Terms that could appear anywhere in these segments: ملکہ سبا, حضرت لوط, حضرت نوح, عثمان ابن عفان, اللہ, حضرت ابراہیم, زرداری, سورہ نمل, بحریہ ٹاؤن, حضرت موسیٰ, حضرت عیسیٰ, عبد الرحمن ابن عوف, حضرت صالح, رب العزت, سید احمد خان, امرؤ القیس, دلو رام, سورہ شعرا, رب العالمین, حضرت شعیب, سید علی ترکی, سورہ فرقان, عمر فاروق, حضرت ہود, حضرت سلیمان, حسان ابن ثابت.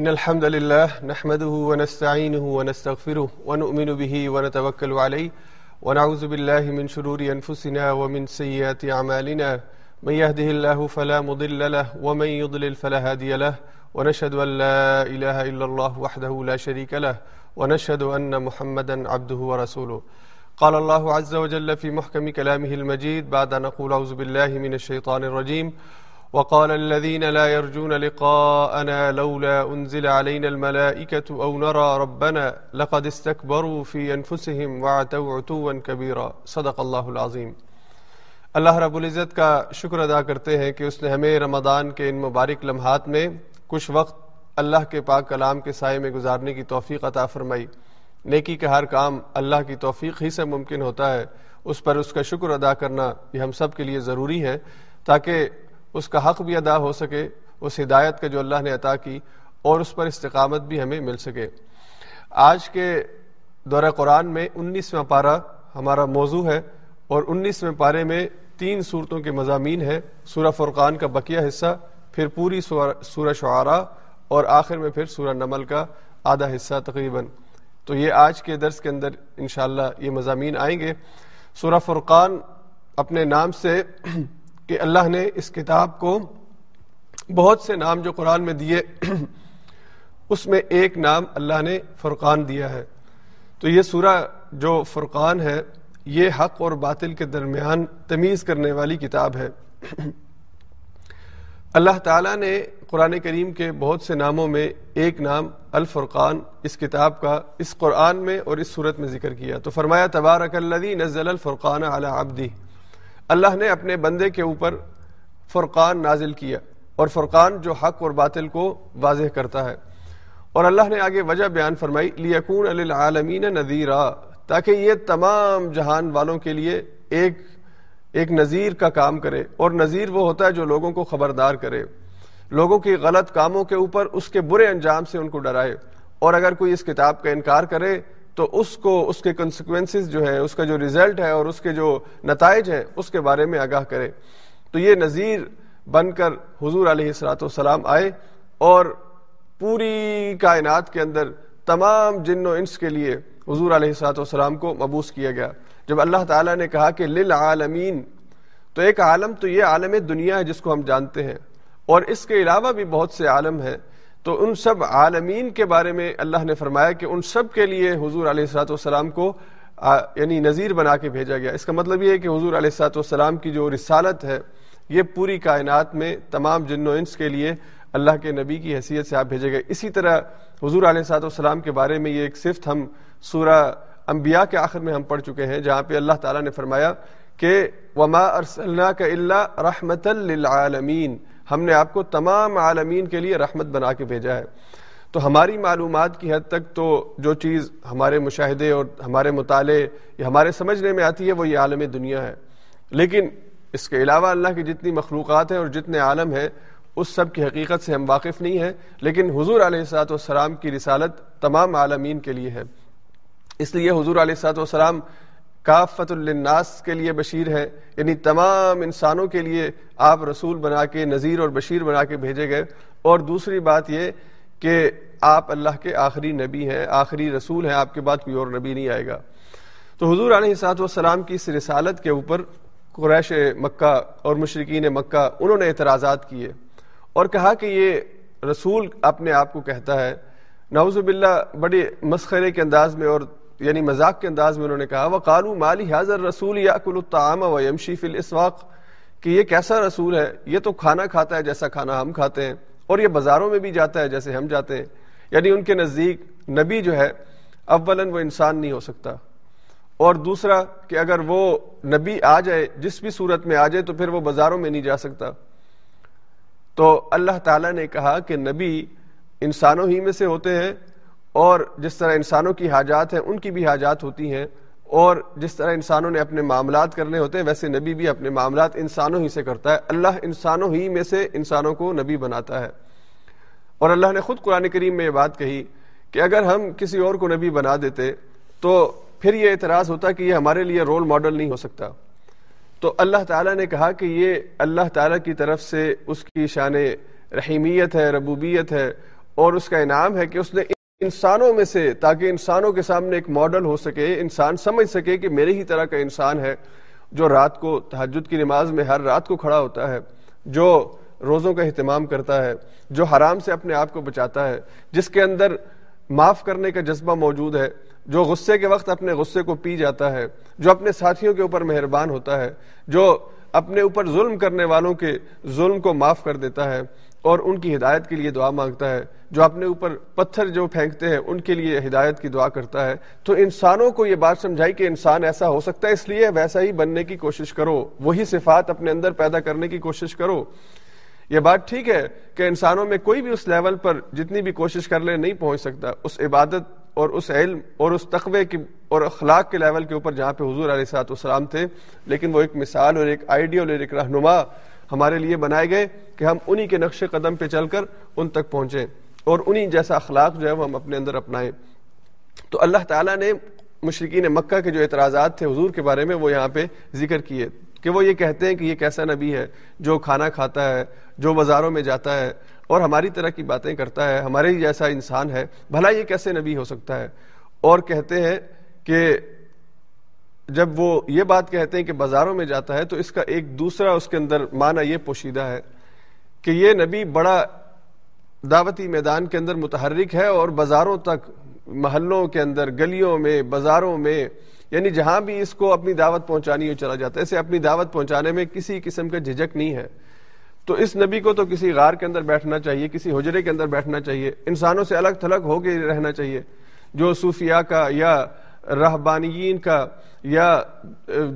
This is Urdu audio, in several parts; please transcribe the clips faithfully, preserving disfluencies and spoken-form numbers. ان الحمد لله نحمده ونستعينه ونستغفره ونؤمن به ونتوكل عليه ونعوذ بالله من شرور انفسنا ومن سيئات اعمالنا من يهده الله فلا مضل له ومن يضلل فلا هادي له ونشهد ان لا اله الا الله وحده لا شريك له ونشهد ان محمدا عبده ورسوله قال الله عز وجل في محكم كلامه المجيد بعد ان نقول اعوذ بالله من الشيطان الرجيم وقال الذين لا يرجون لقاءنا لولا أنزل علينا الملائكة أو نرى ربنا لقد استكبروا في أنفسهم وعتوا عتوا كبيرا صدق اللہ العظیم. اللہ رب العزت کا شکر ادا کرتے ہیں کہ اس نے ہمیں رمضان کے ان مبارک لمحات میں کچھ وقت اللہ کے پاک کلام کے سائے میں گزارنے کی توفیق عطا فرمائی. نیکی کا ہر کام اللہ کی توفیق ہی سے ممکن ہوتا ہے، اس پر اس کا شکر ادا کرنا یہ ہم سب کے لیے ضروری ہے تاکہ اس کا حق بھی ادا ہو سکے، اس ہدایت کا جو اللہ نے عطا کی، اور اس پر استقامت بھی ہمیں مل سکے. آج کے دورہ قرآن میں انیسواں پارہ ہمارا موضوع ہے اور انیسویں پارے میں تین صورتوں کے مضامین ہیں. سورہ فرقان کا بقیہ حصہ، پھر پوری سورہ شعرا، اور آخر میں پھر سورہ نمل کا آدھا حصہ تقریباً. تو یہ آج کے درس کے اندر انشاءاللہ یہ مضامین آئیں گے. سورہ فرقان اپنے نام سے کہ اللہ نے اس کتاب کو بہت سے نام جو قرآن میں دیے اس میں ایک نام اللہ نے فرقان دیا ہے. تو یہ سورہ جو فرقان ہے یہ حق اور باطل کے درمیان تمیز کرنے والی کتاب ہے. اللہ تعالیٰ نے قرآن کریم کے بہت سے ناموں میں ایک نام الفرقان اس کتاب کا اس قرآن میں اور اس سورت میں ذکر کیا. تو فرمایا تبارک الذی نزل الفرقان علی عبدہ، اللہ نے اپنے بندے کے اوپر فرقان نازل کیا، اور فرقان جو حق اور باطل کو واضح کرتا ہے. اور اللہ نے آگے وجہ بیان فرمائی لیکون للعالمین نذیرا، تاکہ یہ تمام جہان والوں کے لیے ایک ایک نذیر کا کام کرے. اور نذیر وہ ہوتا ہے جو لوگوں کو خبردار کرے، لوگوں کے غلط کاموں کے اوپر اس کے برے انجام سے ان کو ڈرائے. اور اگر کوئی اس کتاب کا انکار کرے تو اس کو اس کے کنسیکوینسز جو ہیں، اس کا جو رزلٹ ہے اور اس کے جو نتائج ہیں اس کے بارے میں آگاہ کرے. تو یہ نذیر بن کر حضور علیہ الصلوۃ والسلام آئے اور پوری کائنات کے اندر تمام جن و انس کے لیے حضور علیہ الصلوۃ والسلام کو مبعوث کیا گیا. جب اللہ تعالیٰ نے کہا کہ للعالمین، تو ایک عالم تو یہ عالم دنیا ہے جس کو ہم جانتے ہیں، اور اس کے علاوہ بھی بہت سے عالم ہیں. تو ان سب عالمین کے بارے میں اللہ نے فرمایا کہ ان سب کے لیے حضور علیہ الصلوۃ والسلام کو یعنی نذیر بنا کے بھیجا گیا. اس کا مطلب یہ ہے کہ حضور علیہ الصلوۃ والسلام کی جو رسالت ہے یہ پوری کائنات میں تمام جن و انس کے لیے اللہ کے نبی کی حیثیت سے آپ بھیجے گئے. اسی طرح حضور علیہ الصلوۃ والسلام کے بارے میں یہ ایک صفت ہم سورہ انبیاء کے آخر میں ہم پڑھ چکے ہیں، جہاں پہ اللہ تعالیٰ نے فرمایا کہ وما ارسلناک الا رحمۃ للعالمین، ہم نے آپ کو تمام عالمین کے لیے رحمت بنا کے بھیجا ہے. تو ہماری معلومات کی حد تک تو جو چیز ہمارے مشاہدے اور ہمارے مطالعے یا ہمارے سمجھنے میں آتی ہے وہ یہ عالم دنیا ہے، لیکن اس کے علاوہ اللہ کی جتنی مخلوقات ہیں اور جتنے عالم ہیں اس سب کی حقیقت سے ہم واقف نہیں ہیں. لیکن حضور علیہ الصلوۃ والسلام کی رسالت تمام عالمین کے لیے ہے، اس لیے حضور علیہ الصلوۃ والسلام کافۃ للناس کے لیے بشیر ہے، یعنی تمام انسانوں کے لیے آپ رسول بنا کے نذیر اور بشیر بنا کے بھیجے گئے. اور دوسری بات یہ کہ آپ اللہ کے آخری نبی ہیں، آخری رسول ہیں، آپ کے بعد کوئی اور نبی نہیں آئے گا. تو حضور علیہ الصلوۃ والسلام کی اس رسالت کے اوپر قریش مکہ اور مشرکین مکہ انہوں نے اعتراضات کیے اور کہا کہ یہ رسول اپنے آپ کو کہتا ہے، نعوذ باللہ بڑے مسخرے کے انداز میں اور یعنی مذاق کے انداز میں انہوں نے کہا وقالوا ما لهذا الرسول ياكل الطعام ويمشي في الاسواق، کہ یہ کیسا رسول ہے، یہ تو کھانا کھاتا ہے جیسا کھانا ہم کھاتے ہیں اور یہ بازاروں میں بھی جاتا ہے جیسے ہم جاتے ہیں. یعنی ان کے نزدیک نبی جو ہے اولاً وہ انسان نہیں ہو سکتا، اور دوسرا کہ اگر وہ نبی آ جائے جس بھی صورت میں آ جائے تو پھر وہ بازاروں میں نہیں جا سکتا. تو اللہ تعالیٰ نے کہا کہ نبی انسانوں ہی میں سے ہوتے ہیں، اور جس طرح انسانوں کی حاجات ہیں ان کی بھی حاجات ہوتی ہیں، اور جس طرح انسانوں نے اپنے معاملات کرنے ہوتے ہیں ویسے نبی بھی اپنے معاملات انسانوں ہی سے کرتا ہے. اللہ انسانوں ہی میں سے انسانوں کو نبی بناتا ہے. اور اللہ نے خود قرآن کریم میں یہ بات کہی کہ اگر ہم کسی اور کو نبی بنا دیتے تو پھر یہ اعتراض ہوتا کہ یہ ہمارے لیے رول ماڈل نہیں ہو سکتا. تو اللہ تعالیٰ نے کہا کہ یہ اللہ تعالیٰ کی طرف سے اس کی شان رحیمیت ہے، ربوبیت ہے، اور اس کا انعام ہے کہ اس نے انسانوں میں سے، تاکہ انسانوں کے سامنے ایک ماڈل ہو سکے، انسان سمجھ سکے کہ میرے ہی طرح کا انسان ہے، جو رات کو تہجد کی نماز میں ہر رات کو کھڑا ہوتا ہے، جو روزوں کا اہتمام کرتا ہے، جو حرام سے اپنے آپ کو بچاتا ہے، جس کے اندر معاف کرنے کا جذبہ موجود ہے، جو غصے کے وقت اپنے غصے کو پی جاتا ہے، جو اپنے ساتھیوں کے اوپر مہربان ہوتا ہے، جو اپنے اوپر ظلم کرنے والوں کے ظلم کو معاف کر دیتا ہے اور ان کی ہدایت کے لیے دعا مانگتا ہے، جو اپنے اوپر پتھر جو پھینکتے ہیں ان کے لیے ہدایت کی دعا کرتا ہے۔ تو انسانوں کو یہ بات سمجھائی کہ انسان ایسا ہو سکتا ہے، اس لیے ویسا ہی بننے کی کوشش کرو، وہی صفات اپنے اندر پیدا کرنے کی کوشش کرو۔ یہ بات ٹھیک ہے کہ انسانوں میں کوئی بھی اس لیول پر جتنی بھی کوشش کر لے نہیں پہنچ سکتا، اس عبادت اور اس علم اور اس تقوی کی اور اخلاق کے لیول کے اوپر جہاں پہ حضور علیہ الصلوۃ والسلام تھے، لیکن وہ ایک مثال اور ایک آئیڈیل اور ایک رہنما ہمارے لیے بنائے گئے کہ ہم انہی کے نقش قدم پہ چل کر ان تک پہنچیں اور انہی جیسا اخلاق جو ہے وہ ہم اپنے اندر اپنائیں۔ تو اللہ تعالیٰ نے مشرکین مکہ کے جو اعتراضات تھے حضور کے بارے میں وہ یہاں پہ ذکر کیے کہ وہ یہ کہتے ہیں کہ یہ کیسا نبی ہے جو کھانا کھاتا ہے، جو بازاروں میں جاتا ہے اور ہماری طرح کی باتیں کرتا ہے، ہمارے ہی جیسا انسان ہے، بھلا یہ کیسے نبی ہو سکتا ہے؟ اور کہتے ہیں کہ جب وہ یہ بات کہتے ہیں کہ بازاروں میں جاتا ہے تو اس کا ایک دوسرا اس کے اندر معنی یہ پوشیدہ ہے کہ یہ نبی بڑا دعوتی میدان کے اندر متحرک ہے اور بازاروں تک، محلوں کے اندر، گلیوں میں، بازاروں میں، یعنی جہاں بھی اس کو اپنی دعوت پہنچانی ہو چلا جاتا ہے، اسے اپنی دعوت پہنچانے میں کسی قسم کا جھجک نہیں ہے۔ تو اس نبی کو تو کسی غار کے اندر بیٹھنا چاہیے، کسی حجرے کے اندر بیٹھنا چاہیے، انسانوں سے الگ تھلگ ہو کے رہنا چاہیے، جو صوفیاء کا یا رہبانیین کا یا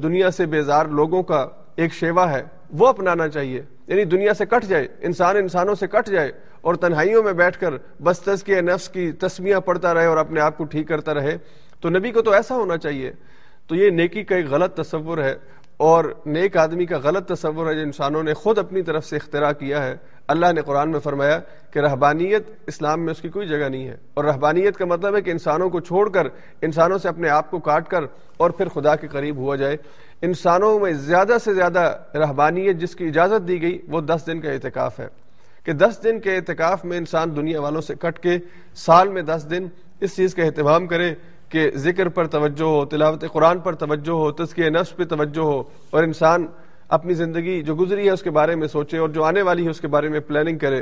دنیا سے بیزار لوگوں کا ایک شیوا ہے وہ اپنانا چاہیے، یعنی دنیا سے کٹ جائے انسان، انسانوں سے کٹ جائے اور تنہائیوں میں بیٹھ کر بس تزکیہ نفس کی تسمیہ پڑھتا رہے اور اپنے آپ کو ٹھیک کرتا رہے۔ تو نبی کو تو ایسا ہونا چاہیے۔ تو یہ نیکی کا ایک غلط تصور ہے اور نیک آدمی کا غلط تصور ہے جو انسانوں نے خود اپنی طرف سے اختراع کیا ہے۔ اللہ نے قرآن میں فرمایا کہ رہبانیت اسلام میں اس کی کوئی جگہ نہیں ہے، اور رہبانیت کا مطلب ہے کہ انسانوں کو چھوڑ کر، انسانوں سے اپنے آپ کو کاٹ کر اور پھر خدا کے قریب ہوا جائے۔ انسانوں میں زیادہ سے زیادہ رہبانیت جس کی اجازت دی گئی وہ دس دن کا اعتکاف ہے، کہ دس دن کے اعتکاف میں انسان دنیا والوں سے کٹ کے سال میں دس دن اس چیز کا اہتمام کرے کہ ذکر پر توجہ ہو، تلاوت قرآن پر توجہ ہو، تزکیہ نفس پہ توجہ ہو، اور انسان اپنی زندگی جو گزری ہے اس کے بارے میں سوچے اور جو آنے والی ہے اس کے بارے میں پلاننگ کرے۔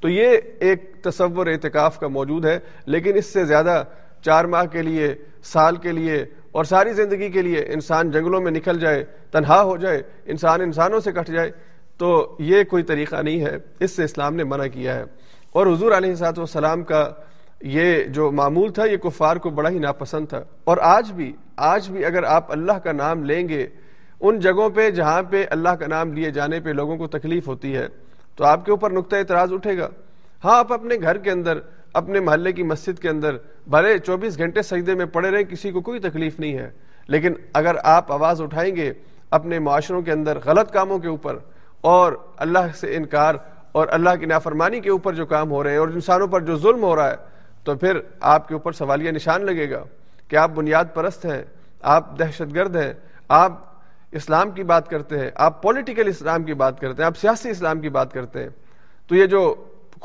تو یہ ایک تصور اعتکاف کا موجود ہے، لیکن اس سے زیادہ چار ماہ کے لیے، سال کے لیے اور ساری زندگی کے لیے انسان جنگلوں میں نکل جائے، تنہا ہو جائے، انسان انسانوں سے کٹ جائے، تو یہ کوئی طریقہ نہیں ہے، اس سے اسلام نے منع کیا ہے۔ اور حضور علیہ الصلوۃ والسلام کا یہ جو معمول تھا یہ کفار کو بڑا ہی ناپسند تھا، اور آج بھی آج بھی اگر آپ اللہ کا نام لیں گے ان جگہوں پہ جہاں پہ اللہ کا نام لیے جانے پہ لوگوں کو تکلیف ہوتی ہے تو آپ کے اوپر نقطہ اعتراض اٹھے گا۔ ہاں، آپ اپنے گھر کے اندر، اپنے محلے کی مسجد کے اندر بھلے چوبیس گھنٹے سجدے میں پڑے رہیں، کسی کو کوئی تکلیف نہیں ہے، لیکن اگر آپ آواز اٹھائیں گے اپنے معاشروں کے اندر غلط کاموں کے اوپر اور اللہ سے انکار اور اللہ کی نافرمانی کے اوپر جو کام ہو رہے ہیں اور انسانوں پر جو ظلم ہو رہا ہے، تو پھر آپ کے اوپر سوالیہ نشان لگے گا کہ آپ بنیاد پرست ہیں، آپ دہشت گرد ہیں، آپ اسلام کی بات کرتے ہیں، آپ پولیٹیکل اسلام کی بات کرتے ہیں، آپ سیاسی اسلام کی بات کرتے ہیں۔ تو یہ جو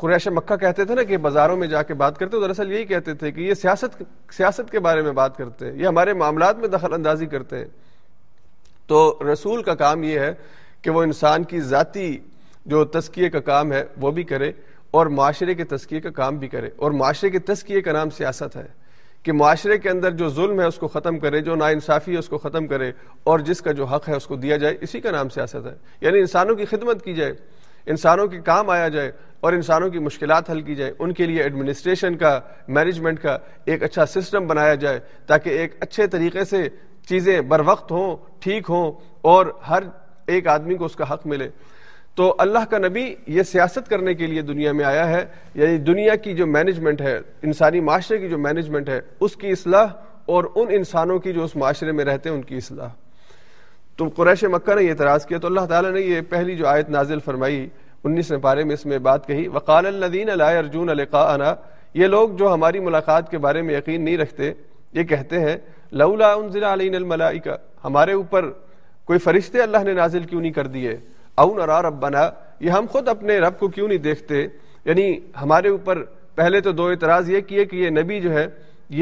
قریش مکہ کہتے تھے نا کہ بازاروں میں جا کے بات کرتے، دراصل یہی کہتے تھے کہ یہ سیاست سیاست کے بارے میں بات کرتے ہیں، یہ ہمارے معاملات میں دخل اندازی کرتے ہیں۔ تو رسول کا کام یہ ہے کہ وہ انسان کی ذاتی جو تزکیے کا کام ہے وہ بھی کرے اور معاشرے کے تزکیے کا کام بھی کرے، اور معاشرے کے تزکیے کا نام سیاست ہے، کہ معاشرے کے اندر جو ظلم ہے اس کو ختم کرے، جو ناانصافی ہے اس کو ختم کرے، اور جس کا جو حق ہے اس کو دیا جائے، اسی کا نام سیاست ہے۔ یعنی انسانوں کی خدمت کی جائے، انسانوں کے کام آیا جائے اور انسانوں کی مشکلات حل کی جائے، ان کے لیے ایڈمنسٹریشن کا، مینجمنٹ کا ایک اچھا سسٹم بنایا جائے تاکہ ایک اچھے طریقے سے چیزیں بروقت ہوں، ٹھیک ہوں اور ہر ایک آدمی کو اس کا حق ملے۔ تو اللہ کا نبی یہ سیاست کرنے کے لیے دنیا میں آیا ہے، یعنی دنیا کی جو مینجمنٹ ہے، انسانی معاشرے کی جو مینجمنٹ ہے، اس کی اصلاح اور ان انسانوں کی جو اس معاشرے میں رہتے ہیں ان کی اصلاح۔ تو قریش مکہ نے یہ اعتراض کیا، تو اللہ تعالیٰ نے یہ پہلی جو آیت نازل فرمائی انیسویں پارے میں اس میں بات کہی، وقال الذین لا یرجون لقاءنا، یہ لوگ جو ہماری ملاقات کے بارے میں یقین نہیں رکھتے یہ کہتے ہیں لولا انزل علینا الملائکہ، ہمارے اوپر کوئی فرشتے اللہ نے نازل کیوں نہیں کر دیے، او نرا ربنا، یہ ہم خود اپنے رب کو کیوں نہیں دیکھتے، یعنی ہمارے اوپر پہلے تو دو اعتراض یہ کیے کہ یہ نبی جو ہے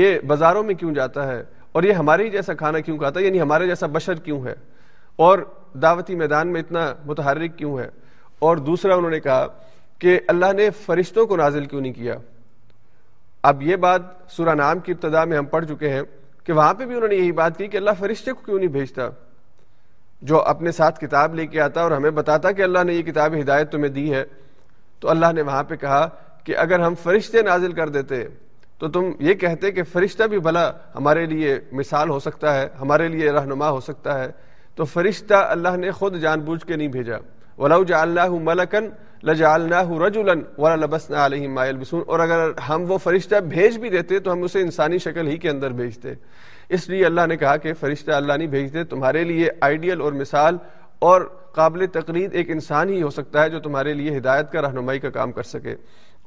یہ بازاروں میں کیوں جاتا ہے اور یہ ہمارے ہی جیسا کھانا کیوں کھاتا ہے, یعنی ہمارے جیسا بشر کیوں ہے اور دعوتی میدان میں اتنا متحرک کیوں ہے. اور دوسرا انہوں نے کہا کہ اللہ نے فرشتوں کو نازل کیوں نہیں کیا. اب یہ بات سورہ نام کی ابتدا میں ہم پڑھ چکے ہیں کہ وہاں پہ بھی انہوں نے یہی بات کی کہ اللہ فرشتے کو کیوں نہیں بھیجتا جو اپنے ساتھ کتاب لے کے آتا اور ہمیں بتاتا کہ اللہ نے یہ کتاب ہدایت تمہیں دی ہے. تو اللہ نے وہاں پہ کہا کہ اگر ہم فرشتے نازل کر دیتے تو تم یہ کہتے کہ فرشتہ بھی بھلا ہمارے لیے مثال ہو سکتا ہے, ہمارے لیے رہنما ہو سکتا ہے. تو فرشتہ اللہ نے خود جان بوجھ کے نہیں بھیجا. وَلَوْ جَعَلْنَاهُ مَلَكًا لَجَعَلْنَاهُ رَجُلًا وَلَلَبَسْنَا عَلَيْهِمْ مَا يَلْبِسُونَ. اور اگر ہم وہ فرشتہ بھیج بھی دیتے تو ہم اسے انسانی شکل ہی کے اندر بھیجتے. اس لیے اللہ نے کہا کہ فرشتہ اللہ نہیں بھیجتے, تمہارے لیے آئیڈیل اور مثال اور قابل تقلید ایک انسان ہی ہو سکتا ہے جو تمہارے لیے ہدایت کا رہنمائی کا کام کر سکے.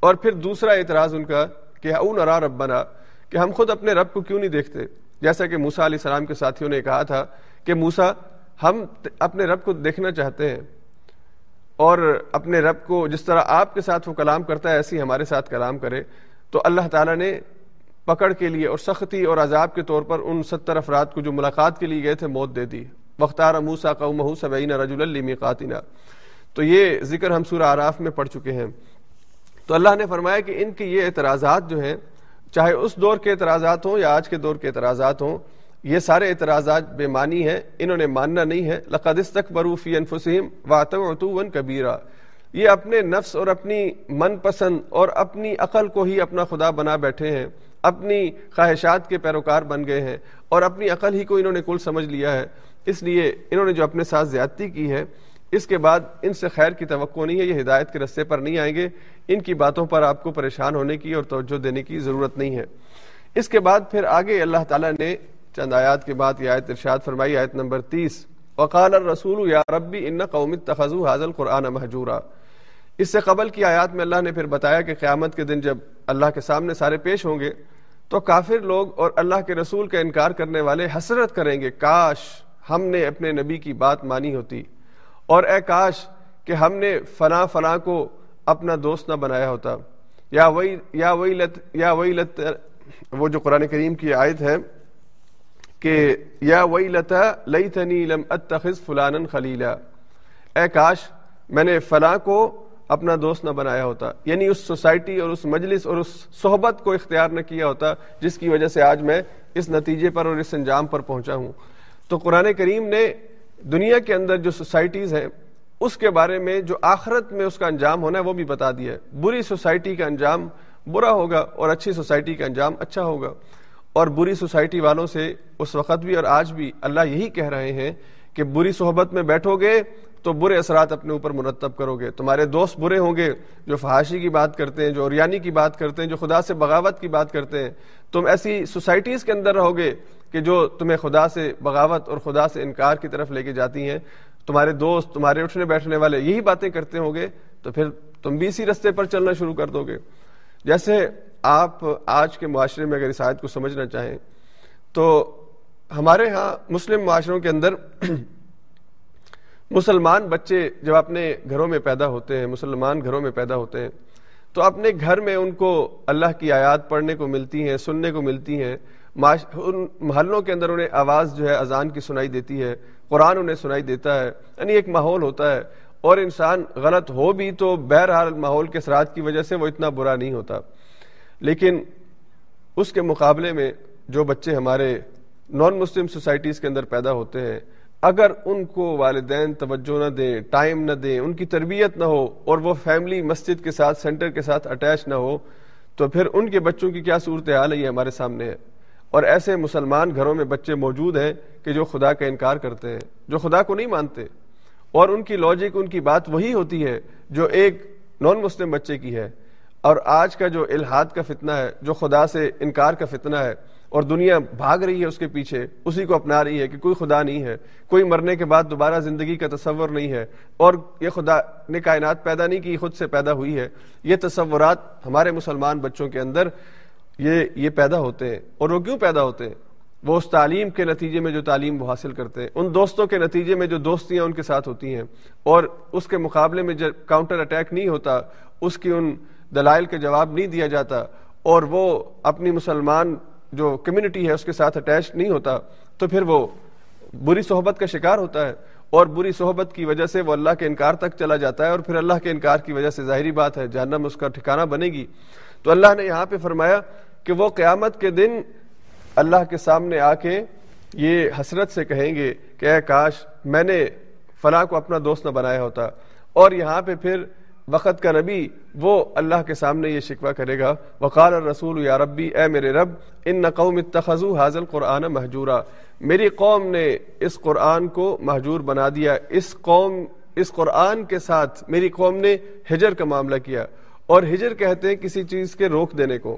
اور پھر دوسرا اعتراض ان کا کہ او نرا ربنا, کہ ہم خود اپنے رب کو کیوں نہیں دیکھتے, جیسا کہ موسیٰ علیہ السلام کے ساتھیوں نے کہا تھا کہ موسیٰ ہم اپنے رب کو دیکھنا چاہتے ہیں اور اپنے رب کو جس طرح آپ کے ساتھ وہ کلام کرتا ہے ایسے ہی ہمارے ساتھ کلام کرے. تو اللہ تعالیٰ نے پکڑ کے لیے اور سختی اور عذاب کے طور پر ان ستر افراد کو جو ملاقات کے لیے گئے تھے موت دے دی. وَاخْتَارَ مُوسَىٰ قَوْمَهُ سَبْعِينَ رَجُلًا لِمِيقَاتِنَا. تو یہ ذکر ہم سورہ اعراف میں پڑھ چکے ہیں. تو اللہ نے فرمایا کہ ان کے یہ اعتراضات جو ہیں, چاہے اس دور کے اعتراضات ہوں یا آج کے دور کے اعتراضات ہوں, یہ سارے اعتراضات بے معنی ہیں, انہوں نے ماننا نہیں ہے. لَقَدِ اسْتَكْبَرُوا فِي أَنفُسِهِمْ وَعْتَوْا عُتُوًّا كَبِيرًا. یہ اپنے نفس اور اپنی من پسند اور اپنی عقل کو ہی اپنا خدا بنا بیٹھے ہیں, اپنی خواہشات کے پیروکار بن گئے ہیں اور اپنی عقل ہی کو انہوں نے کل سمجھ لیا ہے. اس لیے انہوں نے جو اپنے ساتھ زیادتی کی ہے, اس کے بعد ان سے خیر کی توقع نہیں ہے, یہ ہدایت کے رستے پر نہیں آئیں گے. ان کی باتوں پر آپ کو پریشان ہونے کی اور توجہ دینے کی ضرورت نہیں ہے. اس کے بعد پھر آگے اللہ تعالیٰ نے چند آیات کے بعد یہ آیت ارشاد فرمائی, آیت نمبر تیس, وقال الرسول یا ربی ان قوم اتخذوا هذا القرآن مہجورا. اس سے قبل کی آیات میں اللہ نے پھر بتایا کہ قیامت کے دن جب اللہ کے سامنے سارے پیش ہوں گے تو کافر لوگ اور اللہ کے رسول کا انکار کرنے والے حسرت کریں گے, کاش ہم نے اپنے نبی کی بات مانی ہوتی اور اے کاش کہ ہم نے فلاں فلاں کو اپنا دوست نہ بنایا ہوتا. یا وہی یا وہی لت یا وہی لت وہ جو قرآن کریم کی آیت ہے کہ یا وہی لتا لیتنی لم اتخذ فلانا خلیلا, اے کاش میں نے فلاں کو اپنا دوست نہ بنایا ہوتا, یعنی اس سوسائٹی اور اس مجلس اور اس صحبت کو اختیار نہ کیا ہوتا جس کی وجہ سے آج میں اس نتیجے پر اور اس انجام پر پہنچا ہوں. تو قرآن کریم نے دنیا کے اندر جو سوسائٹیز ہیں اس کے بارے میں جو آخرت میں اس کا انجام ہونا ہے وہ بھی بتا دیا ہے. بری سوسائٹی کا انجام برا ہوگا اور اچھی سوسائٹی کا انجام اچھا ہوگا. اور بری سوسائٹی والوں سے اس وقت بھی اور آج بھی اللہ یہی کہہ رہے ہیں کہ بری صحبت میں بیٹھو گے تو برے اثرات اپنے اوپر مرتب کرو گے. تمہارے دوست برے ہوں گے جو فحاشی کی بات کرتے ہیں, جو اوریانی کی بات کرتے ہیں, جو خدا سے بغاوت کی بات کرتے ہیں. تم ایسی سوسائٹیز کے اندر رہو گے کہ جو تمہیں خدا سے بغاوت اور خدا سے انکار کی طرف لے کے جاتی ہیں. تمہارے دوست, تمہارے اٹھنے بیٹھنے والے یہی باتیں کرتے ہوں گے تو پھر تم بھی اسی رستے پر چلنا شروع کر دو گے. جیسے آپ آج کے معاشرے میں اگر اس آیت کو سمجھنا چاہیں تو ہمارے ہاں مسلم معاشروں کے اندر مسلمان بچے جب اپنے گھروں میں پیدا ہوتے ہیں, مسلمان گھروں میں پیدا ہوتے ہیں تو اپنے گھر میں ان کو اللہ کی آیات پڑھنے کو ملتی ہیں, سننے کو ملتی ہیں. ان محلوں کے اندر انہیں آواز جو ہے اذان کی سنائی دیتی ہے, قرآن انہیں سنائی دیتا ہے, یعنی ایک ماحول ہوتا ہے. اور انسان غلط ہو بھی تو بہرحال ماحول کے اثرات کی وجہ سے وہ اتنا برا نہیں ہوتا. لیکن اس کے مقابلے میں جو بچے ہمارے نان مسلم سوسائٹیز کے اندر پیدا ہوتے ہیں, اگر ان کو والدین توجہ نہ دیں, ٹائم نہ دیں, ان کی تربیت نہ ہو اور وہ فیملی مسجد کے ساتھ, سینٹر کے ساتھ اٹیچ نہ ہو تو پھر ان کے بچوں کی کیا صورتحال ہے یہ ہمارے سامنے ہے. اور ایسے مسلمان گھروں میں بچے موجود ہیں کہ جو خدا کا انکار کرتے ہیں, جو خدا کو نہیں مانتے, اور ان کی لاجک, ان کی بات وہی ہوتی ہے جو ایک نان مسلم بچے کی ہے. اور آج کا جو الحاد کا فتنہ ہے, جو خدا سے انکار کا فتنہ ہے, اور دنیا بھاگ رہی ہے اس کے پیچھے, اسی کو اپنا رہی ہے کہ کوئی خدا نہیں ہے, کوئی مرنے کے بعد دوبارہ زندگی کا تصور نہیں ہے, اور یہ خدا نے کائنات پیدا نہیں کی, خود سے پیدا ہوئی ہے. یہ تصورات ہمارے مسلمان بچوں کے اندر یہ یہ پیدا ہوتے ہیں. اور وہ کیوں پیدا ہوتے ہیں؟ وہ اس تعلیم کے نتیجے میں جو تعلیم وہ حاصل کرتے ہیں, ان دوستوں کے نتیجے میں جو دوستیاں ان کے ساتھ ہوتی ہیں, اور اس کے مقابلے میں جو کاؤنٹر اٹیک نہیں ہوتا, اس کی ان دلائل کے جواب نہیں دیا جاتا اور وہ اپنی مسلمان جو کمیونٹی ہے اس کے ساتھ اٹیچ نہیں ہوتا تو پھر وہ بری صحبت کا شکار ہوتا ہے، اور بری صحبت کی وجہ سے وہ اللہ کے انکار تک چلا جاتا ہے، اور پھر اللہ کے انکار کی وجہ سے ظاہری بات ہے جہنم اس کا ٹھکانہ بنے گی۔ تو اللہ نے یہاں پہ فرمایا کہ وہ قیامت کے دن اللہ کے سامنے آ کے یہ حسرت سے کہیں گے کہ اے کاش میں نے فلاں کو اپنا دوست نہ بنایا ہوتا، اور یہاں پہ پھر وقت کا نبی وہ اللہ کے سامنے یہ شکوہ کرے گا، وقال الرسول یا ربی، اے میرے رب، ان قوم اتخذوا ھذا القرآن مہجورا، میری قوم نے اس قرآن کو مہجور بنا دیا، اس قوم اس قرآن کے ساتھ میری قوم نے ہجر کا معاملہ کیا، اور ہجر کہتے ہیں کسی چیز کے روک دینے کو،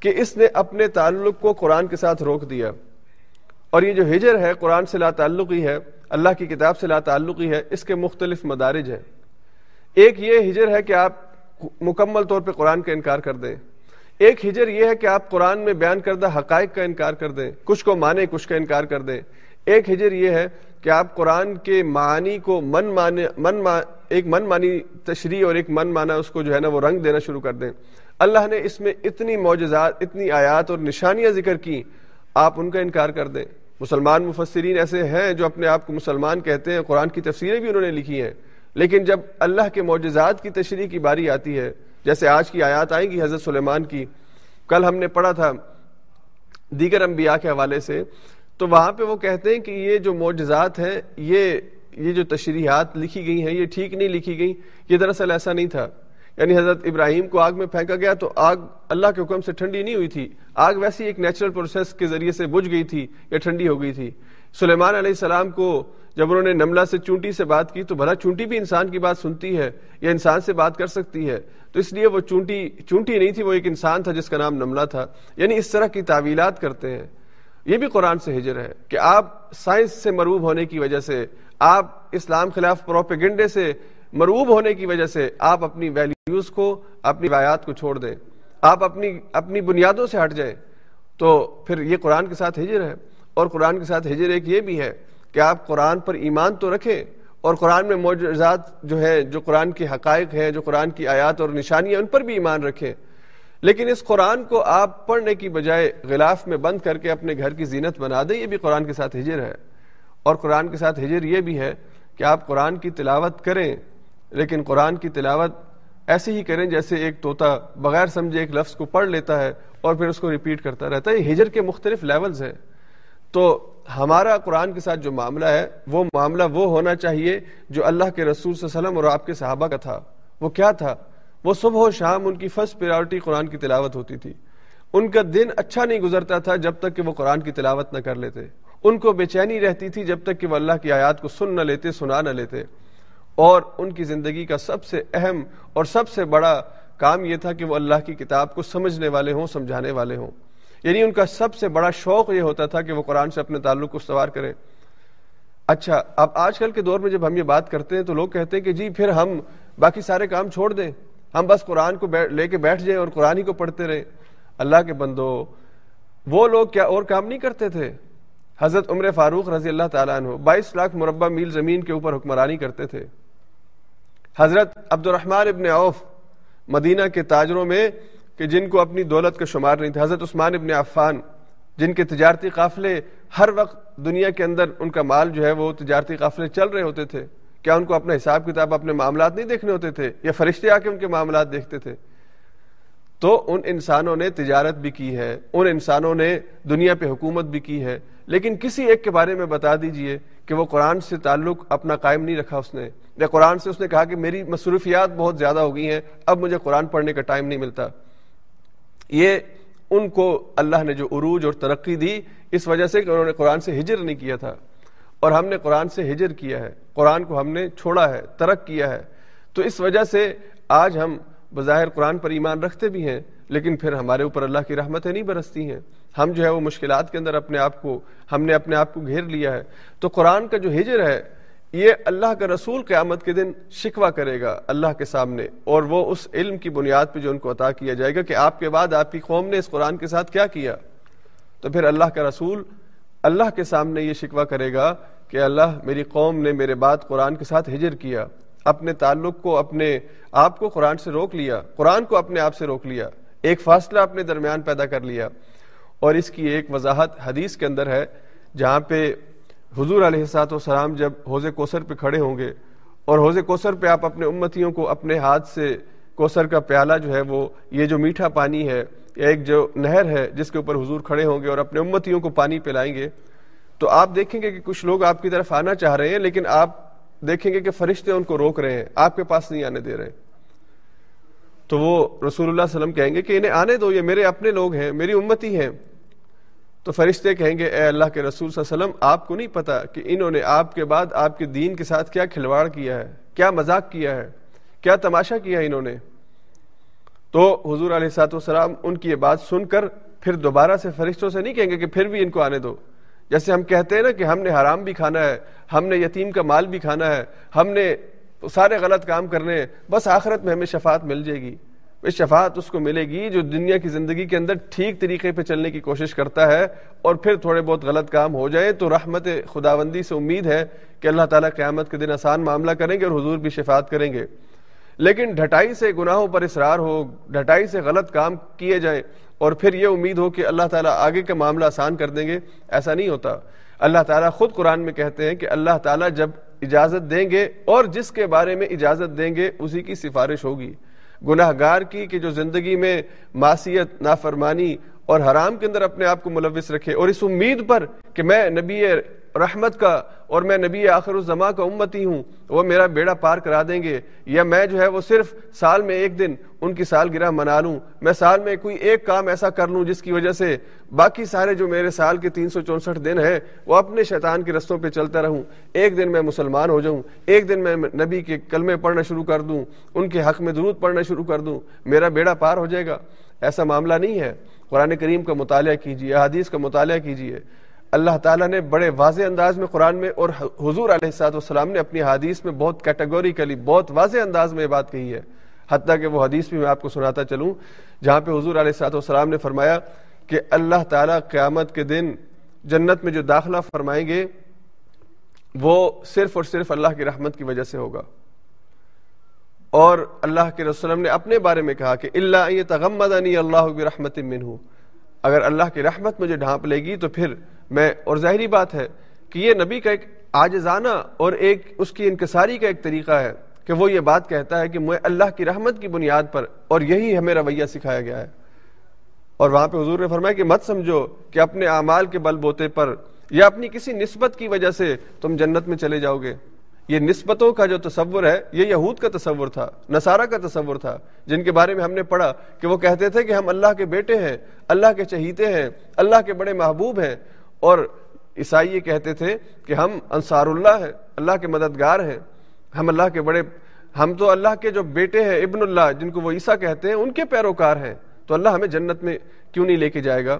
کہ اس نے اپنے تعلق کو قرآن کے ساتھ روک دیا، اور یہ جو ہجر ہے قرآن سے لا تعلقی ہے، اللہ کی کتاب سے لا تعلقی ہے، اس کے مختلف مدارج ہیں۔ ایک یہ ہجر ہے کہ آپ مکمل طور پہ قرآن کا انکار کر دیں، ایک ہجر یہ ہے کہ آپ قرآن میں بیان کردہ حقائق کا انکار کر دیں، کچھ کو مانیں کچھ کا انکار کر دیں، ایک ہجر یہ ہے کہ آپ قرآن کے معنی کو من مانے من ما ایک من مانی تشریح اور ایک من مانا اس کو جو ہے نا وہ رنگ دینا شروع کر دیں۔ اللہ نے اس میں اتنی معجزات، اتنی آیات اور نشانیاں ذکر کی، آپ ان کا انکار کر دیں۔ مسلمان مفسرین ایسے ہیں جو اپنے آپ کو مسلمان کہتے ہیں، قرآن کی تفسیریں بھی انہوں نے لکھی ہیں، لیکن جب اللہ کے معجزات کی تشریح کی باری آتی ہے، جیسے آج کی آیات آئیں گی حضرت سلیمان کی، کل ہم نے پڑھا تھا دیگر انبیاء کے حوالے سے، تو وہاں پہ وہ کہتے ہیں کہ یہ جو معجزات ہیں، یہ یہ جو تشریحات لکھی گئی ہیں یہ ٹھیک نہیں لکھی گئی، یہ دراصل ایسا نہیں تھا۔ یعنی حضرت ابراہیم کو آگ میں پھینکا گیا تو آگ اللہ کے حکم سے ٹھنڈی نہیں ہوئی تھی، آگ ویسی ایک نیچرل پروسیس کے ذریعے سے بجھ گئی تھی یا ٹھنڈی ہو گئی تھی۔ سلیمان علیہ السلام کو جب انہوں نے نملہ سے چونٹی سے بات کی تو بھلا چونٹی بھی انسان کی بات سنتی ہے یا انسان سے بات کر سکتی ہے، تو اس لیے وہ چونٹی چونٹی نہیں تھی، وہ ایک انسان تھا جس کا نام نملہ تھا۔ یعنی اس طرح کی تعویلات کرتے ہیں، یہ بھی قرآن سے ہجر ہے کہ آپ سائنس سے مروب ہونے کی وجہ سے، آپ اسلام خلاف پروپیگنڈے سے مروب ہونے کی وجہ سے آپ اپنی ویلیوز کو، اپنی روایات کو چھوڑ دیں، آپ اپنی اپنی بنیادوں سے ہٹ جائیں، تو پھر یہ قرآن کے ساتھ ہجر ہے۔ اور قرآن کے ساتھ ہجر ایک یہ بھی ہے کہ آپ قرآن پر ایمان تو رکھیں، اور قرآن میں معجزات جو ہے، جو قرآن کے حقائق ہیں، جو قرآن کی آیات اور نشانیاں، ان پر بھی ایمان رکھیں، لیکن اس قرآن کو آپ پڑھنے کی بجائے غلاف میں بند کر کے اپنے گھر کی زینت بنا دیں، یہ بھی قرآن کے ساتھ ہجر ہے۔ اور قرآن کے ساتھ ہجر یہ بھی ہے کہ آپ قرآن کی تلاوت کریں، لیکن قرآن کی تلاوت ایسے ہی کریں جیسے ایک طوطا بغیر سمجھے ایک لفظ کو پڑھ لیتا ہے اور پھر اس کو ریپیٹ کرتا رہتا ہے۔ یہ ہجر کے مختلف لیولز ہیں، تو ہمارا قرآن کے ساتھ جو معاملہ ہے وہ معاملہ وہ ہونا چاہیے جو اللہ کے رسول صلی اللہ علیہ وسلم اور آپ کے صحابہ کا تھا۔ وہ کیا تھا؟ وہ صبح و شام ان کی فرسٹ پریارٹی قرآن کی تلاوت ہوتی تھی، ان کا دن اچھا نہیں گزرتا تھا جب تک کہ وہ قرآن کی تلاوت نہ کر لیتے، ان کو بے چینی رہتی تھی جب تک کہ وہ اللہ کی آیات کو سن نہ لیتے، سنا نہ لیتے، اور ان کی زندگی کا سب سے اہم اور سب سے بڑا کام یہ تھا کہ وہ اللہ کی کتاب کو سمجھنے والے ہوں، سمجھانے والے ہوں۔ یعنی ان کا سب سے بڑا شوق یہ ہوتا تھا کہ وہ قرآن سے اپنے تعلق کو استوار کریں۔ اچھا، اب آج کل کے دور میں جب ہم یہ بات کرتے ہیں تو لوگ کہتے ہیں کہ جی پھر ہم باقی سارے کام چھوڑ دیں، ہم بس قرآن کو لے کے بیٹھ جائیں اور قرآن ہی کو پڑھتے رہیں۔ اللہ کے بندو، وہ لوگ کیا اور کام نہیں کرتے تھے؟ حضرت عمر فاروق رضی اللہ تعالیٰ عنہ بائیس لاکھ مربع میل زمین کے اوپر حکمرانی کرتے تھے۔ حضرت عبد الرحمن ابن عوف مدینہ کے تاجروں میں کہ جن کو اپنی دولت کا شمار نہیں تھا، حضرت عثمان ابن عفان جن کے تجارتی قافلے ہر وقت دنیا کے اندر ان کا مال جو ہے وہ تجارتی قافلے چل رہے ہوتے تھے، کیا ان کو اپنا حساب کتاب، اپنے معاملات نہیں دیکھنے ہوتے تھے یا فرشتے آ کے ان کے معاملات دیکھتے تھے؟ تو ان انسانوں نے تجارت بھی کی ہے، ان انسانوں نے دنیا پہ حکومت بھی کی ہے، لیکن کسی ایک کے بارے میں بتا دیجئے کہ وہ قرآن سے تعلق اپنا قائم نہیں رکھا اس نے، یا قرآن سے اس نے کہا کہ میری مصروفیات بہت زیادہ ہو گئی ہیں، اب مجھے قرآن پڑھنے کا ٹائم نہیں ملتا۔ یہ ان کو اللہ نے جو عروج اور ترقی دی اس وجہ سے کہ انہوں نے قرآن سے ہجر نہیں کیا تھا، اور ہم نے قرآن سے ہجر کیا ہے، قرآن کو ہم نے چھوڑا ہے، ترک کیا ہے۔ تو اس وجہ سے آج ہم بظاہر قرآن پر ایمان رکھتے بھی ہیں، لیکن پھر ہمارے اوپر اللہ کی رحمتیں نہیں برستی ہیں، ہم جو ہے وہ مشکلات کے اندر اپنے آپ کو ہم نے اپنے آپ کو گھیر لیا ہے۔ تو قرآن کا جو ہجر ہے، یہ اللہ کا رسول قیامت کے دن شکوہ کرے گا اللہ کے سامنے، اور وہ اس علم کی بنیاد پہ جو ان کو عطا کیا جائے گا کہ آپ کے بعد آپ کی قوم نے اس قرآن کے ساتھ کیا کیا، تو پھر اللہ کا رسول اللہ کے سامنے یہ شکوہ کرے گا کہ اللہ، میری قوم نے میرے بعد قرآن کے ساتھ ہجر کیا، اپنے تعلق کو اپنے آپ کو قرآن سے روک لیا، قرآن کو اپنے آپ سے روک لیا، ایک فاصلہ اپنے درمیان پیدا کر لیا. اور اس کی ایک وضاحت حدیث کے اندر ہے جہاں پہ حضور علیہ الصلوۃ والسلام جب حوض کوثر پہ کھڑے ہوں گے اور حوض کوثر پہ آپ اپنے امتیوں کو اپنے ہاتھ سے کوثر کا پیالہ جو ہے وہ یہ جو میٹھا پانی ہے یا ایک جو نہر ہے جس کے اوپر حضور کھڑے ہوں گے اور اپنے امتیوں کو پانی پلائیں گے، تو آپ دیکھیں گے کہ کچھ لوگ آپ کی طرف آنا چاہ رہے ہیں لیکن آپ دیکھیں گے کہ فرشتے ان کو روک رہے ہیں، آپ کے پاس نہیں آنے دے رہے. تو وہ رسول اللہ صلی اللہ علیہ وسلم کہیں گے کہ انہیں آنے دو، یہ میرے اپنے لوگ ہیں، میری امتی ہیں. تو فرشتے کہیں گے اے اللہ کے رسول صلی اللہ علیہ وسلم، آپ کو نہیں پتا کہ انہوں نے آپ کے بعد آپ کے دین کے ساتھ کیا کھلواڑ کیا ہے، کیا مذاق کیا ہے، کیا تماشا کیا انہوں نے. تو حضور علیہ الصلوۃ والسلام ان کی یہ بات سن کر پھر دوبارہ سے فرشتوں سے نہیں کہیں گے کہ پھر بھی ان کو آنے دو. جیسے ہم کہتے ہیں نا کہ ہم نے حرام بھی کھانا ہے، ہم نے یتیم کا مال بھی کھانا ہے، ہم نے سارے غلط کام کرنے ہیں، بس آخرت میں ہمیں شفاعت مل جائے گی. شفاعت اس کو ملے گی جو دنیا کی زندگی کے اندر ٹھیک طریقے پہ چلنے کی کوشش کرتا ہے اور پھر تھوڑے بہت غلط کام ہو جائیں تو رحمت خداوندی سے امید ہے کہ اللہ تعالیٰ قیامت کے دن آسان معاملہ کریں گے اور حضور بھی شفاعت کریں گے. لیکن ڈھٹائی سے گناہوں پر اصرار ہو، ڈھٹائی سے غلط کام کیے جائیں اور پھر یہ امید ہو کہ اللہ تعالیٰ آگے کا معاملہ آسان کر دیں گے، ایسا نہیں ہوتا. اللہ تعالیٰ خود قرآن میں کہتے ہیں کہ اللہ تعالیٰ جب اجازت دیں گے اور جس کے بارے میں اجازت دیں گے اسی کی سفارش ہوگی. گناہ گار کی کہ جو زندگی میں معصیت، نافرمانی اور حرام کے اندر اپنے آپ کو ملوث رکھے اور اس امید پر کہ میں نبی رحمت کا اور میں نبی آخر الزماں کا امتی ہوں، وہ میرا بیڑا پار کرا دیں گے، یا میں جو ہے وہ صرف سال میں ایک دن ان کی سالگرہ منا لوں، میں سال میں کوئی ایک کام ایسا کر لوں جس کی وجہ سے باقی سارے جو میرے سال کے تین سو چونسٹھ دن ہیں وہ اپنے شیطان کے رستوں پہ چلتا رہوں، ایک دن میں مسلمان ہو جاؤں، ایک دن میں نبی کے کلمے پڑھنا شروع کر دوں، ان کے حق میں درود پڑھنا شروع کر دوں، میرا بیڑا پار ہو جائے گا. ایسا معاملہ نہیں ہے. قرآن کریم کا مطالعہ کیجیے، احادیث کا مطالعہ کیجیے. اللہ تعالیٰ نے بڑے واضح انداز میں قرآن میں اور حضور علیہ الصلوۃ والسلام نے اپنی حدیث میں بہت کیٹیگوریکلی، بہت واضح انداز میں یہ بات کہی ہے. حتیٰ کہ وہ حدیث بھی میں آپ کو سناتا چلوں جہاں پہ حضور علیہ الصلوۃ والسلام نے فرمایا کہ اللہ تعالیٰ قیامت کے دن جنت میں جو داخلہ فرمائیں گے وہ صرف اور صرف اللہ کی رحمت کی وجہ سے ہوگا. اور اللہ کے رسول نے اپنے بارے میں کہا کہ الا ان یتغمدنی اللہ برحمت منہ، اگر اللہ کی رحمت مجھے ڈھانپ لے گی تو پھر میں. اور ظاہری بات ہے کہ یہ نبی کا ایک عاجزانہ اور ایک اس کی انکساری کا ایک طریقہ ہے کہ وہ یہ بات کہتا ہے کہ میں اللہ کی رحمت کی بنیاد پر، اور یہی ہمیں رویہ سکھایا گیا ہے. اور وہاں پہ حضور نے فرمایا کہ مت سمجھو کہ اپنے اعمال کے بل بوتے پر یا اپنی کسی نسبت کی وجہ سے تم جنت میں چلے جاؤ گے. یہ نسبتوں کا جو تصور ہے یہ یہود کا تصور تھا، نصارہ کا تصور تھا، جن کے بارے میں ہم نے پڑھا کہ وہ کہتے تھے کہ ہم اللہ کے بیٹے ہیں، اللہ کے چہیتے ہیں، اللہ کے بڑے محبوب ہیں. اور عیسائی یہ کہتے تھے کہ ہم انصار اللہ ہیں، اللہ کے مددگار ہیں، ہم اللہ کے بڑے، ہم تو اللہ کے جو بیٹے ہیں ابن اللہ جن کو وہ عیسیٰ کہتے ہیں ان کے پیروکار ہیں، تو اللہ ہمیں جنت میں کیوں نہیں لے کے جائے گا.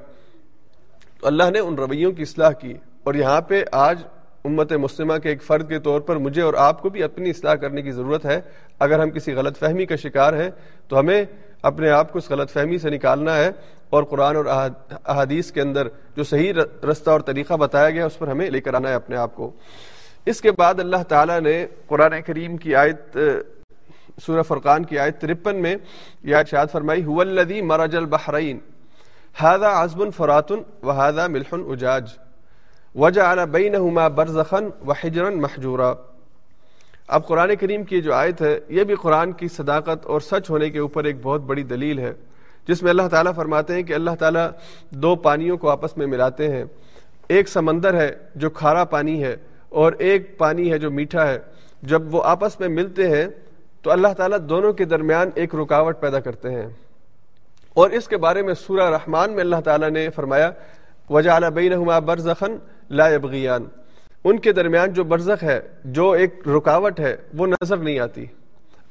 تو اللہ نے ان رویوں کی اصلاح کی. اور یہاں پہ آج امت مسلمہ کے ایک فرد کے طور پر مجھے اور آپ کو بھی اپنی اصلاح کرنے کی ضرورت ہے. اگر ہم کسی غلط فہمی کا شکار ہیں تو ہمیں اپنے آپ کو اس غلط فہمی سے نکالنا ہے اور قرآن اور احادیث کے اندر جو صحیح رستہ اور طریقہ بتایا گیا اس پر ہمیں لے کر آنا ہے اپنے آپ کو. اس کے بعد اللہ تعالیٰ نے قرآن کریم کی آیت سورہ فرقان کی آیت ترپن میں یہ ارشاد فرمائی هو الذی مرج البحرین هذا عذب فرات وهذا ملح اجاج وجعل بینہما برزخا وحجرا محجورا. اب قرآن کریم کی جو آیت ہے یہ بھی قرآن کی صداقت اور سچ ہونے کے اوپر ایک بہت بڑی دلیل ہے، جس میں اللہ تعالیٰ فرماتے ہیں کہ اللہ تعالیٰ دو پانیوں کو آپس میں ملاتے ہیں. ایک سمندر ہے جو کھارا پانی ہے اور ایک پانی ہے جو میٹھا ہے. جب وہ آپس میں ملتے ہیں تو اللہ تعالیٰ دونوں کے درمیان ایک رکاوٹ پیدا کرتے ہیں. اور اس کے بارے میں سورہ رحمان میں اللہ تعالیٰ نے فرمایا وَجَعَلَ بَيْنَهُمَا بَرْزَخًا لَا يَبْغِيَانِ، ان کے درمیان جو برزخ ہے، جو ایک رکاوٹ ہے، وہ نظر نہیں آتی.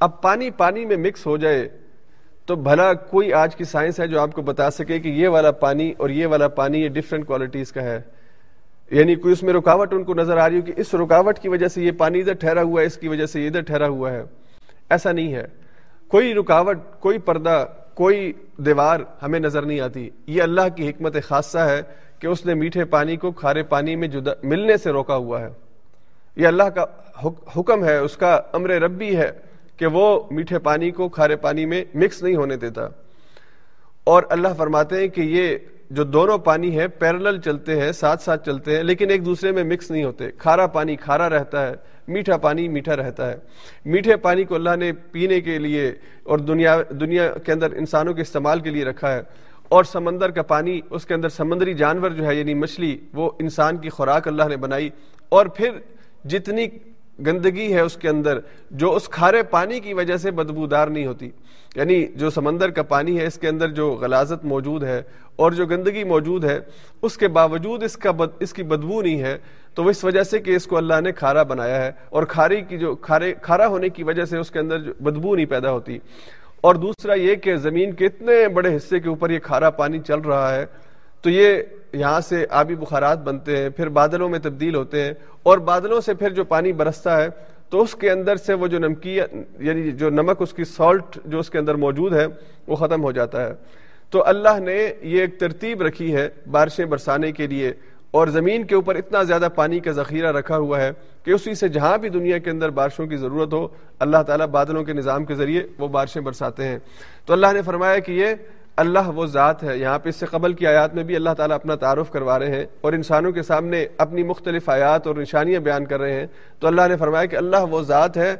اب پانی پانی میں مکس ہو جائے تو بھلا کوئی آج کی سائنس ہے جو آپ کو بتا سکے کہ یہ والا پانی اور یہ والا پانی یہ ڈفرینٹ کوالٹیز کا ہے؟ یعنی کوئی اس میں رکاوٹ ان کو نظر آ رہی ہو کہ اس رکاوٹ کی وجہ سے یہ پانی ادھر ٹھہرا ہوا ہے، اس کی وجہ سے یہ ادھر ٹھہرا ہوا ہے. ایسا نہیں ہے. کوئی رکاوٹ، کوئی پردہ، کوئی دیوار ہمیں نظر نہیں آتی. یہ اللہ کی حکمت خاصہ ہے کہ اس نے میٹھے پانی کو کھارے پانی میں جدا ملنے سے روکا ہوا ہے. یہ اللہ کا حکم ہے، اس کا امر ربی ہے کہ وہ میٹھے پانی کو کھارے پانی میں مکس نہیں ہونے دیتا۔ اور اللہ فرماتے ہیں کہ یہ جو دونوں پانی ہے پیرلل چلتے ہیں، ساتھ ساتھ چلتے ہیں، لیکن ایک دوسرے میں مکس نہیں ہوتے۔ کھارا پانی کھارا رہتا ہے، میٹھا پانی میٹھا رہتا ہے۔ میٹھے پانی کو اللہ نے پینے کے لیے اور دنیا دنیا کے اندر انسانوں کے استعمال کے لیے رکھا ہے، اور سمندر کا پانی، اس کے اندر سمندری جانور جو ہے یعنی مچھلی، وہ انسان کی خوراک اللہ نے بنائی۔ اور پھر جتنی گندگی ہے اس کے اندر جو اس کھارے پانی کی وجہ سے بدبودار نہیں ہوتی، یعنی جو سمندر کا پانی ہے اس کے اندر جو غلاظت موجود ہے اور جو گندگی موجود ہے، اس کے باوجود اس کا بد اس کی بدبو نہیں ہے، تو اس وجہ سے کہ اس کو اللہ نے کھارا بنایا ہے، اور کھارے کی جو کھارے کھارا ہونے کی وجہ سے اس کے اندر جو بدبو نہیں پیدا ہوتی۔ اور دوسرا یہ کہ زمین کے اتنے بڑے حصے کے اوپر یہ کھارا پانی چل رہا ہے، تو یہ یہاں سے آبی بخارات بنتے ہیں، پھر بادلوں میں تبدیل ہوتے ہیں، اور بادلوں سے پھر جو پانی برستا ہے تو اس کے اندر سے وہ جو نمکی یعنی جو نمک، اس کی سالٹ جو اس کے اندر موجود ہے، وہ ختم ہو جاتا ہے۔ تو اللہ نے یہ ایک ترتیب رکھی ہے بارشیں برسانے کے لیے، اور زمین کے اوپر اتنا زیادہ پانی کا ذخیرہ رکھا ہوا ہے کہ اسی سے جہاں بھی دنیا کے اندر بارشوں کی ضرورت ہو، اللہ تعالیٰ بادلوں کے نظام کے ذریعے وہ بارشیں برساتے ہیں۔ تو اللہ نے فرمایا کہ یہ اللہ وہ ذات ہے۔ یہاں پہ اس سے قبل کی آیات میں بھی اللہ تعالیٰ اپنا تعارف کروا رہے ہیں اور انسانوں کے سامنے اپنی مختلف آیات اور نشانیاں بیان کر رہے ہیں۔ تو اللہ نے فرمایا کہ اللہ وہ ذات ہے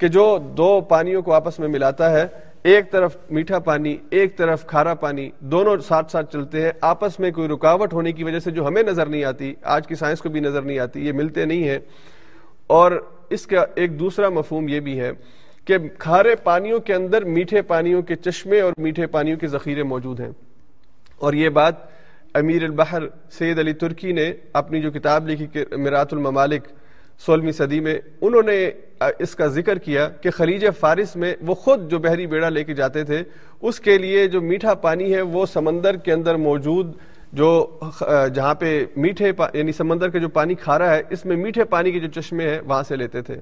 کہ جو دو پانیوں کو آپس میں ملاتا ہے، ایک طرف میٹھا پانی، ایک طرف کھارا پانی، دونوں ساتھ ساتھ چلتے ہیں، آپس میں کوئی رکاوٹ ہونے کی وجہ سے جو ہمیں نظر نہیں آتی، آج کی سائنس کو بھی نظر نہیں آتی، یہ ملتے نہیں ہیں۔ اور اس کا ایک دوسرا مفہوم یہ بھی ہے کہ کھارے پانیوں کے اندر میٹھے پانیوں کے چشمے اور میٹھے پانیوں کے ذخیرے موجود ہیں۔ اور یہ بات امیر البحر سید علی ترکی نے اپنی جو کتاب لکھی کہ امارات الممالک، سولہویں صدی میں انہوں نے اس کا ذکر کیا کہ خلیج فارس میں وہ خود جو بحری بیڑا لے کے جاتے تھے، اس کے لیے جو میٹھا پانی ہے وہ سمندر کے اندر موجود جو جہاں پہ میٹھے یعنی سمندر کا جو پانی کھارا ہے، اس میں میٹھے پانی کے جو چشمے ہیں وہاں سے لیتے تھے۔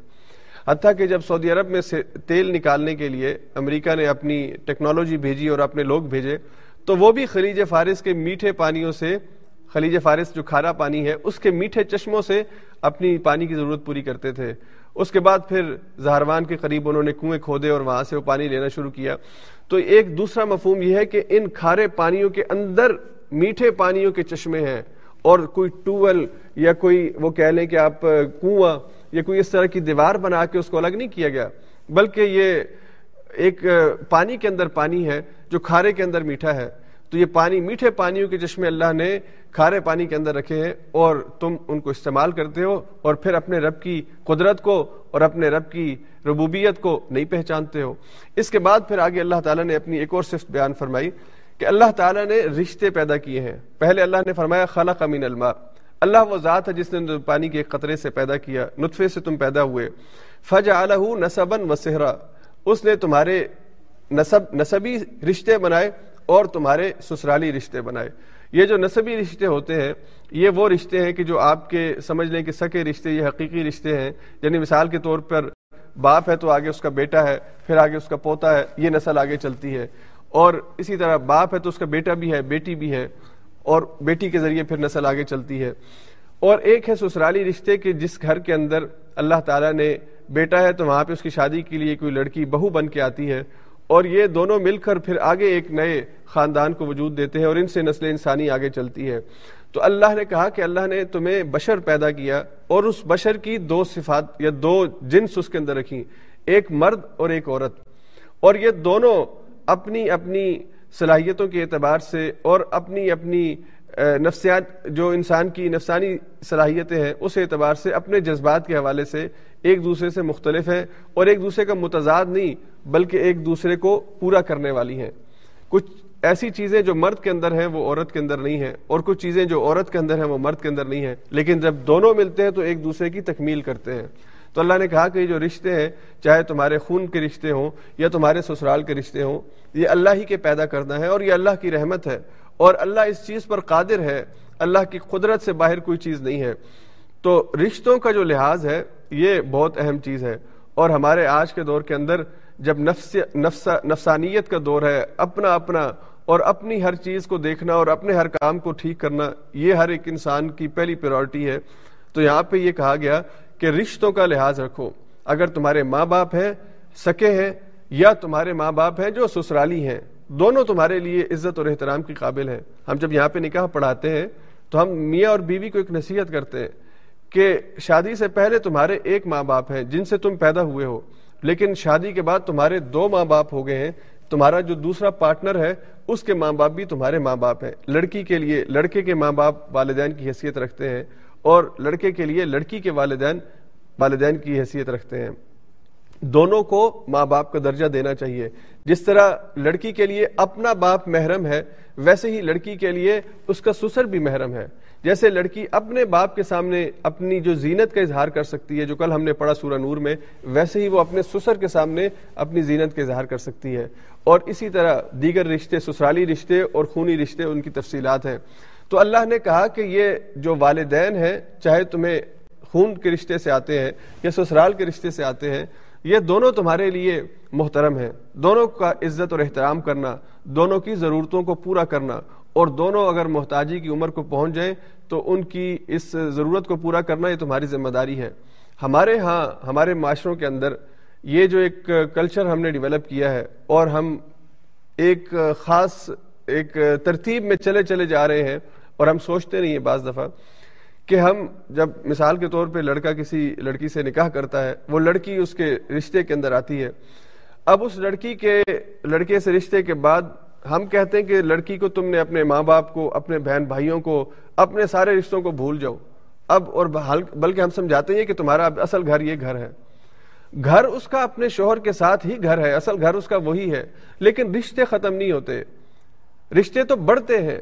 حتیٰ کہ جب سعودی عرب میں سے تیل نکالنے کے لیے امریکہ نے اپنی ٹیکنالوجی بھیجی اور اپنے لوگ بھیجے، تو وہ بھی خلیج فارس کے میٹھے پانیوں سے، خلیج فارس جو کھارا پانی ہے اس کے میٹھے چشموں سے اپنی پانی کی ضرورت پوری کرتے تھے۔ اس کے بعد پھر زہروان کے قریب انہوں نے کنویں کھودے اور وہاں سے وہ پانی لینا شروع کیا۔ تو ایک دوسرا مفہوم یہ ہے کہ ان کھارے پانیوں کے اندر میٹھے پانیوں کے چشمے ہیں، اور کوئی ٹویل یا کوئی وہ کہہ لیں کہ آپ کنواں یا کوئی اس طرح کی دیوار بنا کے اس کو الگ نہیں کیا گیا، بلکہ یہ ایک پانی کے اندر پانی ہے جو کھارے کے اندر میٹھا ہے۔ تو یہ پانی میٹھے پانیوں کے چشمے اللہ نے کھارے پانی کے اندر رکھے ہیں، اور تم ان کو استعمال کرتے ہو اور پھر اپنے رب کی قدرت کو اور اپنے رب کی ربوبیت کو نہیں پہچانتے ہو۔ اس کے بعد پھر آگے اللہ تعالیٰ نے اپنی ایک اور صفت بیان فرمائی کہ اللہ تعالیٰ نے رشتے پیدا کیے ہیں۔ پہلے اللہ نے فرمایا خلق من الماء، اللہ وہ ذات ہے جس نے پانی کے ایک قطرے سے پیدا کیا، نطفے سے تم پیدا ہوئے۔ فجعلہ نسبا وسحرا، اس نے تمہارے نسب نسبی رشتے بنائے اور تمہارے سسرالی رشتے بنائے۔ یہ جو نسبی رشتے ہوتے ہیں یہ وہ رشتے ہیں کہ جو آپ کے سمجھ لیں کہ سکے رشتے، یہ حقیقی رشتے ہیں، یعنی مثال کے طور پر باپ ہے تو آگے اس کا بیٹا ہے، پھر آگے اس کا پوتا ہے، یہ نسل آگے چلتی ہے، اور اسی طرح باپ ہے تو اس کا بیٹا بھی ہے، بیٹی بھی ہے، اور بیٹی کے ذریعے پھر نسل آگے چلتی ہے۔ اور ایک ہے سسرالی رشتے کہ جس گھر کے اندر اللہ تعالیٰ نے بیٹا ہے تو وہاں پہ اس کی شادی کے لیے کوئی لڑکی بہو بن کے آتی ہے، اور یہ دونوں مل کر پھر آگے ایک نئے خاندان کو وجود دیتے ہیں، اور ان سے نسل انسانی آگے چلتی ہے۔ تو اللہ نے کہا کہ اللہ نے تمہیں بشر پیدا کیا، اور اس بشر کی دو صفات یا دو جنس اس کے اندر رکھی، ایک مرد اور ایک عورت، اور یہ دونوں اپنی اپنی صلاحیتوں کے اعتبار سے اور اپنی اپنی نفسیات جو انسان کی نفسانی صلاحیتیں ہیں اس اعتبار سے اپنے جذبات کے حوالے سے ایک دوسرے سے مختلف ہیں، اور ایک دوسرے کا متضاد نہیں بلکہ ایک دوسرے کو پورا کرنے والی ہیں۔ کچھ ایسی چیزیں جو مرد کے اندر ہیں وہ عورت کے اندر نہیں ہیں، اور کچھ چیزیں جو عورت کے اندر ہیں وہ مرد کے اندر نہیں ہیں، لیکن جب دونوں ملتے ہیں تو ایک دوسرے کی تکمیل کرتے ہیں۔ تو اللہ نے کہا کہ یہ جو رشتے ہیں، چاہے تمہارے خون کے رشتے ہوں یا تمہارے سسرال کے رشتے ہوں، یہ اللہ ہی کے پیدا کرنا ہے، اور یہ اللہ کی رحمت ہے، اور اللہ اس چیز پر قادر ہے، اللہ کی قدرت سے باہر کوئی چیز نہیں ہے۔ تو رشتوں کا جو لحاظ ہے یہ بہت اہم چیز ہے، اور ہمارے آج کے دور کے اندر جب نفس نفس نفسانیت کا دور ہے، اپنا اپنا اور اپنی ہر چیز کو دیکھنا اور اپنے ہر کام کو ٹھیک کرنا، یہ ہر ایک انسان کی پہلی پرائرٹی ہے۔ تو یہاں پہ یہ کہا گیا کہ رشتوں کا لحاظ رکھو. اگر تمہارے ماں باپ ہیں, سکے ہیں, یا تمہارے ماں باپ ہیں جو سسرالی ہیں, دونوں تمہارے لیے عزت اور احترام کے قابل ہیں. ہم جب یہاں پہ نکاح پڑھاتے ہیں تو ہم میاں اور بیوی کو ایک نصیحت کرتے ہیں کہ شادی سے پہلے تمہارے ایک ماں باپ ہیں جن سے تم پیدا ہوئے ہو, لیکن شادی کے بعد تمہارے دو ماں باپ ہو گئے ہیں. تمہارا جو دوسرا پارٹنر ہے اس کے ماں باپ بھی تمہارے ماں باپ ہیں. لڑکی کے لیے لڑکے کے ماں باپ والدین کی حیثیت رکھتے ہیں, اور لڑکے کے لیے لڑکی کے والدین والدین کی حیثیت رکھتے ہیں. دونوں کو ماں باپ کا درجہ دینا چاہیے. جس طرح لڑکی کے لیے اپنا باپ محرم ہے, ویسے ہی لڑکی کے لیے اس کا سسر بھی محرم ہے. جیسے لڑکی اپنے باپ کے سامنے اپنی جو زینت کا اظہار کر سکتی ہے, جو کل ہم نے پڑھا سورہ نور میں, ویسے ہی وہ اپنے سسر کے سامنے اپنی زینت کا اظہار کر سکتی ہے. اور اسی طرح دیگر رشتے, سسرالی رشتے اور خونی رشتے, ان کی تفصیلات ہیں. تو اللہ نے کہا کہ یہ جو والدین ہیں, چاہے تمہیں خون کے رشتے سے آتے ہیں یا سسرال کے رشتے سے آتے ہیں, یہ دونوں تمہارے لیے محترم ہیں. دونوں کا عزت اور احترام کرنا, دونوں کی ضرورتوں کو پورا کرنا, اور دونوں اگر محتاجی کی عمر کو پہنچ جائیں تو ان کی اس ضرورت کو پورا کرنا یہ تمہاری ذمہ داری ہے. ہمارے ہاں, ہمارے معاشروں کے اندر یہ جو ایک کلچر ہم نے ڈیولپ کیا ہے, اور ہم ایک خاص ایک ترتیب میں چلے چلے جا رہے ہیں, اور ہم سوچتے نہیں ہیں بعض دفعہ کہ ہم جب مثال کے طور پہ لڑکا کسی لڑکی سے نکاح کرتا ہے, وہ لڑکی اس کے رشتے کے اندر آتی ہے. اب اس لڑکی کے لڑکے سے رشتے کے بعد ہم کہتے ہیں کہ لڑکی کو تم نے اپنے ماں باپ کو, اپنے بہن بھائیوں کو, اپنے سارے رشتوں کو بھول جاؤ اب, اور بلکہ ہم سمجھاتے ہیں کہ تمہارا اصل گھر یہ گھر ہے. گھر اس کا اپنے شوہر کے ساتھ ہی گھر ہے, اصل گھر اس کا وہی ہے, لیکن رشتے ختم نہیں ہوتے. رشتے تو بڑھتے ہیں,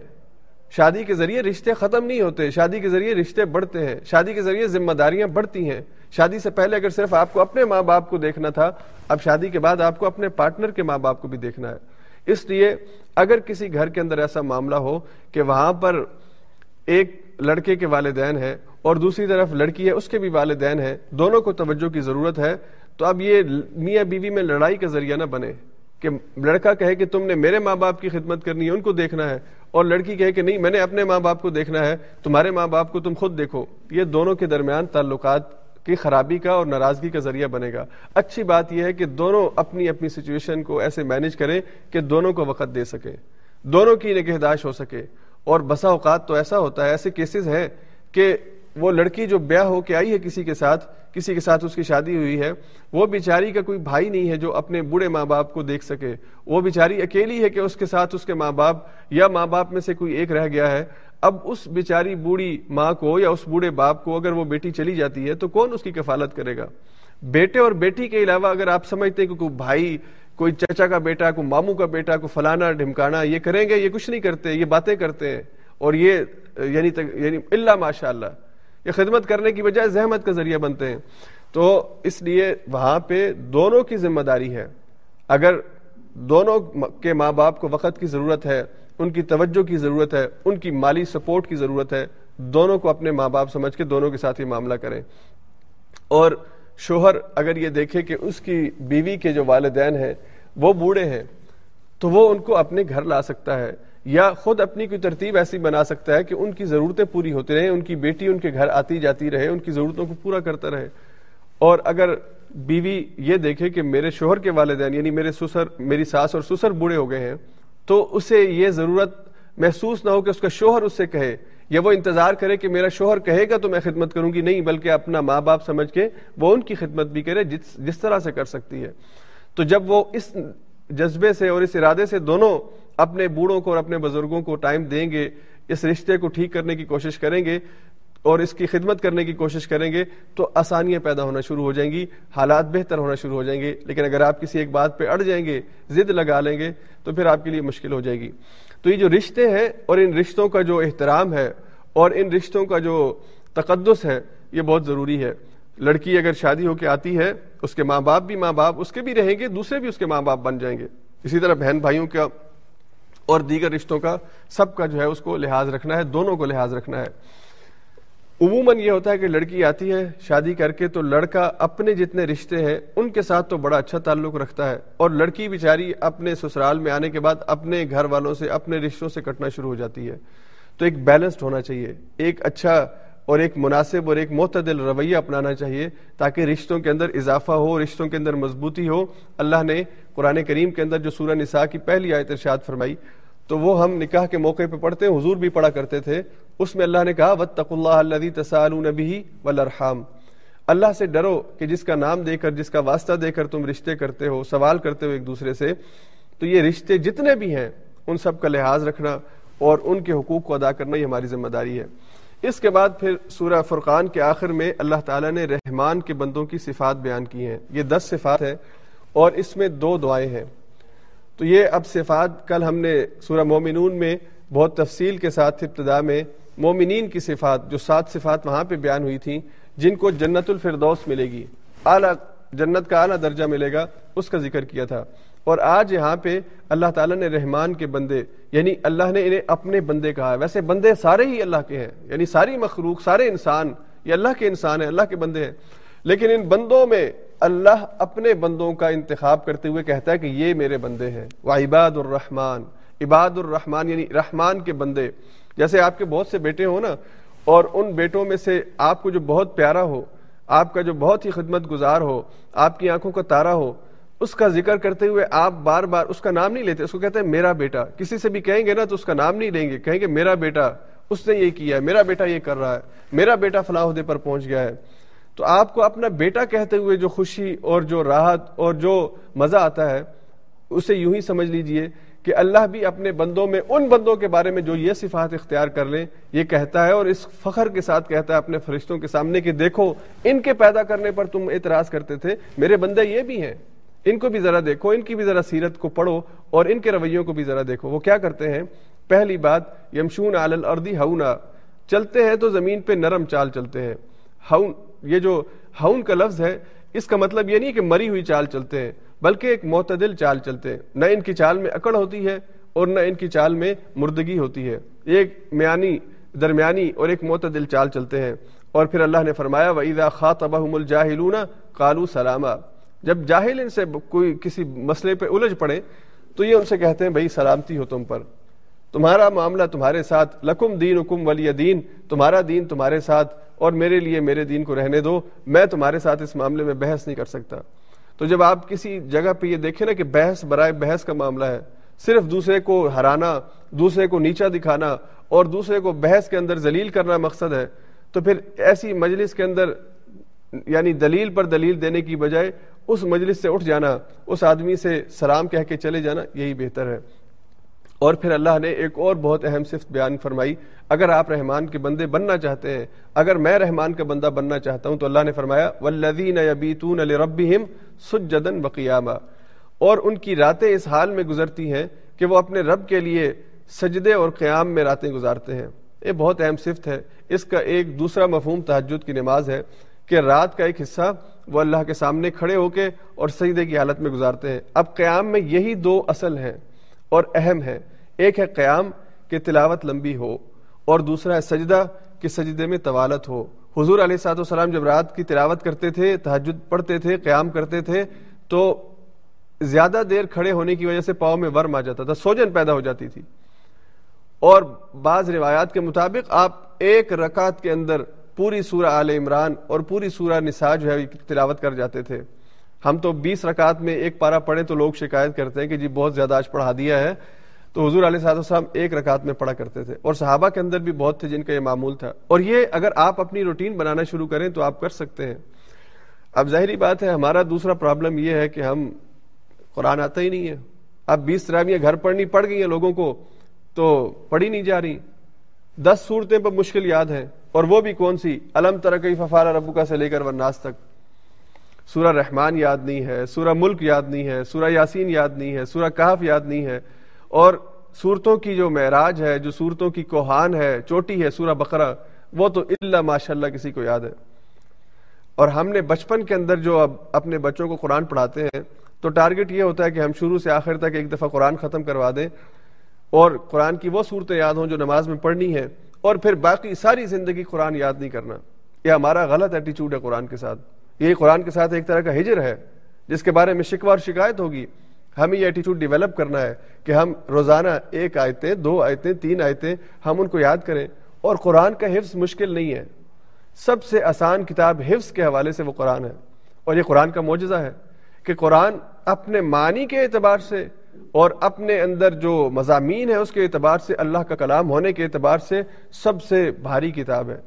شادی کے ذریعے رشتے ختم نہیں ہوتے, شادی کے ذریعے رشتے بڑھتے ہیں, شادی کے ذریعے ذمہ داریاں بڑھتی ہیں. شادی سے پہلے اگر صرف آپ کو اپنے ماں باپ کو دیکھنا تھا, اب شادی کے بعد آپ کو اپنے پارٹنر کے ماں باپ کو بھی دیکھنا ہے. اس لیے اگر کسی گھر کے اندر ایسا معاملہ ہو کہ وہاں پر ایک لڑکے کے والدین ہیں اور دوسری طرف لڑکی ہے, اس کے بھی والدین ہیں, دونوں کو توجہ کی ضرورت ہے, تو اب یہ میاں بیوی میں لڑائی کا ذریعہ نہ بنے کہ لڑکا کہے کہ تم نے میرے ماں باپ کی خدمت کرنی ہے, ان کو دیکھنا ہے, اور لڑکی کہے کہ نہیں, میں نے اپنے ماں باپ کو دیکھنا ہے, تمہارے ماں باپ کو تم خود دیکھو. یہ دونوں کے درمیان تعلقات کی خرابی کا اور ناراضگی کا ذریعہ بنے گا. اچھی بات یہ ہے کہ دونوں اپنی اپنی سچویشن کو ایسے مینج کریں کہ دونوں کو وقت دے سکیں, دونوں کی نگہداشت ہو سکے. اور بسا اوقات تو ایسا ہوتا ہے, ایسے کیسز ہیں کہ وہ لڑکی جو بیاہ ہو کے آئی ہے کسی کے ساتھ, کسی کے ساتھ اس کی شادی ہوئی ہے, وہ بیچاری کا کوئی بھائی نہیں ہے جو اپنے بوڑھے ماں باپ کو دیکھ سکے. وہ بیچاری اکیلی ہے کہ اس کے ساتھ اس کے ماں باپ یا ماں باپ میں سے کوئی ایک رہ گیا ہے. اب اس بیچاری بوڑھی ماں کو یا اس بوڑھے باپ کو اگر وہ بیٹی چلی جاتی ہے تو کون اس کی کفالت کرے گا؟ بیٹے اور بیٹی کے علاوہ اگر آپ سمجھتے ہیں کہ کوئی بھائی, کوئی چچا کا بیٹا, کوئی ماموں کا بیٹا, کوئی فلانا ڈھمکانا یہ کریں گے, یہ کچھ نہیں کرتے, یہ باتیں کرتے ہیں, اور یہ یعنی یعنی اللہ ماشاء اللہ یہ خدمت کرنے کی بجائے زحمت کا ذریعہ بنتے ہیں. تو اس لیے وہاں پہ دونوں کی ذمہ داری ہے. اگر دونوں کے ماں باپ کو وقت کی ضرورت ہے, ان کی توجہ کی ضرورت ہے, ان کی مالی سپورٹ کی ضرورت ہے, دونوں کو اپنے ماں باپ سمجھ کے دونوں کے ساتھ ہی معاملہ کریں. اور شوہر اگر یہ دیکھے کہ اس کی بیوی کے جو والدین ہیں وہ بوڑھے ہیں, تو وہ ان کو اپنے گھر لا سکتا ہے, یا خود اپنی کوئی ترتیب ایسی بنا سکتا ہے کہ ان کی ضرورتیں پوری ہوتی رہیں, ان کی بیٹی ان کے گھر آتی جاتی رہے, ان کی ضرورتوں کو پورا کرتا رہے. اور اگر بیوی یہ دیکھے کہ میرے شوہر کے والدین یعنی میرے سسر, میری ساس اور سسر بوڑھے ہو گئے ہیں, تو اسے یہ ضرورت محسوس نہ ہو کہ اس کا شوہر اس سے کہے, یا وہ انتظار کرے کہ میرا شوہر کہے گا تو میں خدمت کروں گی, نہیں, بلکہ اپنا ماں باپ سمجھ کے وہ ان کی خدمت بھی کرے جس جس طرح سے کر سکتی ہے. تو جب وہ اس جذبے سے اور اس ارادے سے دونوں اپنے بوڑھوں کو اور اپنے بزرگوں کو ٹائم دیں گے, اس رشتے کو ٹھیک کرنے کی کوشش کریں گے اور اس کی خدمت کرنے کی کوشش کریں گے, تو آسانیاں پیدا ہونا شروع ہو جائیں گی, حالات بہتر ہونا شروع ہو جائیں گے. لیکن اگر آپ کسی ایک بات پہ اڑ جائیں گے, ضد لگا لیں گے, تو پھر آپ کے لیے مشکل ہو جائے گی. تو یہ جو رشتے ہیں اور ان رشتوں کا جو احترام ہے اور ان رشتوں کا جو تقدس ہے, یہ بہت ضروری ہے. لڑکی اگر شادی ہو کے آتی ہے, اس کے ماں باپ بھی ماں باپ اس کے بھی رہیں گے, دوسرے بھی اس کے ماں باپ بن جائیں گے. اسی طرح بہن بھائیوں کا اور دیگر رشتوں کا, سب کا جو ہے اس کو لحاظ رکھنا ہے, دونوں کو لحاظ رکھنا ہے. عموماً یہ ہوتا ہے کہ لڑکی آتی ہے شادی کر کے تو لڑکا اپنے جتنے رشتے ہیں ان کے ساتھ تو بڑا اچھا تعلق رکھتا ہے, اور لڑکی بیچاری اپنے سسرال میں آنے کے بعد اپنے گھر والوں سے, اپنے رشتوں سے کٹنا شروع ہو جاتی ہے. تو ایک بیلنسڈ ہونا چاہیے, ایک اچھا اور ایک مناسب اور ایک معتدل رویہ اپنانا چاہیے تاکہ رشتوں کے اندر اضافہ ہو، رشتوں کے اندر مضبوطی ہو۔ اللہ نے قرآن کریم کے اندر جو سورہ نساء کی پہلی آیت ارشاد فرمائی تو وہ ہم نکاح کے موقع پہ پڑھتے ہیں، حضور بھی پڑھا کرتے تھے، اس میں اللہ نے کہا واتقوا اللہ الذی تسالون به والارحام، اللہ سے ڈرو کہ جس کا نام دے کر، جس کا واسطہ دے کر تم رشتے کرتے ہو، سوال کرتے ہو ایک دوسرے سے۔ تو یہ رشتے جتنے بھی ہیں ان سب کا لحاظ رکھنا اور ان کے حقوق کو ادا کرنا یہ ہماری ذمہ داری ہے۔ اس کے بعد پھر سورہ فرقان کے آخر میں اللہ تعالیٰ نے رحمان کے بندوں کی صفات بیان کی ہیں، یہ دس صفات ہیں اور اس میں دو دعائیں ہیں۔ تو یہ اب صفات کل ہم نے سورہ مومنون میں بہت تفصیل کے ساتھ ابتدا میں مومنین کی صفات جو سات صفات وہاں پہ بیان ہوئی تھیں جن کو جنت الفردوس ملے گی، اعلیٰ جنت کا اعلیٰ درجہ ملے گا، اس کا ذکر کیا تھا۔ اور آج یہاں پہ اللہ تعالیٰ نے رحمان کے بندے، یعنی اللہ نے انہیں اپنے بندے کہا ہے، ویسے بندے سارے ہی اللہ کے ہیں، یعنی ساری مخلوق، سارے انسان یہ اللہ کے انسان ہیں، اللہ کے بندے ہیں، لیکن ان بندوں میں اللہ اپنے بندوں کا انتخاب کرتے ہوئے کہتا ہے کہ یہ میرے بندے ہیں۔ وعباد الرحمن، عباد الرحمن یعنی رحمان کے بندے۔ جیسے آپ کے بہت سے بیٹے ہوں نا، اور ان بیٹوں میں سے آپ کو جو بہت پیارا ہو، آپ کا جو بہت ہی خدمت گزار ہو، آپ کی آنکھوں کا تارا ہو، اس کا ذکر کرتے ہوئے آپ بار بار اس کا نام نہیں لیتے، اس کو کہتے ہیں میرا بیٹا۔ کسی سے بھی کہیں گے نا تو اس کا نام نہیں لیں گے، کہیں گے میرا بیٹا اس نے یہ کیا ہے، میرا بیٹا یہ کر رہا ہے، میرا بیٹا فلاں عہدے پر پہنچ گیا ہے۔ تو آپ کو اپنا بیٹا کہتے ہوئے جو خوشی اور جو راحت اور جو مزہ آتا ہے، اسے یوں ہی سمجھ لیجئے کہ اللہ بھی اپنے بندوں میں ان بندوں کے بارے میں جو یہ صفات اختیار کر لیں یہ کہتا ہے، اور اس فخر کے ساتھ کہتا ہے اپنے فرشتوں کے سامنے کہ دیکھو ان کے پیدا کرنے پر تم اعتراض کرتے تھے، میرے بندے یہ بھی ہیں، ان کو بھی ذرا دیکھو، ان کی بھی ذرا سیرت کو پڑھو اور ان کے رویوں کو بھی ذرا دیکھو۔ وہ کیا کرتے ہیں؟ پہلی بات یمشون علی الارض ہونا، چلتے ہیں تو زمین پہ نرم چال چلتے ہیں۔ ہون، یہ جو ہون کا لفظ ہے اس کا مطلب یہ نہیں کہ مری ہوئی چال چلتے ہیں، بلکہ ایک معتدل چال چلتے ہیں، نہ ان کی چال میں اکڑ ہوتی ہے اور نہ ان کی چال میں مردگی ہوتی ہے، ایک میانی، درمیانی اور ایک معتدل چال چلتے ہیں۔ اور پھر اللہ نے فرمایا وَإِذَا خَاطَبَهُمُ الْجَاهِلُونَ قَالُوا سَلَامًا، جب جاہل ان سے کوئی کسی مسئلے پہ الجھ پڑے تو یہ ان سے کہتے ہیں بھائی سلامتی ہو تم پر، تمہارا معاملہ تمہارے ساتھ، لکم دینکم ولی دین، تمہارا دین تمہارے ساتھ اور میرے لیے میرے دین کو رہنے دو، میں تمہارے ساتھ اس معاملے میں بحث نہیں کر سکتا۔ تو جب آپ کسی جگہ پہ یہ دیکھیں نا کہ بحث برائے بحث کا معاملہ ہے، صرف دوسرے کو ہرانا، دوسرے کو نیچا دکھانا اور دوسرے کو بحث کے اندر ذلیل کرنا مقصد ہے، تو پھر ایسی مجلس کے اندر یعنی دلیل پر دلیل دینے کی بجائے اس مجلس سے اٹھ جانا، اس آدمی سے سلام کہہ کے چلے جانا، یہی بہتر ہے۔ اور پھر اللہ نے ایک اور بہت اہم صفت بیان فرمائی، اگر آپ رحمان کے بندے بننا چاہتے ہیں، اگر میں رحمان کا بندہ بننا چاہتا ہوں تو اللہ نے فرمایا والذین یبیتون لربہم سجدا وقیاما، اور ان کی راتیں اس حال میں گزرتی ہیں کہ وہ اپنے رب کے لیے سجدے اور قیام میں راتیں گزارتے ہیں۔ یہ بہت اہم صفت ہے، اس کا ایک دوسرا مفہوم تہجد کی نماز ہے کہ رات کا ایک حصہ وہ اللہ کے سامنے کھڑے ہو کے اور سجدے کی حالت میں گزارتے ہیں۔ اب قیام میں یہی دو اصل ہیں اور اہم ہیں، ایک ہے قیام کہ تلاوت لمبی ہو اور دوسرا ہے سجدہ کہ سجدے میں طوالت ہو۔ حضور علیہ الصلوۃ والسلام جب رات کی تلاوت کرتے تھے، تہجد پڑھتے تھے، قیام کرتے تھے تو زیادہ دیر کھڑے ہونے کی وجہ سے پاؤں میں ورم آ جاتا تھا، سوجن پیدا ہو جاتی تھی، اور بعض روایات کے مطابق آپ ایک رکعت کے اندر پوری سورہ آل عمران اور پوری سورہ نساء جو ہے تلاوت کر جاتے تھے۔ ہم تو بیس رکعت میں ایک پارہ پڑھیں تو لوگ شکایت کرتے ہیں کہ جی بہت زیادہ آج پڑھا دیا ہے، تو حضور علیہ السلام ایک رکعت میں پڑھا کرتے تھے، اور صحابہ کے اندر بھی بہت تھے جن کا یہ معمول تھا۔ اور یہ اگر آپ اپنی روٹین بنانا شروع کریں تو آپ کر سکتے ہیں۔ اب ظاہری بات ہے ہمارا دوسرا پرابلم یہ ہے کہ ہم قرآن آتا ہی نہیں ہے، اب بیس تراویح گھر پڑھنی پڑ گئی ہیں لوگوں کو تو پڑھی نہیں جا رہی، دس صورتیں پر مشکل یاد ہیں، اور وہ بھی کون سی، الم تر کیف فعل ربک سے لے کر والناس تک۔ سورہ رحمان یاد نہیں ہے، سورہ ملک یاد نہیں ہے، سورہ یاسین یاد نہیں ہے، سورہ کہف یاد نہیں ہے، اور صورتوں کی جو معراج ہے، جو صورتوں کی کوہان ہے، چوٹی ہے، سورہ بقرہ، وہ تو الا ماشاء اللہ کسی کو یاد ہے۔ اور ہم نے بچپن کے اندر جو اب اپنے بچوں کو قرآن پڑھاتے ہیں تو ٹارگٹ یہ ہوتا ہے کہ ہم شروع سے آخر تک ایک دفعہ قرآن ختم کروا دیں اور قرآن کی وہ صورتیں یاد ہوں جو نماز میں پڑھنی ہے، اور پھر باقی ساری زندگی قرآن یاد نہیں کرنا۔ یہ ہمارا غلط ایٹیچیوڈ ہے قرآن کے ساتھ، یہ قرآن کے ساتھ ایک طرح کا ہجر ہے جس کے بارے میں شکوہ اور شکایت ہوگی۔ ہمیں یہ ایٹیچیوڈ ڈیولپ کرنا ہے کہ ہم روزانہ ایک آیتیں، دو آیتیں، تین آیتیں ہم ان کو یاد کریں، اور قرآن کا حفظ مشکل نہیں ہے، سب سے آسان کتاب حفظ کے حوالے سے وہ قرآن ہے. اور یہ قرآن کا معجزہ ہے کہ قرآن اپنے معنی کے اعتبار سے اور اپنے اندر جو مضامین ہے اس کے اعتبار سے اللہ کا کلام ہونے کے اعتبار سے سب سے بھاری کتاب ہے.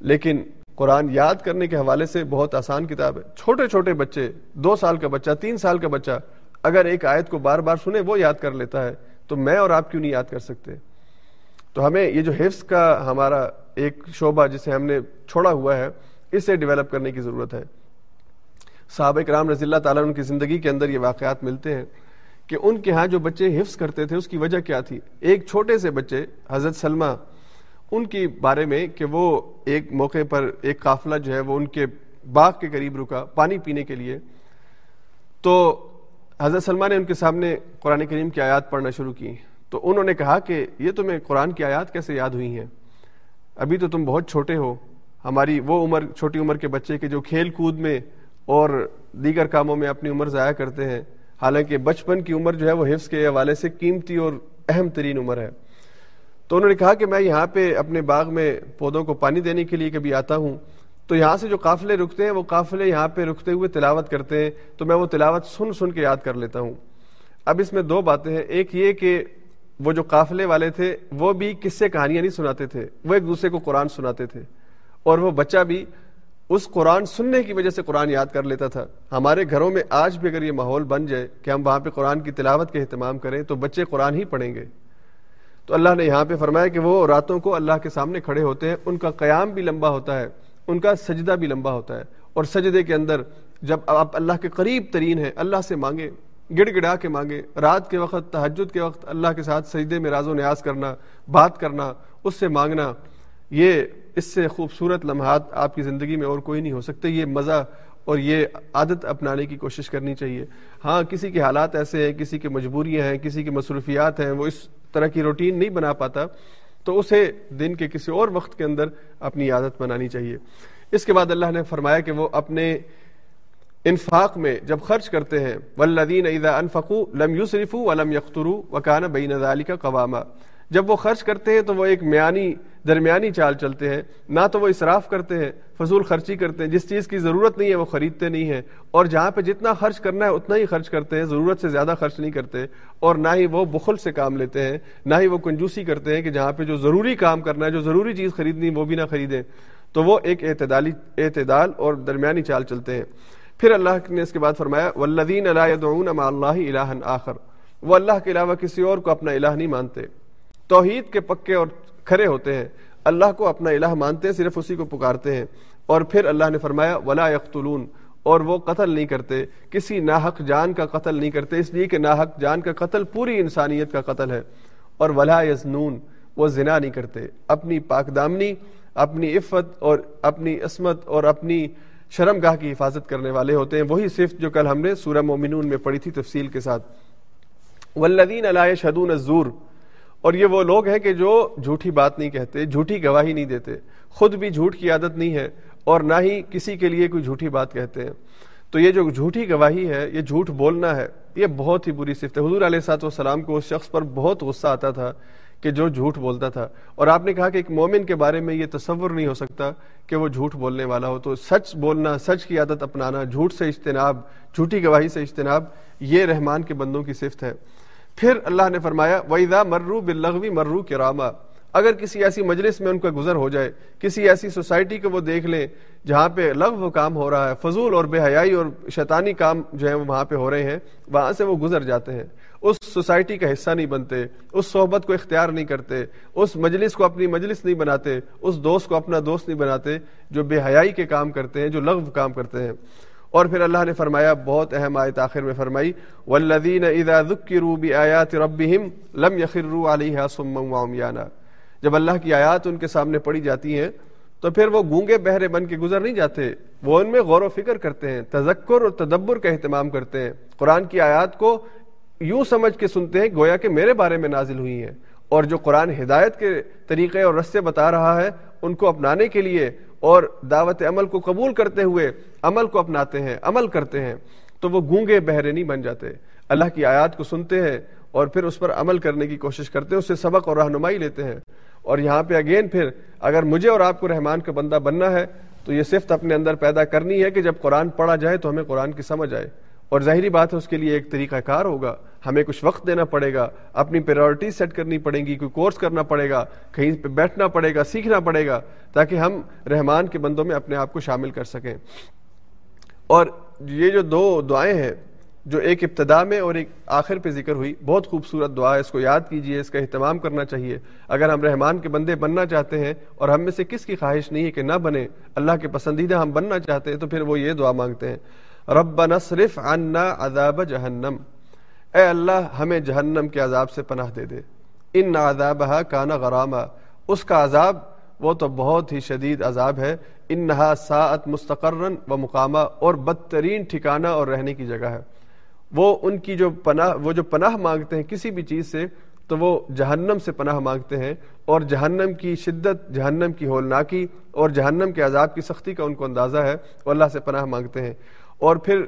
لیکن قرآن یاد کرنے کے حوالے سے بہت آسان کتاب ہے. چھوٹے چھوٹے بچے, دو سال کا بچہ, تین سال کا بچہ اگر ایک آیت کو بار بار سنے وہ یاد کر لیتا ہے, تو میں اور آپ کیوں نہیں یاد کر سکتے؟ تو ہمیں یہ جو حفظ کا ہمارا ایک شعبہ جسے ہم نے چھوڑا ہوا ہے اسے ڈیولپ کرنے کی ضرورت ہے. صحابہ کرام رضی اللہ تعالیٰ عنہ کی زندگی کے اندر یہ واقعات ملتے ہیں کہ ان کے ہاں جو بچے حفظ کرتے تھے اس کی وجہ کیا تھی. ایک چھوٹے سے بچے حضرت سلمہ, ان کے بارے میں کہ وہ ایک موقع پر ایک قافلہ جو ہے وہ ان کے باغ کے قریب رکا پانی پینے کے لیے, تو حضرت سلمہ نے ان کے سامنے قرآن کریم کی آیات پڑھنا شروع کی. تو انہوں نے کہا کہ یہ تمہیں قرآن کی آیات کیسے یاد ہوئی ہیں, ابھی تو تم بہت چھوٹے ہو. ہماری وہ عمر, چھوٹی عمر کے بچے کے جو کھیل کود میں اور دیگر کاموں میں اپنی عمر ضائع کرتے ہیں, حالانکہ بچپن کی عمر جو ہے وہ حفظ کے حوالے سے قیمتی اور اہم ترین عمر ہے. تو انہوں نے کہا کہ میں یہاں پہ اپنے باغ میں پودوں کو پانی دینے کے لیے کبھی آتا ہوں, تو یہاں سے جو قافلے رکتے ہیں وہ قافلے یہاں پہ رکتے ہوئے تلاوت کرتے ہیں, تو میں وہ تلاوت سن سن کے یاد کر لیتا ہوں. اب اس میں دو باتیں ہیں, ایک یہ کہ وہ جو قافلے والے تھے وہ بھی قصے کہانیاں نہیں سناتے تھے, وہ ایک دوسرے کو قرآن سناتے تھے, اور وہ بچہ بھی اس قرآن سننے کی وجہ سے قرآن یاد کر لیتا تھا. ہمارے گھروں میں آج بھی اگر یہ ماحول بن جائے کہ ہم وہاں پہ قرآن کی تلاوت کے اہتمام کریں تو بچے قرآن ہی پڑھیں گے. تو اللہ نے یہاں پہ فرمایا کہ وہ راتوں کو اللہ کے سامنے کھڑے ہوتے ہیں, ان کا قیام بھی لمبا ہوتا ہے, ان کا سجدہ بھی لمبا ہوتا ہے, اور سجدے کے اندر جب آپ اللہ کے قریب ترین ہیں اللہ سے مانگے, گڑ گڑا کے مانگے. رات کے وقت, تہجد کے وقت اللہ کے ساتھ سجدے میں راز و نیاز کرنا, بات کرنا, اس سے مانگنا, یہ اس سے خوبصورت لمحات آپ کی زندگی میں اور کوئی نہیں ہو سکتے. یہ مزہ اور یہ عادت اپنانے کی کوشش کرنی چاہیے. ہاں, کسی کے حالات ایسے ہیں, کسی کی مجبوریاں ہیں, کسی کی مصروفیات ہیں, وہ اس طرح کی روٹین نہیں بنا پاتا, تو اسے دن کے کسی اور وقت کے اندر اپنی عادت بنانی چاہیے. اس کے بعد اللہ نے فرمایا کہ وہ اپنے انفاق میں جب خرچ کرتے ہیں, والذین اذا انفقوا لم یسرفوا ولم یقتروا وکان بین ذلک قواما, جب وہ خرچ کرتے ہیں تو وہ ایک میانی درمیانی چال چلتے ہیں, نہ تو وہ اسراف کرتے ہیں, فضول خرچی کرتے ہیں, جس چیز کی ضرورت نہیں ہے وہ خریدتے نہیں ہیں, اور جہاں پہ جتنا خرچ کرنا ہے اتنا ہی خرچ کرتے ہیں, ضرورت سے زیادہ خرچ نہیں کرتے, اور نہ ہی وہ بخل سے کام لیتے ہیں, نہ ہی وہ کنجوسی کرتے ہیں کہ جہاں پہ جو ضروری کام کرنا ہے, جو ضروری چیز خریدنی وہ بھی نہ خریدیں. تو وہ ایک اعتدالی اعتدال اور درمیانی چال چلتے ہیں. پھر اللہ نے اس کے بعد فرمایا والذین لا یدعون مع اللہ الہا آخر, وہ اللہ کے علاوہ کسی اور کو اپنا الہ نہیں مانتے, توحید کے پکے اور کھڑے ہوتے ہیں, اللہ کو اپنا الہ مانتے ہیں, صرف اسی کو پکارتے ہیں. اور پھر اللہ نے فرمایا ولا یقتلون, اور وہ قتل نہیں کرتے, کسی ناحق جان کا قتل نہیں کرتے, اس لیے کہ ناحق جان کا قتل پوری انسانیت کا قتل ہے. اور ولا یزنون, وہ زنا نہیں کرتے, اپنی پاکدامنی, اپنی عفت اور اپنی عصمت اور اپنی شرم گاہ کی حفاظت کرنے والے ہوتے ہیں, وہی صفت جو کل ہم نے سورہ مومنون میں پڑھی تھی تفصیل کے ساتھ. والذین لا یشہدون الزور, اور یہ وہ لوگ ہیں کہ جو جھوٹی بات نہیں کہتے, جھوٹی گواہی نہیں دیتے, خود بھی جھوٹ کی عادت نہیں ہے اور نہ ہی کسی کے لیے کوئی جھوٹی بات کہتے ہیں. تو یہ جو جھوٹی گواہی ہے, یہ جھوٹ بولنا ہے, یہ بہت ہی بری صفت ہے. حضور علیہ الصلوۃ والسلام کو اس شخص پر بہت غصہ آتا تھا کہ جو جھوٹ بولتا تھا, اور آپ نے کہا کہ ایک مومن کے بارے میں یہ تصور نہیں ہو سکتا کہ وہ جھوٹ بولنے والا ہو. تو سچ بولنا, سچ کی عادت اپنانا, جھوٹ سے اجتناب, جھوٹی گواہی سے اجتناب, یہ رحمان کے بندوں کی صفت ہے. پھر اللہ نے فرمایا وَإِذَا مَرُّوا بِاللَّغْوِ مَرُّوا کِرَامًا, اگر کسی ایسی مجلس میں ان کا گزر ہو جائے, کسی ایسی سوسائٹی کو وہ دیکھ لیں جہاں پہ لغو کام ہو رہا ہے, فضول اور بے حیائی اور شیطانی کام جو ہیں وہاں پہ ہو رہے ہیں, وہاں سے وہ گزر جاتے ہیں, اس سوسائٹی کا حصہ نہیں بنتے, اس صحبت کو اختیار نہیں کرتے, اس مجلس کو اپنی مجلس نہیں بناتے, اس دوست کو اپنا دوست نہیں بناتے جو بے حیائی کے کام کرتے ہیں, جو لغو کام کرتے ہیں. اور پھر اللہ نے فرمایا, بہت اہم آیت آخر میں فرمائی, والذین اذا ذکروا بآیات ربہم لم یخروا علیہا صما وعمیانا, جب اللہ کی آیات ان کے سامنے پڑھی جاتی ہیں تو پھر وہ گونگے بہرے بن کے گزر نہیں جاتے, وہ ان میں غور و فکر کرتے ہیں, تذکر اور تدبر کا اہتمام کرتے ہیں, قرآن کی آیات کو یوں سمجھ کے سنتے ہیں گویا کہ میرے بارے میں نازل ہوئی ہیں, اور جو قرآن ہدایت کے طریقے اور رستے بتا رہا ہے ان کو اپنانے کے لیے اور دعوت عمل کو قبول کرتے ہوئے عمل کو اپناتے ہیں, عمل کرتے ہیں. تو وہ گونگے بہرے نہیں بن جاتے, اللہ کی آیات کو سنتے ہیں اور پھر اس پر عمل کرنے کی کوشش کرتے ہیں, اس سے سبق اور رہنمائی لیتے ہیں. اور یہاں پہ اگین پھر اگر مجھے اور آپ کو رحمان کا بندہ بننا ہے تو یہ صفت اپنے اندر پیدا کرنی ہے کہ جب قرآن پڑھا جائے تو ہمیں قرآن کی سمجھ آئے. اور ظاہری بات ہے اس کے لیے ایک طریقہ کار ہوگا, ہمیں کچھ وقت دینا پڑے گا, اپنی پریورٹی سیٹ کرنی پڑیں گی, کوئی کورس کرنا پڑے گا, کہیں پہ بیٹھنا پڑے گا, سیکھنا پڑے گا تاکہ ہم رحمان کے بندوں میں اپنے آپ کو شامل کر سکیں. اور یہ جو دو دعائیں ہیں جو ایک ابتدا میں اور ایک آخر پہ ذکر ہوئی, بہت خوبصورت دعا ہے, اس کو یاد کیجئے, اس کا اہتمام کرنا چاہیے. اگر ہم رحمان کے بندے بننا چاہتے ہیں, اور ہم میں سے کس کی خواہش نہیں ہے کہ نہ بنے, اللہ کے پسندیدہ ہم بننا چاہتے ہیں, تو پھر وہ یہ دعا مانگتے ہیں, ربنا اصرف عنا عذاب جہنم, اے اللہ ہمیں جہنم کے عذاب سے پناہ دے دے, ان عذابہا کان غراما, اس کا عذاب وہ تو بہت ہی شدید عذاب ہے, انہا ساعت مستقرن و مقامہ, اور بدترین ٹھکانہ اور رہنے کی جگہ ہے. وہ ان کی جو پناہ وہ جو پناہ مانگتے ہیں کسی بھی چیز سے تو وہ جہنم سے پناہ مانگتے ہیں, اور جہنم کی شدت, جہنم کی ہولناکی اور جہنم کے عذاب کی سختی کا ان کو اندازہ ہے, وہ اللہ سے پناہ مانگتے ہیں. اور پھر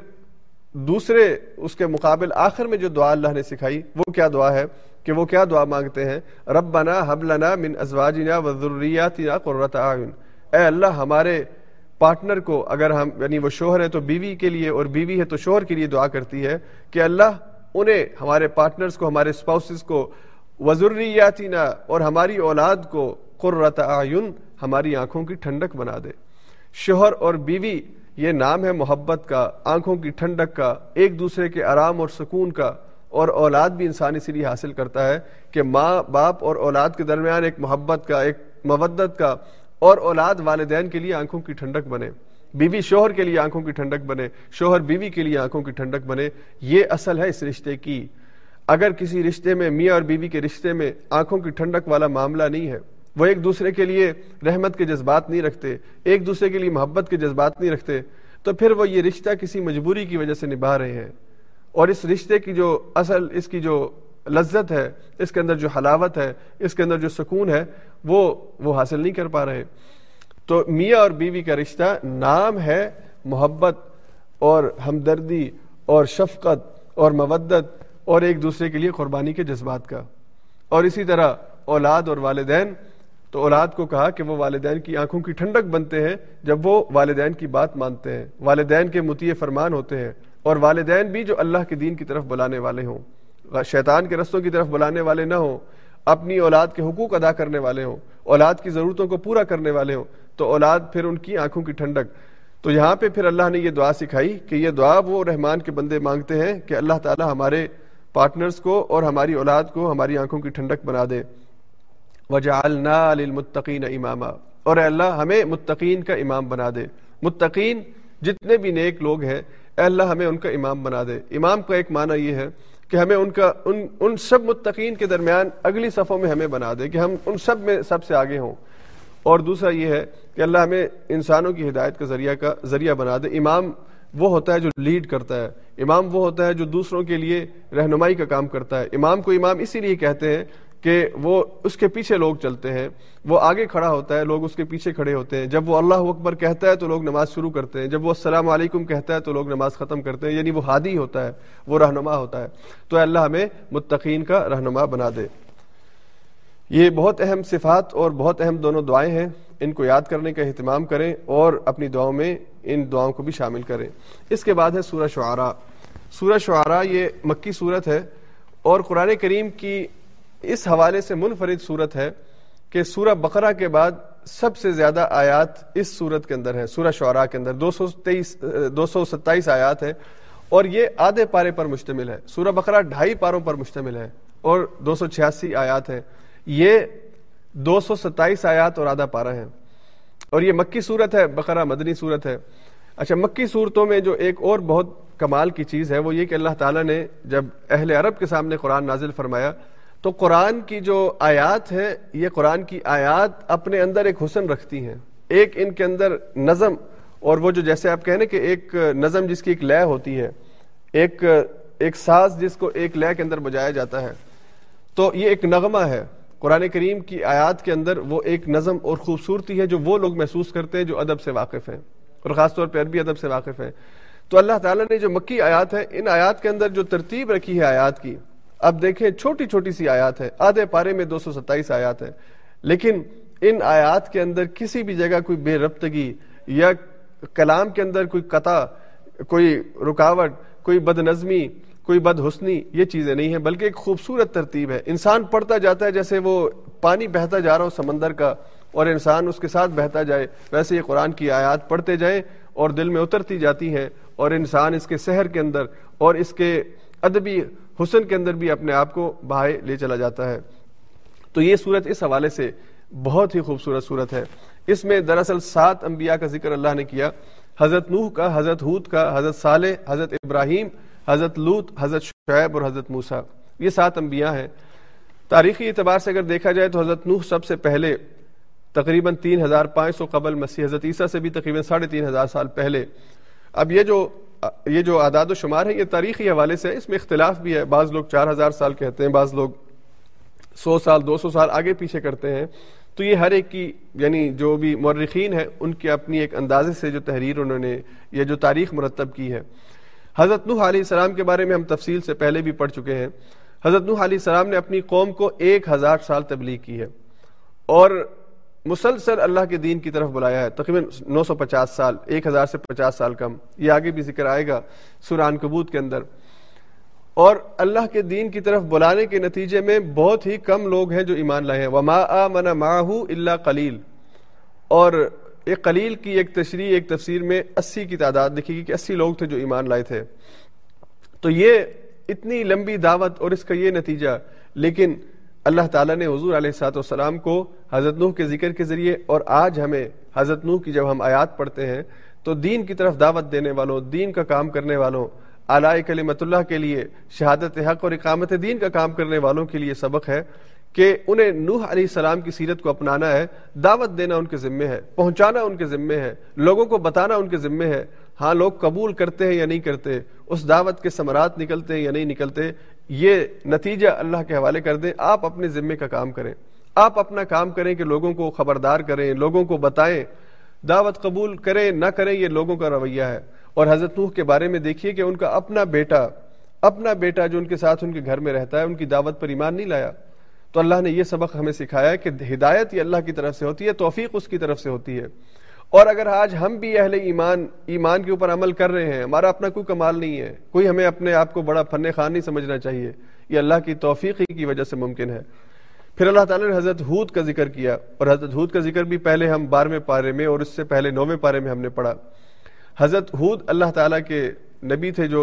دوسرے اس کے مقابل آخر میں جو دعا اللہ نے سکھائی وہ کیا دعا ہے کہ وہ کیا دعا مانگتے ہیں, ربنا حب لنا من ازواجنا و ذریاتنا قرۃ اعین, اے اللہ ہمارے پارٹنر کو, اگر ہم یعنی وہ شوہر ہے تو بیوی کے لیے اور بیوی ہے تو شوہر کے لیے دعا کرتی ہے کہ اللہ انہیں, ہمارے پارٹنرز کو, ہمارے اسپاؤسز کو, و ذریاتنا, اور ہماری اولاد کو, قرۃ اعین, ہماری آنکھوں کی ٹھنڈک بنا دے. شوہر اور بیوی یہ نام ہے محبت کا, آنکھوں کی ٹھنڈک کا, ایک دوسرے کے آرام اور سکون کا. اور اولاد بھی انسان اسی لیے حاصل کرتا ہے کہ ماں باپ اور اولاد کے درمیان ایک محبت کا, ایک مودت کا, اور اولاد والدین کے لیے آنکھوں کی ٹھنڈک بنے, بیوی شوہر کے لیے آنکھوں کی ٹھنڈک بنے, شوہر بیوی کے لیے آنکھوں کی ٹھنڈک بنے. یہ اصل ہے اس رشتے کی. اگر کسی رشتے میں, میاں اور بیوی کے رشتے میں آنکھوں کی ٹھنڈک والا معاملہ نہیں ہے, وہ ایک دوسرے کے لیے رحمت کے جذبات نہیں رکھتے, ایک دوسرے کے لیے محبت کے جذبات نہیں رکھتے, تو پھر وہ یہ رشتہ کسی مجبوری کی وجہ سے نبھا رہے ہیں. اور اس رشتے کی جو اصل, اس کی جو لذت ہے, اس کے اندر جو حلاوت ہے, اس کے اندر جو سکون ہے, وہ وہ حاصل نہیں کر پا رہے. تو میاں اور بیوی کا رشتہ نام ہے محبت اور ہمدردی اور شفقت اور مودت اور ایک دوسرے کے لیے قربانی کے جذبات کا. اور اسی طرح اولاد اور والدین, تو اولاد کو کہا کہ وہ والدین کی آنکھوں کی ٹھنڈک بنتے ہیں جب وہ والدین کی بات مانتے ہیں, والدین کے مطیع فرمان ہوتے ہیں, اور والدین بھی جو اللہ کے دین کی طرف بلانے والے ہوں, شیطان کے رستوں کی طرف بلانے والے نہ ہوں, اپنی اولاد کے حقوق ادا کرنے والے ہوں, اولاد کی ضرورتوں کو پورا کرنے والے ہوں, تو اولاد پھر ان کی آنکھوں کی ٹھنڈک. تو یہاں پہ پھر اللہ نے یہ دعا سکھائی کہ یہ دعا وہ رحمان کے بندے مانگتے ہیں کہ اللہ تعالیٰ ہمارے پارٹنرز کو اور ہماری اولاد کو ہماری آنکھوں کی ٹھنڈک بنا دے. وجعلنا للمتقین اماما, اور اے اللہ ہمیں متقین کا امام بنا دے. متقین جتنے بھی نیک لوگ ہیں, اے اللہ ہمیں ان کا امام بنا دے. امام کا ایک معنی یہ ہے کہ ہمیں ان کا ان ان سب متقین کے درمیان اگلی صفوں میں ہمیں بنا دے کہ ہم ان سب میں سب سے آگے ہوں. اور دوسرا یہ ہے کہ اللہ ہمیں انسانوں کی ہدایت کا ذریعہ کا ذریعہ بنا دے. امام وہ ہوتا ہے جو لیڈ کرتا ہے, امام وہ ہوتا ہے جو دوسروں کے لیے رہنمائی کا کام کرتا ہے. امام کو امام اسی لیے کہتے ہیں کہ وہ اس کے پیچھے لوگ چلتے ہیں, وہ آگے کھڑا ہوتا ہے, لوگ اس کے پیچھے کھڑے ہوتے ہیں. جب وہ اللہ اکبر کہتا ہے تو لوگ نماز شروع کرتے ہیں, جب وہ السلام علیکم کہتا ہے تو لوگ نماز ختم کرتے ہیں. یعنی وہ ہادی ہوتا ہے, وہ رہنما ہوتا ہے. تو اللہ ہمیں متقین کا رہنما بنا دے. یہ بہت اہم صفات اور بہت اہم دونوں دعائیں ہیں, ان کو یاد کرنے کا اہتمام کریں اور اپنی دعاؤں میں ان دعاؤں کو بھی شامل کریں. اس کے بعد ہے سورہ شعرا. سورہ شعرا یہ مکی صورت ہے اور قرآن کریم کی اس حوالے سے منفرد صورت ہے کہ سورہ بقرہ کے بعد سب سے زیادہ آیات اس صورت کے اندر ہیں, سورہ شعراء کے اندر دو سو تیئیس دو سو ستائیس آیات ہیں, اور یہ آدھے پارے پر مشتمل ہے. سورہ بقرہ ڈھائی پاروں پر مشتمل ہے اور دو سو چھیاسی آیات ہیں. یہ دو سو ستائیس آیات اور آدھا پارہ ہیں, اور یہ مکی صورت ہے, بقرہ مدنی صورت ہے. اچھا, مکی صورتوں میں جو ایک اور بہت کمال کی چیز ہے وہ یہ کہ اللہ تعالیٰ نے جب اہل عرب کے سامنے قرآن نازل فرمایا تو قرآن کی جو آیات ہیں, یہ قرآن کی آیات اپنے اندر ایک حسن رکھتی ہیں, ایک ان کے اندر نظم, اور وہ جو جیسے آپ کہیں نا کہ ایک نظم جس کی ایک لے ہوتی ہے, ایک ایک ساز جس کو ایک لے کے اندر بجایا جاتا ہے, تو یہ ایک نغمہ ہے. قرآن کریم کی آیات کے اندر وہ ایک نظم اور خوبصورتی ہے جو وہ لوگ محسوس کرتے ہیں جو ادب سے واقف ہیں, اور خاص طور پہ عربی ادب سے واقف ہیں. تو اللہ تعالیٰ نے جو مکی آیات ہیں, ان آیات کے اندر جو ترتیب رکھی ہے آیات کی, اب دیکھیں چھوٹی چھوٹی سی آیات ہے, آدھے پارے میں دو سو ستائیس آیات ہے, لیکن ان آیات کے اندر کسی بھی جگہ کوئی بے ربطگی یا کلام کے اندر کوئی قطع، کوئی رکاوٹ، کوئی بدنظمی، کوئی بدحسنی، یہ چیزیں نہیں ہیں، بلکہ ایک خوبصورت ترتیب ہے. انسان پڑھتا جاتا ہے جیسے وہ پانی بہتا جا رہا ہو سمندر کا اور انسان اس کے ساتھ بہتا جائے، ویسے یہ قرآن کی آیات پڑھتے جائیں اور دل میں اترتی جاتی ہیں، اور انسان اس کے سحر کے اندر اور اس کے ادبی حسن کے اندر بھی اپنے آپ کو بہائے لے چلا جاتا ہے. تو یہ صورت اس حوالے سے بہت ہی خوبصورت صورت ہے. اس میں دراصل سات انبیاء کا ذکر اللہ نے کیا، حضرت نوح کا، حضرت ہود کا، حضرت صالح، حضرت ابراہیم، حضرت لوط، حضرت شعیب اور حضرت موسیٰ. یہ سات انبیاء ہیں. تاریخی اعتبار سے اگر دیکھا جائے تو حضرت نوح سب سے پہلے تقریباً تین ہزار پانچ سو قبل مسیح، حضرت عیسیٰ سے بھی تقریباً ساڑھے تین ہزار سال پہلے. اب یہ جو یہ جو اعداد و شمار ہے یہ تاریخی حوالے سے، اس میں اختلاف بھی ہے. بعض لوگ چار ہزار سال کہتے ہیں، بعض لوگ سو سال دو سو سال آگے پیچھے کرتے ہیں. تو یہ ہر ایک کی یعنی جو بھی مورخین ہیں ان کے اپنی ایک اندازے سے جو تحریر انہوں نے یہ جو تاریخ مرتب کی ہے. حضرت نوح علیہ السلام کے بارے میں ہم تفصیل سے پہلے بھی پڑھ چکے ہیں. حضرت نوح علیہ السلام نے اپنی قوم کو ایک ہزار سال تبلیغ کی ہے اور مسلسل اللہ کے دین کی طرف بلایا ہے، تقریباً نو سو پچاس سال، ایک ہزار سے پچاس سال کم. یہ آگے بھی ذکر آئے گا سورہ عنکبوت کے اندر. اور اللہ کے دین کی طرف بلانے کے نتیجے میں بہت ہی کم لوگ ہیں جو ایمان لائے ہیں. وما آمن معہ الا قلیل، اور ایک قلیل کی ایک تشریح ایک تفسیر میں اسی کی تعداد دیکھے گی کہ اسی لوگ تھے جو ایمان لائے تھے. تو یہ اتنی لمبی دعوت اور اس کا یہ نتیجہ، لیکن اللہ تعالیٰ نے حضور علیہ الصلوۃ والسلام کو حضرت نوح کے ذکر کے ذریعے، اور آج ہمیں حضرت نوح کی جب ہم آیات پڑھتے ہیں تو دین کی طرف دعوت دینے والوں، دین کا کام کرنے والوں، اعلی کلمۃ اللہ کے لیے شہادت حق اور اقامت دین کا کام کرنے والوں کے لیے سبق ہے کہ انہیں نوح علیہ السلام کی سیرت کو اپنانا ہے. دعوت دینا ان کے ذمہ ہے، پہنچانا ان کے ذمہ ہے، لوگوں کو بتانا ان کے ذمہ ہے. ہاں لوگ قبول کرتے ہیں یا نہیں کرتے، اس دعوت کے ثمرات نکلتے ہیں یا نہیں نکلتے، یہ نتیجہ اللہ کے حوالے کر دیں. آپ اپنے ذمہ کا کام کریں، آپ اپنا کام کریں کہ لوگوں کو خبردار کریں، لوگوں کو بتائیں. دعوت قبول کریں نہ کریں یہ لوگوں کا رویہ ہے. اور حضرت نوح کے بارے میں دیکھیے کہ ان کا اپنا بیٹا اپنا بیٹا جو ان کے ساتھ ان کے گھر میں رہتا ہے ان کی دعوت پر ایمان نہیں لایا. تو اللہ نے یہ سبق ہمیں سکھایا کہ ہدایت یہ اللہ کی طرف سے ہوتی ہے، توفیق اس کی طرف سے ہوتی ہے. اور اگر آج ہم بھی اہل ایمان ایمان کے اوپر عمل کر رہے ہیں، ہمارا اپنا کوئی کمال نہیں ہے، کوئی ہمیں اپنے آپ کو بڑا فن خان نہیں سمجھنا چاہیے، یہ اللہ کی توفیق ہی کی وجہ سے ممکن ہے. پھر اللہ تعالیٰ نے حضرت ہود کا ذکر کیا، اور حضرت ہود کا ذکر بھی پہلے ہم بارہویں پارے میں اور اس سے پہلے نویں پارے میں ہم نے پڑھا. حضرت ہود اللہ تعالیٰ کے نبی تھے جو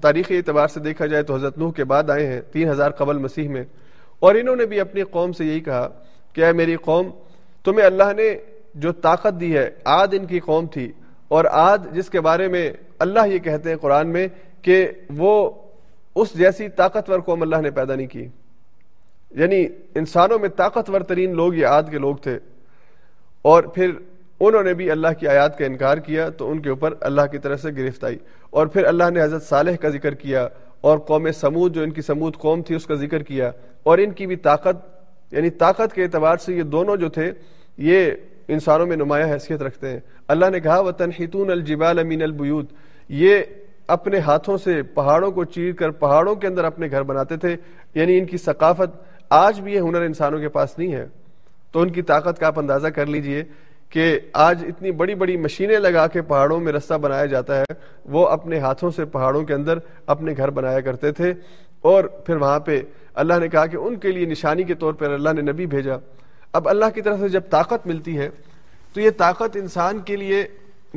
تاریخی اعتبار سے دیکھا جائے تو حضرت نوح کے بعد آئے ہیں، تین ہزار قبل مسیح میں. اور انہوں نے بھی اپنی قوم سے یہی کہا کہ اے میری قوم، تمہیں اللہ نے جو طاقت دی ہے. عاد ان کی قوم تھی، اور عاد جس کے بارے میں اللہ یہ کہتے ہیں قرآن میں کہ وہ اس جیسی طاقتور قوم اللہ نے پیدا نہیں کی، یعنی انسانوں میں طاقتور ترین لوگ یہ عاد کے لوگ تھے. اور پھر انہوں نے بھی اللہ کی آیات کا انکار کیا تو ان کے اوپر اللہ کی طرف سے گرفت آئی. اور پھر اللہ نے حضرت صالح کا ذکر کیا اور قوم سمود جو ان کی سمود قوم تھی اس کا ذکر کیا، اور ان کی بھی طاقت یعنی طاقت کے اعتبار سے یہ دونوں جو تھے یہ انسانوں میں نمایاں حیثیت رکھتے ہیں. اللہ نے کہا وَتَنْحِتُونَ الْجِبَالَ مِنَ الْبُيُوتِ، یہ اپنے ہاتھوں سے پہاڑوں کو چیر کر پہاڑوں کے اندر اپنے گھر بناتے تھے. یعنی ان کی ثقافت، آج بھی یہ ہنر انسانوں کے پاس نہیں ہے. تو ان کی طاقت کا آپ اندازہ کر لیجئے کہ آج اتنی بڑی بڑی مشینیں لگا کے پہاڑوں میں رستہ بنایا جاتا ہے، وہ اپنے ہاتھوں سے پہاڑوں کے اندر اپنے گھر بنایا کرتے تھے. اور پھر وہاں پہ اللہ نے کہا کہ ان کے لیے نشانی کے طور پر اللہ نے نبی بھیجا. اب اللہ کی طرف سے جب طاقت ملتی ہے تو یہ طاقت انسان کے لیے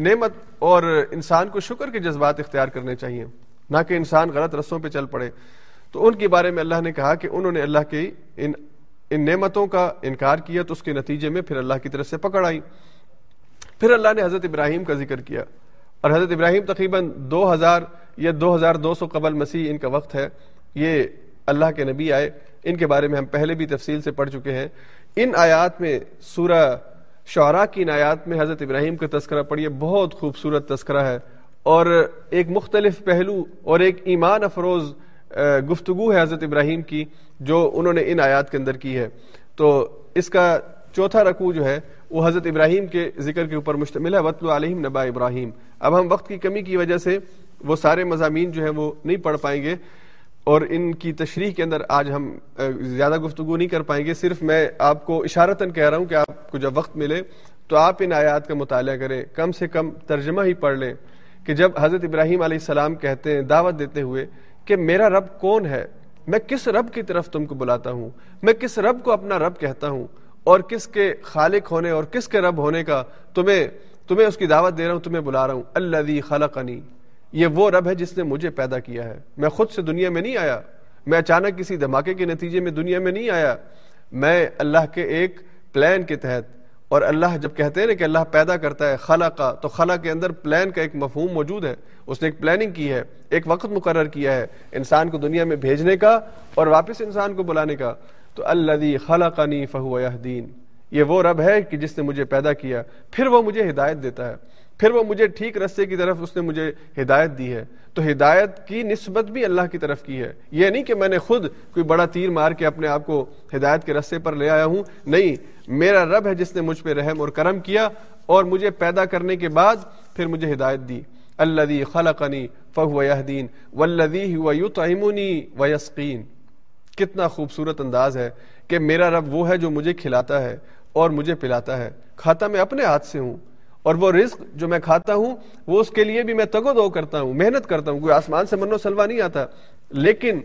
نعمت، اور انسان کو شکر کے جذبات اختیار کرنے چاہیے، نہ کہ انسان غلط رستوں پہ چل پڑے. تو ان کے بارے میں اللہ نے کہا کہ انہوں نے اللہ کی ان ان نعمتوں کا انکار کیا تو اس کے نتیجے میں پھر اللہ کی طرف سے پکڑ آئی. پھر اللہ نے حضرت ابراہیم کا ذکر کیا، اور حضرت ابراہیم تقریباً دو ہزار یا دو ہزار دو سو قبل مسیح ان کا وقت ہے، یہ اللہ کے نبی آئے. ان کے بارے میں ہم پہلے بھی تفصیل سے پڑھ چکے ہیں. ان آیات میں، سورہ شعرا کی ان آیات میں حضرت ابراہیم کا تذکرہ پڑھیے، بہت خوبصورت تذکرہ ہے اور ایک مختلف پہلو اور ایک ایمان افروز گفتگو ہے حضرت ابراہیم کی جو انہوں نے ان آیات کے اندر کی ہے. تو اس کا چوتھا رکوع جو ہے وہ حضرت ابراہیم کے ذکر کے اوپر مشتمل ہے، وَاتْلُ عَلَيْهِمْ نَبَأَ إِبْرَاهِيمَ. اب ہم وقت کی کمی کی وجہ سے وہ سارے مضامین جو ہیں وہ نہیں پڑھ پائیں گے. اور ان کی تشریح کے اندر آج ہم زیادہ گفتگو نہیں کر پائیں گے. صرف میں آپ کو اشارتاً کہہ رہا ہوں کہ آپ کو جب وقت ملے تو آپ ان آیات کا مطالعہ کریں, کم سے کم ترجمہ ہی پڑھ لیں کہ جب حضرت ابراہیم علیہ السلام کہتے ہیں دعوت دیتے ہوئے کہ میرا رب کون ہے, میں کس رب کی طرف تم کو بلاتا ہوں, میں کس رب کو اپنا رب کہتا ہوں اور کس کے خالق ہونے اور کس کے رب ہونے کا تمہیں تمہیں اس کی دعوت دے رہا ہوں, تمہیں بلا رہا ہوں. الذی خلقنی, یہ وہ رب ہے جس نے مجھے پیدا کیا ہے. میں خود سے دنیا میں نہیں آیا, میں اچانک کسی دھماکے کے نتیجے میں دنیا میں نہیں آیا, میں اللہ کے ایک پلان کے تحت, اور اللہ جب کہتے ہیں نا کہ اللہ پیدا کرتا ہے خلق, تو خلق کے اندر پلان کا ایک مفہوم موجود ہے. اس نے ایک پلاننگ کی ہے, ایک وقت مقرر کیا ہے انسان کو دنیا میں بھیجنے کا اور واپس انسان کو بلانے کا. تو الذی خلقنی فہو یہدین, یہ وہ رب ہے کہ جس نے مجھے پیدا کیا, پھر وہ مجھے ہدایت دیتا ہے, پھر وہ مجھے ٹھیک رستے کی طرف اس نے مجھے ہدایت دی ہے. تو ہدایت کی نسبت بھی اللہ کی طرف کی ہے, یہ نہیں کہ میں نے خود کوئی بڑا تیر مار کے اپنے آپ کو ہدایت کے رستے پر لے آیا ہوں, نہیں, میرا رب ہے جس نے مجھ پہ رحم اور کرم کیا اور مجھے پیدا کرنے کے بعد پھر مجھے ہدایت دی. الذی خلقنی فہو یہدین والذی هو یطعمنی ویسقین. کتنا خوبصورت انداز ہے کہ میرا رب وہ ہے جو مجھے کھلاتا ہے اور مجھے پلاتا ہے, کھاتا میں اپنے ہاتھ سے ہوں اور وہ رزق جو میں کھاتا ہوں وہ اس کے لیے بھی میں تگ و دو کرتا ہوں, محنت کرتا ہوں, کوئی آسمان سے من و سلوا نہیں آتا, لیکن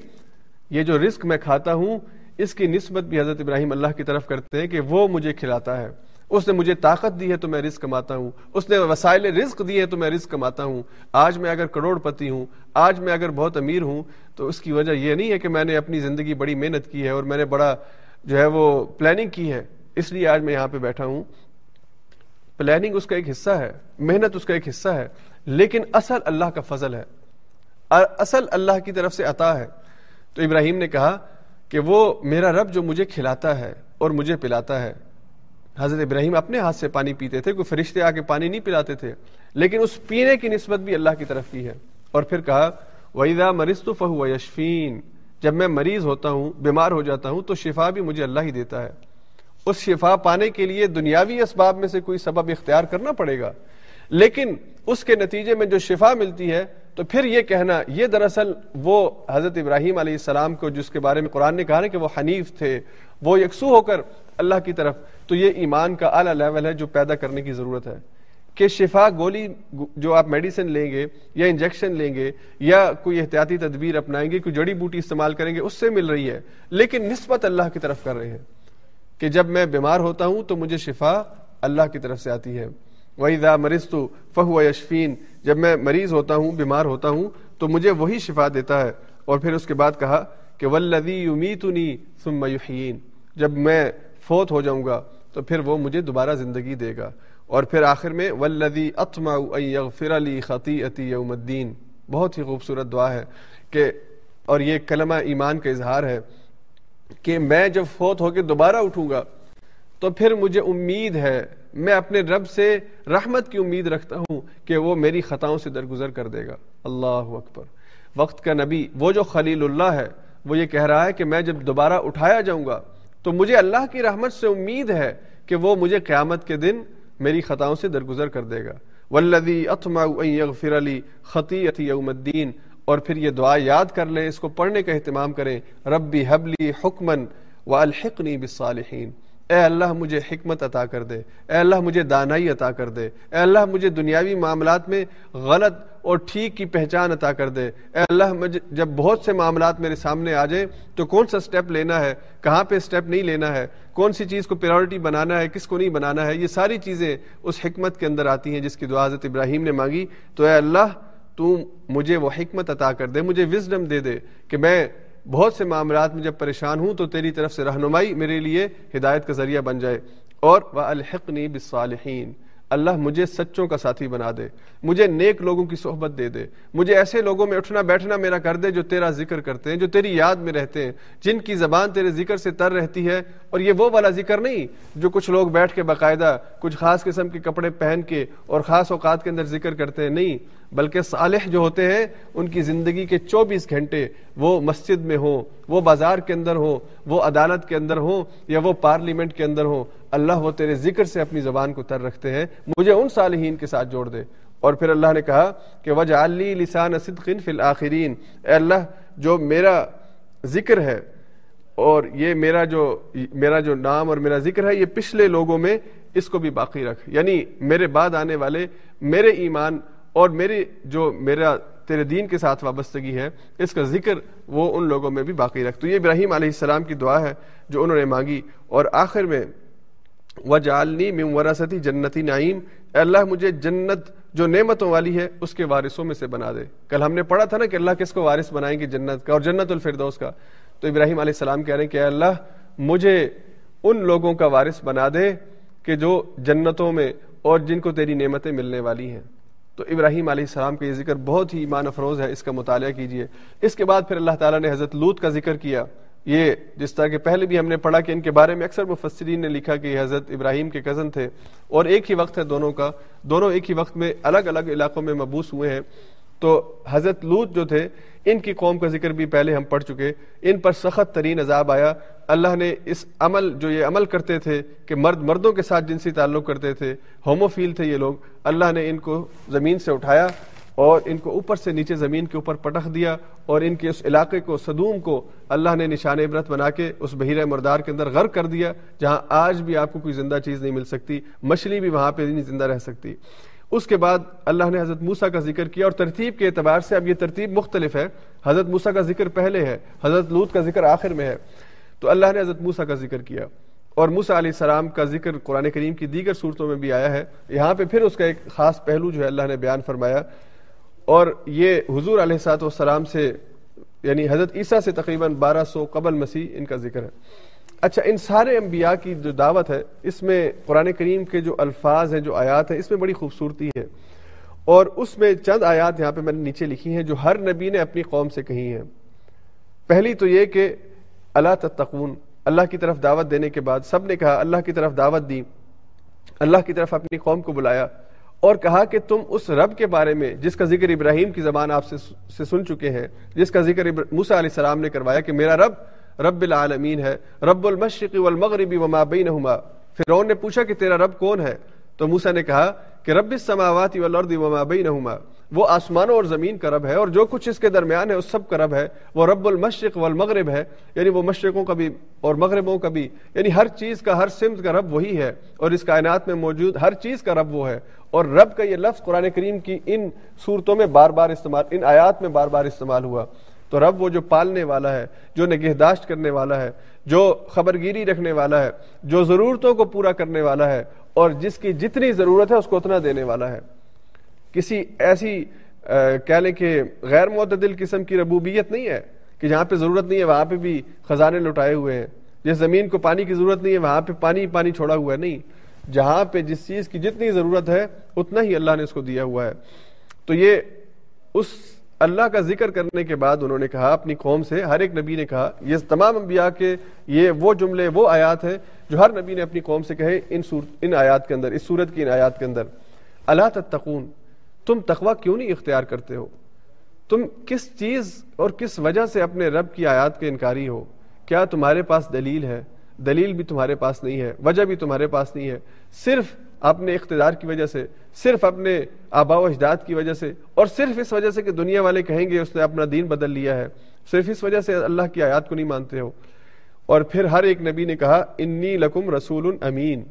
یہ جو رزق میں کھاتا ہوں اس کی نسبت بھی حضرت ابراہیم اللہ کی طرف کرتے ہیں کہ وہ مجھے کھلاتا ہے, اس نے مجھے طاقت دی ہے تو میں رزق کماتا ہوں, اس نے وسائل رزق دی ہے تو میں رزق کماتا ہوں. آج میں اگر کروڑ پتی ہوں, آج میں اگر بہت امیر ہوں, تو اس کی وجہ یہ نہیں ہے کہ میں نے اپنی زندگی بڑی محنت کی ہے اور میں نے بڑا جو ہے وہ پلاننگ کی ہے اس لیے آج میں یہاں پہ بیٹھا ہوں. پلاننگ اس کا ایک حصہ ہے, محنت اس کا ایک حصہ ہے, لیکن اصل اللہ کا فضل ہے, اصل اللہ کی طرف سے عطا ہے. تو ابراہیم نے کہا کہ وہ میرا رب جو مجھے کھلاتا ہے اور مجھے پلاتا ہے. حضرت ابراہیم اپنے ہاتھ سے پانی پیتے تھے, کوئی فرشتے آ کے پانی نہیں پلاتے تھے, لیکن اس پینے کی نسبت بھی اللہ کی طرف کی ہے. اور پھر کہا وَإِذَا مَرِضْتُ فَهُوَ يَشْفِينَ, جب میں مریض ہوتا ہوں, بیمار ہو جاتا ہوں, تو شفا بھی مجھے اللہ ہی دیتا ہے. اس شفا پانے کے لیے دنیاوی اسباب میں سے کوئی سبب اختیار کرنا پڑے گا, لیکن اس کے نتیجے میں جو شفا ملتی ہے تو پھر یہ کہنا, یہ دراصل وہ حضرت ابراہیم علیہ السلام کو جس کے بارے میں قرآن نے کہا ہے کہ وہ حنیف تھے, وہ یکسو ہو کر اللہ کی طرف, تو یہ ایمان کا اعلیٰ لیول ہے جو پیدا کرنے کی ضرورت ہے کہ شفا گولی جو آپ میڈیسن لیں گے یا انجیکشن لیں گے یا کوئی احتیاطی تدبیر اپنائیں گے, کوئی جڑی بوٹی استعمال کریں گے, اس سے مل رہی ہے, لیکن نسبت اللہ کی طرف کر رہے ہیں کہ جب میں بیمار ہوتا ہوں تو مجھے شفا اللہ کی طرف سے آتی ہے. وَإِذَا مَرِضْتُ فَهُوَ يَشْفِينَ, جب میں مریض ہوتا ہوں, بیمار ہوتا ہوں, تو مجھے وہی شفا دیتا ہے. اور پھر اس کے بعد کہا کہ وَالَّذِي يُمِيتُنِي ثُمَّ يُحْيِينِ, جب میں فوت ہو جاؤں گا تو پھر وہ مجھے دوبارہ زندگی دے گا. اور پھر آخر میں وَالَّذِي أَطْمَعُ أَن يَغْفِرَ لِي خَطِيئَتِي يَوْمَ الدِّينِ. بہت ہی خوبصورت دعا ہے کہ, اور یہ کلمہ ایمان کا اظہار ہے کہ میں جب فوت ہو کے دوبارہ اٹھوں گا تو پھر مجھے امید ہے, میں اپنے رب سے رحمت کی امید رکھتا ہوں کہ وہ میری خطاؤں سے درگزر کر دے گا. اللہ اکبر. وقت کا نبی, وہ جو خلیل اللہ ہے, وہ یہ کہہ رہا ہے کہ میں جب دوبارہ اٹھایا جاؤں گا تو مجھے اللہ کی رحمت سے امید ہے کہ وہ مجھے قیامت کے دن میری خطاؤں سے درگزر کر دے گا. والذی اطمع ان یغفر لی خطیئتی یوم الدین. اور پھر یہ دعا یاد کر لیں, اس کو پڑھنے کا اہتمام کریں. ربی حبلی حکمن والحقنی بالصالحین. اے اللہ مجھے حکمت عطا کر دے, اے اللہ مجھے دانائی عطا کر دے, اے اللہ مجھے دنیاوی معاملات میں غلط اور ٹھیک کی پہچان عطا کر دے. اے اللہ مجھے جب بہت سے معاملات میرے سامنے آ جائیں تو کون سا سٹیپ لینا ہے, کہاں پہ سٹیپ نہیں لینا ہے, کون سی چیز کو پریورٹی بنانا ہے, کس کو نہیں بنانا ہے, یہ ساری چیزیں اس حکمت کے اندر آتی ہیں جس کی دعا حضرت ابراہیم نے مانگی. تو اے اللہ تو مجھے وہ حکمت عطا کر دے, مجھے وزڈم دے دے کہ میں بہت سے معاملات میں جب پریشان ہوں تو تیری طرف سے رہنمائی میرے لیے ہدایت کا ذریعہ بن جائے. اور وَأَلْحِقْنِي بِالصَّالِحِينَ, اللہ مجھے سچوں کا ساتھی بنا دے, مجھے نیک لوگوں کی صحبت دے دے, مجھے ایسے لوگوں میں اٹھنا بیٹھنا میرا کر دے جو تیرا ذکر کرتے ہیں, جو تیری یاد میں رہتے ہیں, جن کی زبان تیرے ذکر سے تر رہتی ہے. اور یہ وہ والا ذکر نہیں جو کچھ لوگ بیٹھ کے باقاعدہ کچھ خاص قسم کے کپڑے پہن کے اور خاص اوقات کے اندر ذکر کرتے ہیں, نہیں, بلکہ صالح جو ہوتے ہیں ان کی زندگی کے چوبیس گھنٹے وہ مسجد میں ہوں, وہ بازار کے اندر ہوں, وہ عدالت کے اندر ہوں یا وہ پارلیمنٹ کے اندر ہوں, اللہ وہ تیرے ذکر سے اپنی زبان کو تر رکھتے ہیں, مجھے ان صالحین کے ساتھ جوڑ دے. اور پھر اللہ نے کہا کہ وَجْعَل لِّي لِسَانَ صِدْقٍ فِي الْآخِرِينَ, اے اللہ جو میرا ذکر ہے اور یہ میرا جو میرا جو نام اور میرا ذکر ہے یہ پچھلے لوگوں میں اس کو بھی باقی رکھ, یعنی میرے بعد آنے والے میرے ایمان اور میرے جو میرا تیرے دین کے ساتھ وابستگی ہے اس کا ذکر وہ ان لوگوں میں بھی باقی رکھ. تو یہ ابراہیم علیہ السلام کی دعا ہے جو انہوں نے مانگی. اور آخر میں وَجْعَلْنِي مِن وَرَثَةِ جَنَّتِ نَعِیم, اے اللہ مجھے جنت جو نعمتوں والی ہے اس کے وارثوں میں سے بنا دے. کل ہم نے پڑھا تھا نا کہ اللہ کس کو وارث بنائیں گے جنت کا اور جنت الفردوس کا. تو ابراہیم علیہ السلام کہہ رہے ہیں کہ اے اللہ مجھے ان لوگوں کا وارث بنا دے کہ جو جنتوں میں اور جن کو تیری نعمتیں ملنے والی ہیں. تو ابراہیم علیہ السلام کا یہ ذکر بہت ہی ایمان افروز ہے, اس کا مطالعہ کیجئے. اس کے بعد پھر اللہ تعالیٰ نے حضرت لوط کا ذکر کیا, یہ جس طرح کہ پہلے بھی ہم نے پڑھا کہ ان کے بارے میں اکثر مفسرین نے لکھا کہ یہ حضرت ابراہیم کے کزن تھے اور ایک ہی وقت ہے دونوں کا, دونوں ایک ہی وقت میں الگ الگ علاقوں میں مبوس ہوئے ہیں. تو حضرت لوط جو تھے ان کی قوم کا ذکر بھی پہلے ہم پڑھ چکے, ان پر سخت ترین عذاب آیا. اللہ نے اس عمل جو یہ عمل کرتے تھے کہ مرد مردوں کے ساتھ جنسی تعلق کرتے تھے, ہوموفیل تھے یہ لوگ, اللہ نے ان کو زمین سے اٹھایا اور ان کو اوپر سے نیچے زمین کے اوپر پٹخ دیا اور ان کے اس علاقے کو سدوم کو اللہ نے نشان عبرت بنا کے اس بحیرہ مردار کے اندر غرق کر دیا, جہاں آج بھی آپ کو کوئی زندہ چیز نہیں مل سکتی, مچھلی بھی وہاں پہ نہیں زندہ رہ سکتی. اس کے بعد اللہ نے حضرت موسیٰ کا ذکر کیا اور ترتیب کے اعتبار سے اب یہ ترتیب مختلف ہے, حضرت موسیٰ کا ذکر پہلے ہے, حضرت لوط کا ذکر آخر میں ہے. تو اللہ نے حضرت موسیٰ کا ذکر کیا اور موسیٰ علیہ السلام کا ذکر قرآن کریم کی دیگر صورتوں میں بھی آیا ہے. یہاں پہ پھر اس کا ایک خاص پہلو جو ہے اللہ نے بیان فرمایا, اور یہ حضور علیہ الصلوۃ والسلام سے یعنی حضرت عیسیٰ سے تقریباً بارہ سو قبل مسیح ان کا ذکر ہے. اچھا, ان سارے انبیاء کی جو دعوت ہے اس میں قرآن کریم کے جو الفاظ ہیں, جو آیات ہیں, اس میں بڑی خوبصورتی ہے. اور اس میں چند آیات یہاں پہ میں نے نیچے لکھی ہیں جو ہر نبی نے اپنی قوم سے کہی ہیں. پہلی تو یہ کہ الا تتقون, اللہ کی طرف دعوت دینے کے بعد سب نے کہا, اللہ کی طرف دعوت دی, اللہ کی طرف اپنی قوم کو بلایا اور کہا کہ تم اس رب کے بارے میں جس کا ذکر ابراہیم کی زبان آپ سے سن چکے ہیں, جس کا ذکر موسیٰ علیہ السلام نے کروایا کہ میرا رب رب العالمین ہے, رب المشرق والمغرب وما بینہما. فرعون نے پوچھا کہ تیرا رب کون ہے, تو موسیٰ نے کہا کہ رب السماوات والارض وما بینہما, وہ آسمانوں اور زمین کا رب ہے اور جو کچھ اس کے درمیان ہے اس سب کا رب ہے, وہ رب المشرق والمغرب ہے, یعنی وہ مشرقوں کا بھی اور مغربوں کا بھی, یعنی ہر چیز کا, ہر سمت کا رب وہی ہے اور اس کائنات میں موجود ہر چیز کا رب وہ ہے. اور رب کا یہ لفظ قرآن کریم کی ان صورتوں میں بار بار استعمال, ان آیات میں بار بار استعمال ہوا. تو رب وہ جو پالنے والا ہے, جو نگہداشت کرنے والا ہے, جو خبرگیری رکھنے والا ہے, جو ضرورتوں کو پورا کرنے والا ہے اور جس کی جتنی ضرورت ہے اس کو اتنا دینے والا ہے. کسی ایسی کہہ لیں کہ غیر معتدل قسم کی ربوبیت نہیں ہے کہ جہاں پہ ضرورت نہیں ہے وہاں پہ بھی خزانے لٹائے ہوئے ہیں, جس زمین کو پانی کی ضرورت نہیں ہے وہاں پہ پانی پانی چھوڑا ہوا ہے. نہیں, جہاں پہ جس چیز کی جتنی ضرورت ہے اتنا ہی اللہ نے اس کو دیا ہوا ہے. تو یہ اس اللہ کا ذکر کرنے کے بعد انہوں نے کہا اپنی قوم سے, ہر ایک نبی نے کہا, یہ تمام انبیاء کے یہ وہ جملے, وہ آیات ہیں جو ہر نبی نے اپنی قوم سے کہے ان صورت, ان آیات کے اندر, اس صورت کی ان آیات کے اندر. الا تتقون, تم تقوی کیوں نہیں اختیار کرتے ہو, تم کس چیز اور کس وجہ سے اپنے رب کی آیات کے انکاری ہو, کیا تمہارے پاس دلیل ہے, دلیل بھی تمہارے پاس نہیں ہے, وجہ بھی تمہارے پاس نہیں ہے, صرف اپنے اقتدار کی وجہ سے, صرف اپنے آباء و اجداد کی وجہ سے, اور صرف اس وجہ سے کہ دنیا والے کہیں گے اس نے اپنا دین بدل لیا ہے, صرف اس وجہ سے اللہ کی آیات کو نہیں مانتے ہو. اور پھر ہر ایک نبی نے کہا انی لکم رسول امین,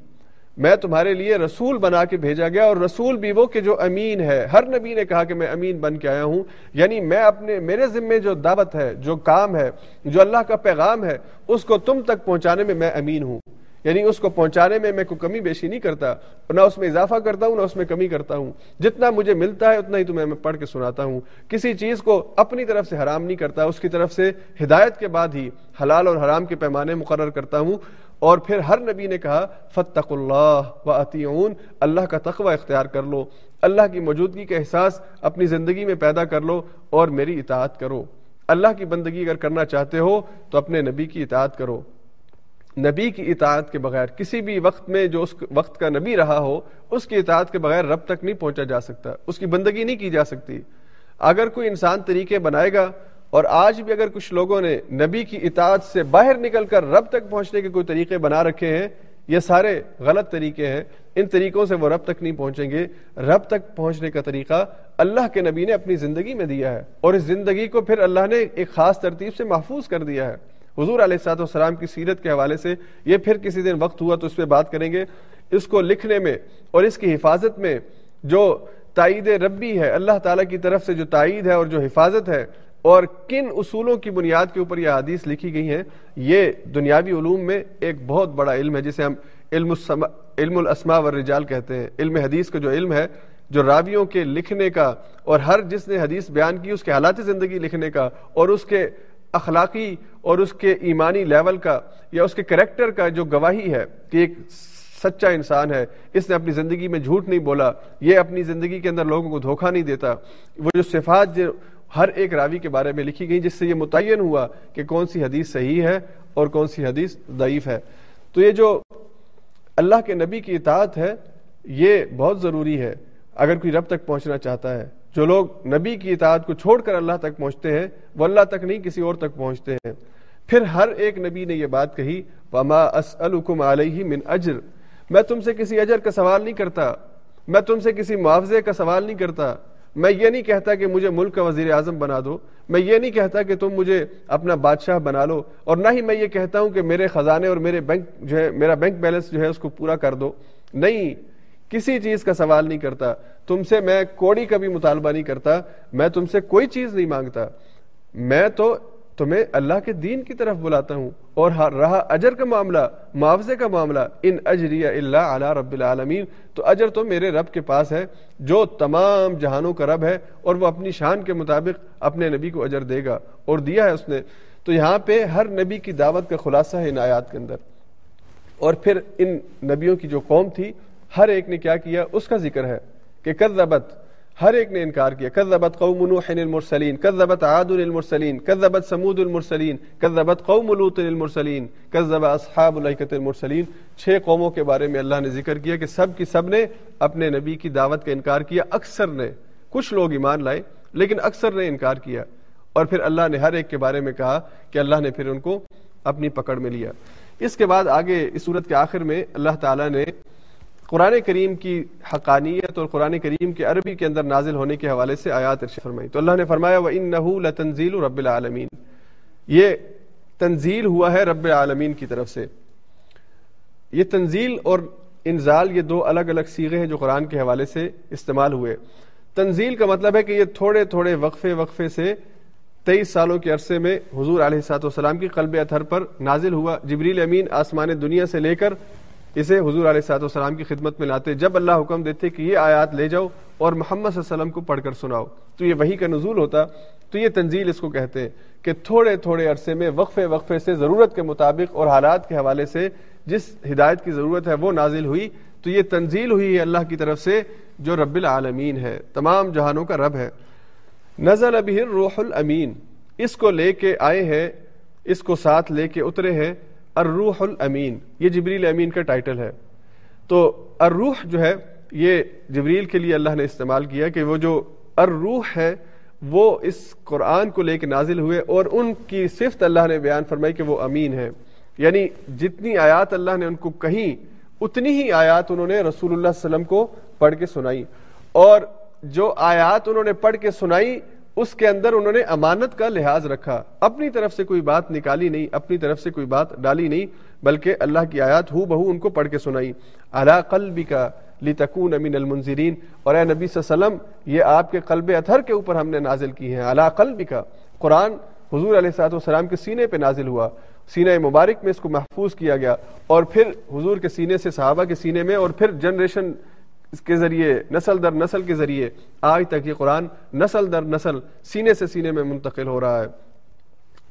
میں تمہارے لیے رسول بنا کے بھیجا گیا, اور رسول بھی وہ کہ جو امین ہے. ہر نبی نے کہا کہ میں امین بن کے آیا ہوں, یعنی میں اپنے, میرے ذمہ جو دعوت ہے, جو کام ہے, جو اللہ کا پیغام ہے, اس کو تم تک پہنچانے میں میں امین ہوں, یعنی اس کو پہنچانے میں میں کوئی کمی بیشی نہیں کرتا, نہ اس میں اضافہ کرتا ہوں نہ اس میں کمی کرتا ہوں. جتنا مجھے ملتا ہے اتنا ہی تمہیں میں پڑھ کے سناتا ہوں. کسی چیز کو اپنی طرف سے حرام نہیں کرتا, اس کی طرف سے ہدایت کے بعد ہی حلال اور حرام کے پیمانے مقرر کرتا ہوں. اور پھر ہر نبی نے کہا فاتقوا اللہ واطیعون, اللہ کا تقوی اختیار کر لو, اللہ کی موجودگی کا احساس اپنی زندگی میں پیدا کر لو اور میری اطاعت کرو. اللہ کی بندگی اگر کرنا چاہتے ہو تو اپنے نبی کی اطاعت کرو. نبی کی اطاعت کے بغیر, کسی بھی وقت میں جو اس وقت کا نبی رہا ہو, اس کی اطاعت کے بغیر رب تک نہیں پہنچا جا سکتا, اس کی بندگی نہیں کی جا سکتی. اگر کوئی انسان طریقے بنائے گا, اور آج بھی اگر کچھ لوگوں نے نبی کی اطاعت سے باہر نکل کر رب تک پہنچنے کے کوئی طریقے بنا رکھے ہیں, یہ سارے غلط طریقے ہیں, ان طریقوں سے وہ رب تک نہیں پہنچیں گے. رب تک پہنچنے کا طریقہ اللہ کے نبی نے اپنی زندگی میں دیا ہے, اور اس زندگی کو پھر اللہ نے ایک خاص ترتیب سے محفوظ کر دیا ہے. حضور علیہ الصلوۃ والسلام کی سیرت کے حوالے سے یہ پھر کسی دن وقت ہوا تو اس پہ بات کریں گے. اس کو لکھنے میں اور اس کی حفاظت میں جو تائید ربی ہے, اللہ تعالیٰ کی طرف سے جو تائید ہے اور جو حفاظت ہے, اور کن اصولوں کی بنیاد کے اوپر یہ حدیث لکھی گئی ہیں, یہ دنیاوی علوم میں ایک بہت بڑا علم ہے, جسے ہم علم السما علم الاسماء والرجال کہتے ہیں. علم حدیث کا جو علم ہے, جو راویوں کے لکھنے کا اور ہر جس نے حدیث بیان کی اس کے حالات زندگی لکھنے کا, اور اس کے اخلاقی اور اس کے ایمانی لیول کا یا اس کے کریکٹر کا جو گواہی ہے کہ ایک سچا انسان ہے, اس نے اپنی زندگی میں جھوٹ نہیں بولا, یہ اپنی زندگی کے اندر لوگوں کو دھوکہ نہیں دیتا. وہ جو صفات جو ہر ایک راوی کے بارے میں لکھی گئی, جس سے یہ متعین ہوا کہ کون سی حدیث صحیح ہے اور کون سی حدیث ضعیف ہے. تو یہ جو اللہ کے نبی کی اطاعت ہے یہ بہت ضروری ہے اگر کوئی رب تک پہنچنا چاہتا ہے. جو لوگ نبی کی اطاعت کو چھوڑ کر اللہ تک پہنچتے ہیں وہ اللہ تک نہیں کسی اور تک پہنچتے ہیں. پھر ہر ایک نبی نے یہ بات کہی, وما اسألکم علیہ من اجر, میں تم سے کسی اجر کا سوال نہیں کرتا, میں تم سے کسی معاوضے کا سوال نہیں کرتا, میں یہ نہیں کہتا کہ مجھے ملک کا وزیر اعظم بنا دو, میں یہ نہیں کہتا کہ تم مجھے اپنا بادشاہ بنا لو, اور نہ ہی میں یہ کہتا ہوں کہ میرے خزانے اور میرے بینک جو ہے میرا بینک بیلنس جو ہے اس کو پورا کر دو. نہیں, کسی چیز کا سوال نہیں کرتا, تم سے میں کوڑی کا بھی مطالبہ نہیں کرتا, میں تم سے کوئی چیز نہیں مانگتا, میں تو تمہیں اللہ کے دین کی طرف بلاتا ہوں. اور رہا اجر کا معاملہ, معاوضے کا معاملہ, ان اجریہ الا علی رب العالمین, تو اجر تو میرے رب کے پاس ہے جو تمام جہانوں کا رب ہے, اور وہ اپنی شان کے مطابق اپنے نبی کو اجر دے گا, اور دیا ہے اس نے. تو یہاں پہ ہر نبی کی دعوت کا خلاصہ ہے ان آیات کے اندر. اور پھر ان نبیوں کی جو قوم تھی ہر ایک نے کیا کیا اس کا ذکر ہے کہ کذبت, ہر ایک نے انکار کیا. کذبت قوم نوح المرسلین, کذبت عاد المرسلین, کذبت سمود المرسلین, کذبت قوم لوط المرسلین, کذب اصحاب الايكة المرسلین. چھ قوموں کے بارے میں اللہ نے ذکر کیا کہ سب کی سب نے اپنے نبی کی دعوت کا انکار کیا. اکثر نے, کچھ لوگ ایمان لائے لیکن اکثر نے انکار کیا, اور پھر اللہ نے ہر ایک کے بارے میں کہا کہ اللہ نے پھر ان کو اپنی پکڑ میں لیا. اس کے بعد آگے اس صورت کے آخر میں اللہ تعالیٰ نے قرآن کریم کی حقانیت اور قرآن کریم کے عربی کے اندر نازل ہونے کے حوالے سے آیات ارشاد فرمائی. تو اللہ نے فرمایا وَإِنَّهُ لَتَنزِيلُ رَبِّ الْعَالَمِينَ, یہ تنزیل ہوا ہے رب العالمین کی طرف سے. یہ تنزیل اور انزال یہ دو الگ الگ صیغے ہیں جو قرآن کے حوالے سے استعمال ہوئے. تنزیل کا مطلب ہے کہ یہ تھوڑے تھوڑے وقفے وقفے سے تیئیس سالوں کے عرصے میں حضور علیہ الصلوۃ والسلام کی قلب اطہر پر نازل ہوا. جبریل امین آسمان دنیا سے لے کر اسے حضور علیہ الصلوۃ والسلام کی خدمت میں لاتے, جب اللہ حکم دیتے کہ یہ آیات لے جاؤ اور محمد صلی اللہ علیہ وسلم کو پڑھ کر سناؤ, تو یہ وحی کا نزول ہوتا. تو یہ تنزیل اس کو کہتے ہیں کہ تھوڑے تھوڑے عرصے میں وقفے وقفے سے ضرورت کے مطابق اور حالات کے حوالے سے جس ہدایت کی ضرورت ہے وہ نازل ہوئی. تو یہ تنزیل ہوئی ہے اللہ کی طرف سے جو رب العالمین ہے, تمام جہانوں کا رب ہے. نزل بہ الروح الامین, اس کو لے کے آئے ہیں, اس کو ساتھ لے کے اترے ہیں الروح الامین. یہ جبریل امین کا ٹائٹل ہے. تو الروح جو ہے یہ جبریل کے لیے اللہ نے استعمال کیا کہ وہ جو الروح ہے وہ اس قرآن کو لے کے نازل ہوئے, اور ان کی صفت اللہ نے بیان فرمائی کہ وہ امین ہے. یعنی جتنی آیات اللہ نے ان کو کہیں اتنی ہی آیات انہوں نے رسول اللہ صلی اللہ علیہ وسلم کو پڑھ کے سنائی, اور جو آیات انہوں نے پڑھ کے سنائی اس کے اندر انہوں نے امانت کا لحاظ رکھا, اپنی طرف سے کوئی بات نکالی نہیں, اپنی طرف سے کوئی بات ڈالی نہیں, بلکہ اللہ کی آیات ہو بہو ان کو پڑھ کے سنائی. علی قلبک لتکون من المنذرین, اور اے نبی صلی اللہ علیہ وسلم یہ آپ کے قلب اطہر کے اوپر ہم نے نازل کی ہیں. علی قلبک, قرآن حضور علیہ الصلوۃ والسلام کے سینے پہ نازل ہوا, سینہ مبارک میں اس کو محفوظ کیا گیا, اور پھر حضور کے سینے سے صحابہ کے سینے میں, اور پھر جنریشن اس کے ذریعے نسل در نسل کے ذریعے آج تک یہ قرآن نسل در نسل سینے سے سینے میں منتقل ہو رہا ہے,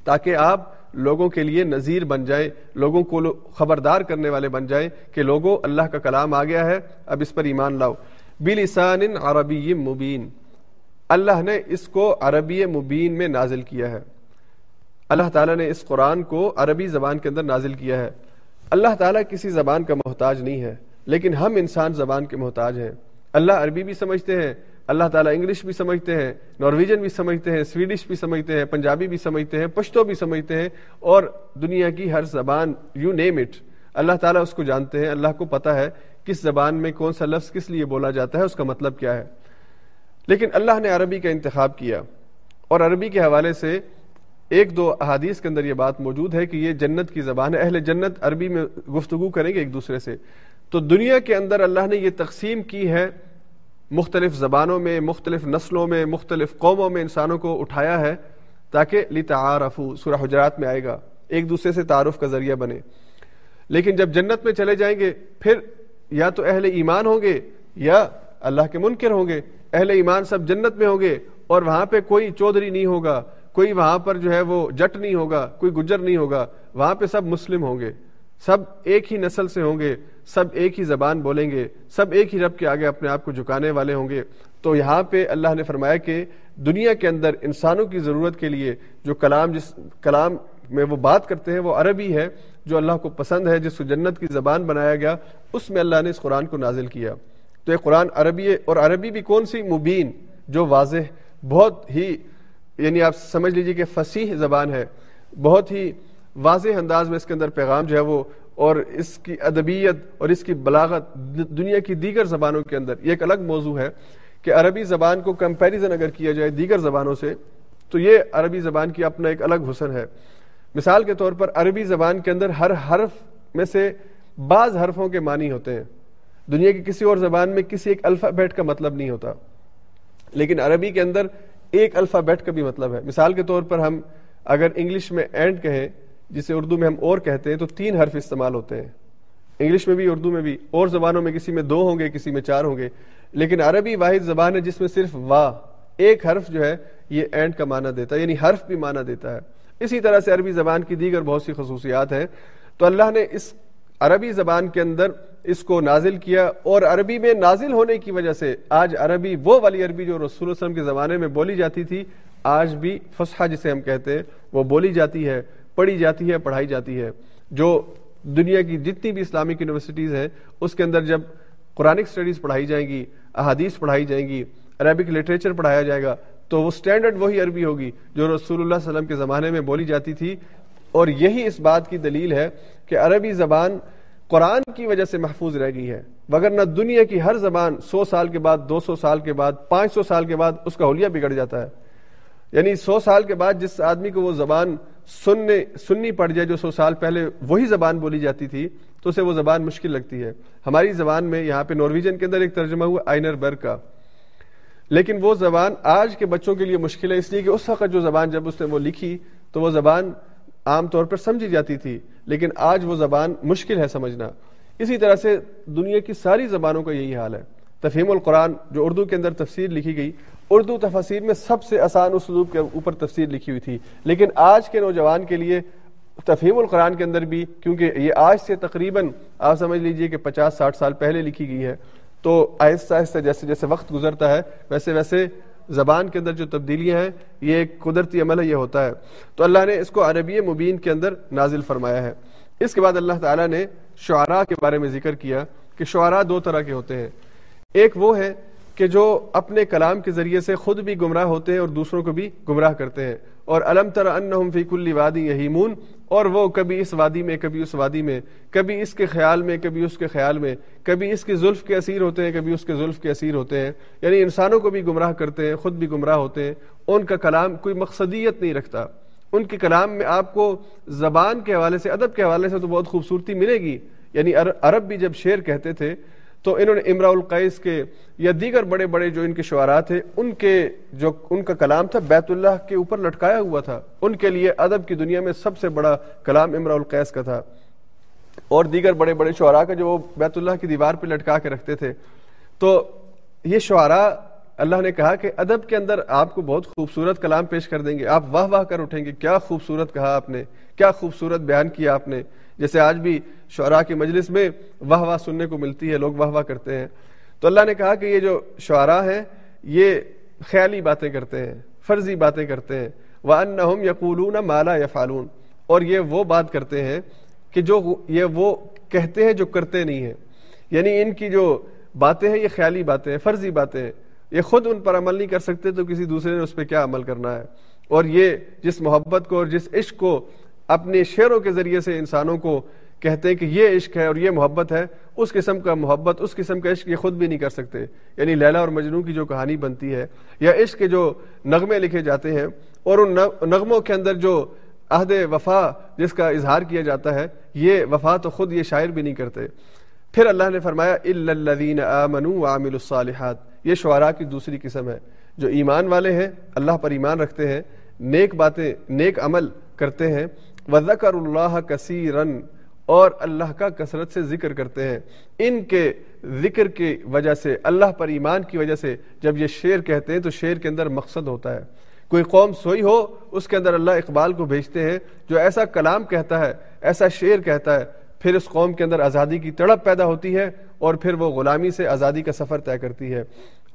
تاکہ آپ لوگوں کے لیے نذیر بن جائیں, لوگوں کو خبردار کرنے والے بن جائیں کہ لوگوں اللہ کا کلام آ گیا ہے, اب اس پر ایمان لاؤ. بلسان عربی مبین, اللہ نے اس کو عربی مبین میں نازل کیا ہے. اللہ تعالیٰ نے اس قرآن کو عربی زبان کے اندر نازل کیا ہے. اللہ تعالیٰ کسی زبان کا محتاج نہیں ہے, لیکن ہم انسان زبان کے محتاج ہیں. اللہ عربی بھی سمجھتے ہیں, اللہ تعالیٰ انگلش بھی سمجھتے ہیں, نارویجن بھی سمجھتے ہیں, سویڈش بھی سمجھتے ہیں, پنجابی بھی سمجھتے ہیں, پشتو بھی سمجھتے ہیں, اور دنیا کی ہر زبان, یو نیم اٹ, اللہ تعالیٰ اس کو جانتے ہیں, اللہ کو پتہ ہے کس زبان میں کون سا لفظ کس لیے بولا جاتا ہے, اس کا مطلب کیا ہے. لیکن اللہ نے عربی کا انتخاب کیا, اور عربی کے حوالے سے ایک دو احادیث کے اندر یہ بات موجود ہے کہ یہ جنت کی زبان ہے, اہل جنت عربی میں گفتگو کریں گے ایک دوسرے سے. تو دنیا کے اندر اللہ نے یہ تقسیم کی ہے, مختلف زبانوں میں, مختلف نسلوں میں, مختلف قوموں میں انسانوں کو اٹھایا ہے تاکہ لتعارفوا, سورہ حجرات میں آئے گا, ایک دوسرے سے تعارف کا ذریعہ بنے. لیکن جب جنت میں چلے جائیں گے پھر یا تو اہل ایمان ہوں گے یا اللہ کے منکر ہوں گے. اہل ایمان سب جنت میں ہوں گے, اور وہاں پہ کوئی چودھری نہیں ہوگا, کوئی وہاں پر جو ہے وہ جٹ نہیں ہوگا, کوئی گجر نہیں ہوگا, وہاں پہ سب مسلم ہوں گے, سب ایک ہی نسل سے ہوں گے, سب ایک ہی زبان بولیں گے, سب ایک ہی رب کے آگے اپنے آپ کو جھکانے والے ہوں گے. تو یہاں پہ اللہ نے فرمایا کہ دنیا کے اندر انسانوں کی ضرورت کے لیے جو کلام, جس کلام میں وہ بات کرتے ہیں وہ عربی ہے, جو اللہ کو پسند ہے, جس کو جنت کی زبان بنایا گیا, اس میں اللہ نے اس قرآن کو نازل کیا. تو یہ قرآن عربی ہے, اور عربی بھی کون سی, مبین, جو واضح, بہت ہی یعنی آپ سمجھ لیجئے کہ فصیح زبان ہے, بہت ہی واضح انداز میں اس کے اندر پیغام جو ہے وہ, اور اس کی ادبیت اور اس کی بلاغت دنیا کی دیگر زبانوں کے اندر, یہ ایک الگ موضوع ہے کہ عربی زبان کو کمپیریزن اگر کیا جائے دیگر زبانوں سے تو یہ عربی زبان کی اپنا ایک الگ حسن ہے. مثال کے طور پر عربی زبان کے اندر ہر حرف میں سے بعض حرفوں کے معنی ہوتے ہیں, دنیا کی کسی اور زبان میں کسی ایک الفابیٹ کا مطلب نہیں ہوتا, لیکن عربی کے اندر ایک الفابیٹ کا بھی مطلب ہے. مثال کے طور پر ہم اگر انگلش میں اینڈ کہیں, جسے اردو میں ہم اور کہتے ہیں, تو تین حرف استعمال ہوتے ہیں, انگلش میں بھی اردو میں بھی, اور زبانوں میں کسی میں دو ہوں گے کسی میں چار ہوں گے, لیکن عربی واحد زبان ہے جس میں صرف وا, ایک حرف جو ہے یہ اینڈ کا معنی دیتا ہے, یعنی حرف بھی معنی دیتا ہے. اسی طرح سے عربی زبان کی دیگر بہت سی خصوصیات ہیں. تو اللہ نے اس عربی زبان کے اندر اس کو نازل کیا, اور عربی میں نازل ہونے کی وجہ سے آج عربی, وہ والی عربی جو رسول اللہ صلی اللہ علیہ وسلم کے زمانے میں بولی جاتی تھی, آج بھی فصحا جسے ہم کہتے ہیں وہ بولی جاتی ہے, پڑھی جاتی ہے, پڑھائی جاتی ہے. جو دنیا کی جتنی بھی اسلامک یونیورسٹیز ہیں اس کے اندر جب قرآنک اسٹڈیز پڑھائی جائیں گی, احادیث پڑھائی جائیں گی, عربک لٹریچر پڑھایا جائے گا, تو وہ سٹینڈرڈ وہی عربی ہوگی جو رسول اللہ صلی اللہ علیہ وسلم کے زمانے میں بولی جاتی تھی. اور یہی اس بات کی دلیل ہے کہ عربی زبان قرآن کی وجہ سے محفوظ رہ گئی ہے, وگرنہ دنیا کی ہر زبان سو سال کے بعد, دو سو سال کے بعد, پانچ سو سال کے بعد اس کا حلیہ بگڑ جاتا ہے. یعنی سو سال کے بعد جس آدمی کو وہ زبان سننے سننی پڑ جائے جو سو سال پہلے وہی زبان بولی جاتی تھی, تو اسے وہ زبان مشکل لگتی ہے. ہماری زبان میں یہاں پہ نارویجن کے اندر ایک ترجمہ ہوا آئینر برگ کا, لیکن وہ زبان آج کے بچوں کے لیے مشکل ہے, اس لیے کہ اس وقت جو زبان جب اس نے وہ لکھی تو وہ زبان عام طور پر سمجھی جاتی تھی, لیکن آج وہ زبان مشکل ہے سمجھنا. اسی طرح سے دنیا کی ساری زبانوں کا یہی حال ہے. تفہیم القرآن جو اردو کے اندر تفسیر لکھی گئی, اردو تفسیر میں سب سے آسان اسلوب کے اوپر تفسیر لکھی ہوئی تھی, لیکن آج کے نوجوان کے لیے تفہیم القرآن کے اندر بھی, کیونکہ یہ آج سے تقریباً آپ سمجھ لیجئے کہ پچاس ساٹھ سال پہلے لکھی گئی ہے, تو آہستہ آہستہ جیسے جیسے وقت گزرتا ہے ویسے ویسے زبان کے اندر جو تبدیلیاں ہیں یہ ایک قدرتی عمل ہے, یہ ہوتا ہے. تو اللہ نے اس کو عربی مبین کے اندر نازل فرمایا ہے. اس کے بعد اللہ تعالیٰ نے شعراء کے بارے میں ذکر کیا کہ شعراء دو طرح کے ہوتے ہیں. ایک وہ ہے کہ جو اپنے کلام کے ذریعے سے خود بھی گمراہ ہوتے ہیں اور دوسروں کو بھی گمراہ کرتے ہیں, اور الم تر انہم فی کل وادی یہیمون, اور وہ کبھی اس وادی میں کبھی اس وادی میں, کبھی اس کے خیال میں کبھی اس کے خیال میں, کبھی اس کی زلف کے اسیر ہوتے ہیں کبھی اس کے زلف کے اسیر ہوتے ہیں. یعنی انسانوں کو بھی گمراہ کرتے ہیں, خود بھی گمراہ ہوتے ہیں, ان کا کلام کوئی مقصدیت نہیں رکھتا. ان کے کلام میں آپ کو زبان کے حوالے سے, ادب کے حوالے سے تو بہت خوبصورتی ملے گی. یعنی عرب بھی جب شعر کہتے تھے تو انہوں نے امرؤ القیس کے یا دیگر بڑے بڑے جو ان کے شعراء تھے, ان کے جو ان کا کلام تھا بیت اللہ کے اوپر لٹکایا ہوا تھا. ان کے لیے ادب کی دنیا میں سب سے بڑا کلام امرؤ القیس کا تھا, اور دیگر بڑے بڑے شعراء کا جو وہ بیت اللہ کی دیوار پہ لٹکا کے رکھتے تھے. تو یہ شعراء اللہ نے کہا کہ ادب کے اندر آپ کو بہت خوبصورت کلام پیش کر دیں گے, آپ واہ واہ کر اٹھیں گے, کیا خوبصورت کہا آپ نے, کیا خوبصورت بیان کیا آپ نے. جیسے آج بھی شعراء کی مجلس میں واہ واہ سننے کو ملتی ہے, لوگ واہ واہ کرتے ہیں. تو اللہ نے کہا کہ یہ جو شعراء ہیں یہ خیالی باتیں کرتے ہیں, فرضی باتیں کرتے ہیں. وَأَنَّهُمْ يَقُولُونَ مَا لَا يَفْعَلُونَ, اور یہ وہ بات کرتے ہیں کہ جو یہ وہ کہتے ہیں جو کرتے نہیں ہیں. یعنی ان کی جو باتیں ہیں یہ خیالی باتیں ہیں, فرضی باتیں ہیں, یہ خود ان پر عمل نہیں کر سکتے تو کسی دوسرے نے اس پہ کیا عمل کرنا ہے. اور یہ جس محبت کو اور جس عشق کو اپنے شعروں کے ذریعے سے انسانوں کو کہتے ہیں کہ یہ عشق ہے اور یہ محبت ہے, اس قسم کا محبت, اس قسم کا عشق یہ خود بھی نہیں کر سکتے. یعنی لیلا اور مجنوں کی جو کہانی بنتی ہے یا عشق کے جو نغمے لکھے جاتے ہیں اور ان نغموں کے اندر جو عہد وفا جس کا اظہار کیا جاتا ہے, یہ وفا تو خود یہ شاعر بھی نہیں کرتے. پھر اللہ نے فرمایا الا الذین آمنوا وعملوا الصالحات, یہ شعراء کی دوسری قسم ہے, جو ایمان والے ہیں, اللہ پر ایمان رکھتے ہیں, نیک باتیں نیک عمل کرتے ہیں, وذکر اللہ کثیراً, اور اللہ کا کثرت سے ذکر کرتے ہیں. ان کے ذکر کی وجہ سے, اللہ پر ایمان کی وجہ سے, جب یہ شعر کہتے ہیں تو شعر کے اندر مقصد ہوتا ہے. کوئی قوم سوئی ہو, اس کے اندر اللہ اقبال کو بھیجتے ہیں جو ایسا کلام کہتا ہے, ایسا شعر کہتا ہے, پھر اس قوم کے اندر آزادی کی تڑپ پیدا ہوتی ہے اور پھر وہ غلامی سے آزادی کا سفر طے کرتی ہے.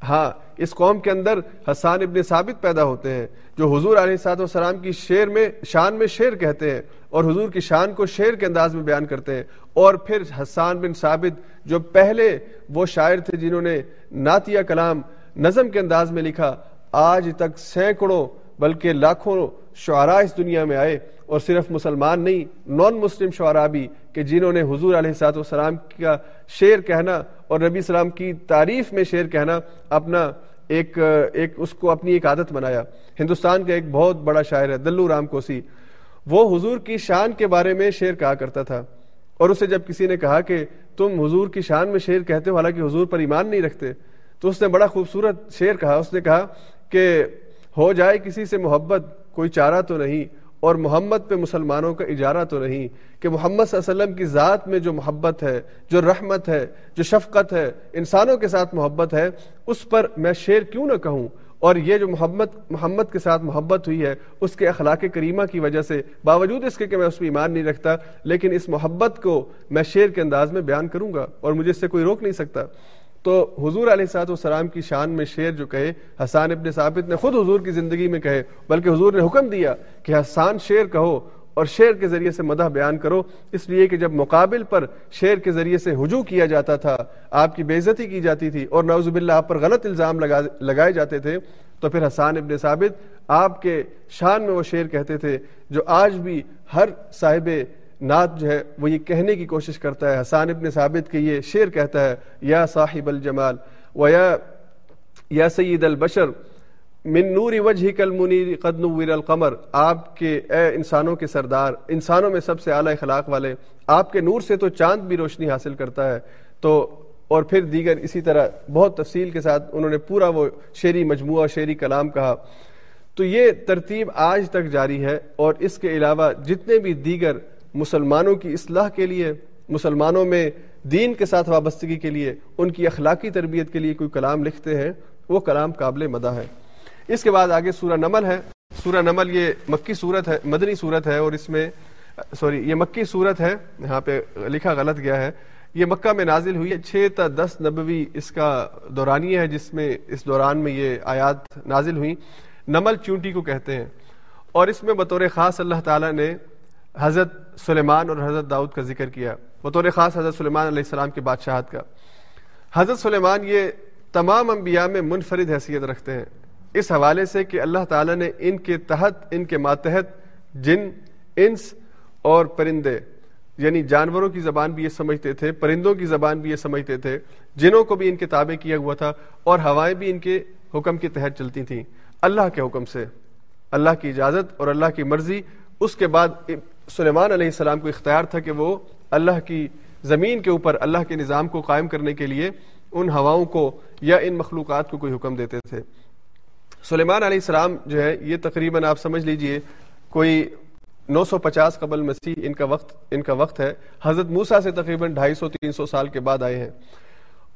ہاں, اس قوم کے اندر حسان ابن ثابت پیدا ہوتے ہیں جو حضور علیہ الصلوۃ والسلام کی شعر میں شان میں شعر کہتے ہیں اور حضور کی شان کو شعر کے انداز میں بیان کرتے ہیں. اور پھر حسان بن ثابت جو پہلے وہ شاعر تھے جنہوں نے نعتیہ کلام نظم کے انداز میں لکھا, آج تک سینکڑوں بلکہ لاکھوں شعراء اس دنیا میں آئے, اور صرف مسلمان نہیں نان مسلم شعراء بھی, کہ جنہوں نے حضور علیہ الصلوۃ والسلام کا شعر کہنا اور نبی سلام کی تعریف میں شعر کہنا اپنا ایک ایک اس کو اپنی ایک عادت بنایا. ہندوستان کا ایک بہت بڑا شاعر ہے دلو رام کوسی, وہ حضور کی شان کے بارے میں شعر کہا کرتا تھا, اور اسے جب کسی نے کہا کہ تم حضور کی شان میں شعر کہتے ہو حالانکہ حضور پر ایمان نہیں رکھتے, تو اس نے بڑا خوبصورت شعر کہا. اس نے کہا کہ ہو جائے کسی سے محبت کوئی چارہ تو نہیں, اور محمد پہ مسلمانوں کا اجارہ تو نہیں, کہ محمد صلی اللہ علیہ وسلم کی ذات میں جو محبت ہے, جو رحمت ہے, جو شفقت ہے, انسانوں کے ساتھ محبت ہے, اس پر میں شعر کیوں نہ کہوں. اور یہ جو محمد محمد کے ساتھ محبت ہوئی ہے اس کے اخلاق کریمہ کی وجہ سے, باوجود اس کے کہ میں اس میں ایمان نہیں رکھتا, لیکن اس محبت کو میں شعر کے انداز میں بیان کروں گا اور مجھے اس سے کوئی روک نہیں سکتا. تو حضور علیہ الصلوۃ والسلام کی شان میں شعر جو کہے, حسان ابن ثابت نے خود حضور کی زندگی میں کہے, بلکہ حضور نے حکم دیا کہ حسان شعر کہو اور شعر کے ذریعے سے مدح بیان کرو, اس لیے کہ جب مقابل پر شعر کے ذریعے سے ہجوم کیا جاتا تھا, آپ کی بے عزتی کی جاتی تھی اور نعوذ باللہ آپ پر غلط الزام لگائے جاتے تھے, تو پھر حسان ابن ثابت آپ کے شان میں وہ شعر کہتے تھے جو آج بھی ہر صاحب نعت جو ہے وہ یہ کہنے کی کوشش کرتا ہے. حسان ابن ثابت کے یہ شعر کہتا ہے, یا صاحب الجمال و یا یا سید البشر من نور وجهك المنیر قد نور القمر, آپ کے اے انسانوں کے سردار, انسانوں میں سب سے اعلیٰ اخلاق والے, آپ کے نور سے تو چاند بھی روشنی حاصل کرتا ہے. تو اور پھر دیگر اسی طرح بہت تفصیل کے ساتھ انہوں نے پورا وہ شعری مجموعہ شعری کلام کہا. تو یہ ترتیب آج تک جاری ہے, اور اس کے علاوہ جتنے بھی دیگر مسلمانوں کی اصلاح کے لیے, مسلمانوں میں دین کے ساتھ وابستگی کے لیے, ان کی اخلاقی تربیت کے لیے کوئی کلام لکھتے ہیں, وہ کلام قابل مدح ہے. اس کے بعد آگے سورہ نمل ہے. سورہ نمل یہ مکی سورت ہے, مدنی سورت ہے, اور اس میں سوری یہ مکی سورت ہے, یہاں پہ لکھا غلط گیا ہے, یہ مکہ میں نازل ہوئی ہے. چھ تا دس نبوی اس کا دورانیہ ہے, جس میں اس دوران میں یہ آیات نازل ہوئیں. نمل چونٹی کو کہتے ہیں, اور اس میں بطور خاص اللہ تعالیٰ نے حضرت سلیمان اور حضرت داؤد کا ذکر کیا, بطور خاص حضرت سلیمان علیہ السلام کی بادشاہت کا. حضرت سلیمان یہ تمام انبیاء میں منفرد حیثیت رکھتے ہیں اس حوالے سے کہ اللہ تعالیٰ نے ان کے تحت, ان کے ماتحت جن, انس اور پرندے, یعنی جانوروں کی زبان بھی یہ سمجھتے تھے, پرندوں کی زبان بھی یہ سمجھتے تھے, جنوں کو بھی ان کے تابع کیا ہوا تھا, اور ہوائیں بھی ان کے حکم کے تحت چلتی تھیں, اللہ کے حکم سے, اللہ کی اجازت اور اللہ کی مرضی. اس کے بعد سلیمان علیہ السلام کو اختیار تھا کہ وہ اللہ کی زمین کے اوپر اللہ کے نظام کو قائم کرنے کے لیے ان ہواؤں کو یا ان مخلوقات کو کوئی حکم دیتے تھے. سلیمان علیہ السلام جو ہے یہ تقریباً آپ سمجھ لیجئے کوئی نو سو پچاس قبل مسیح ان کا وقت ان کا وقت ہے. حضرت موسیٰ سے تقریباً ڈھائی سو تین سو سال کے بعد آئے ہیں,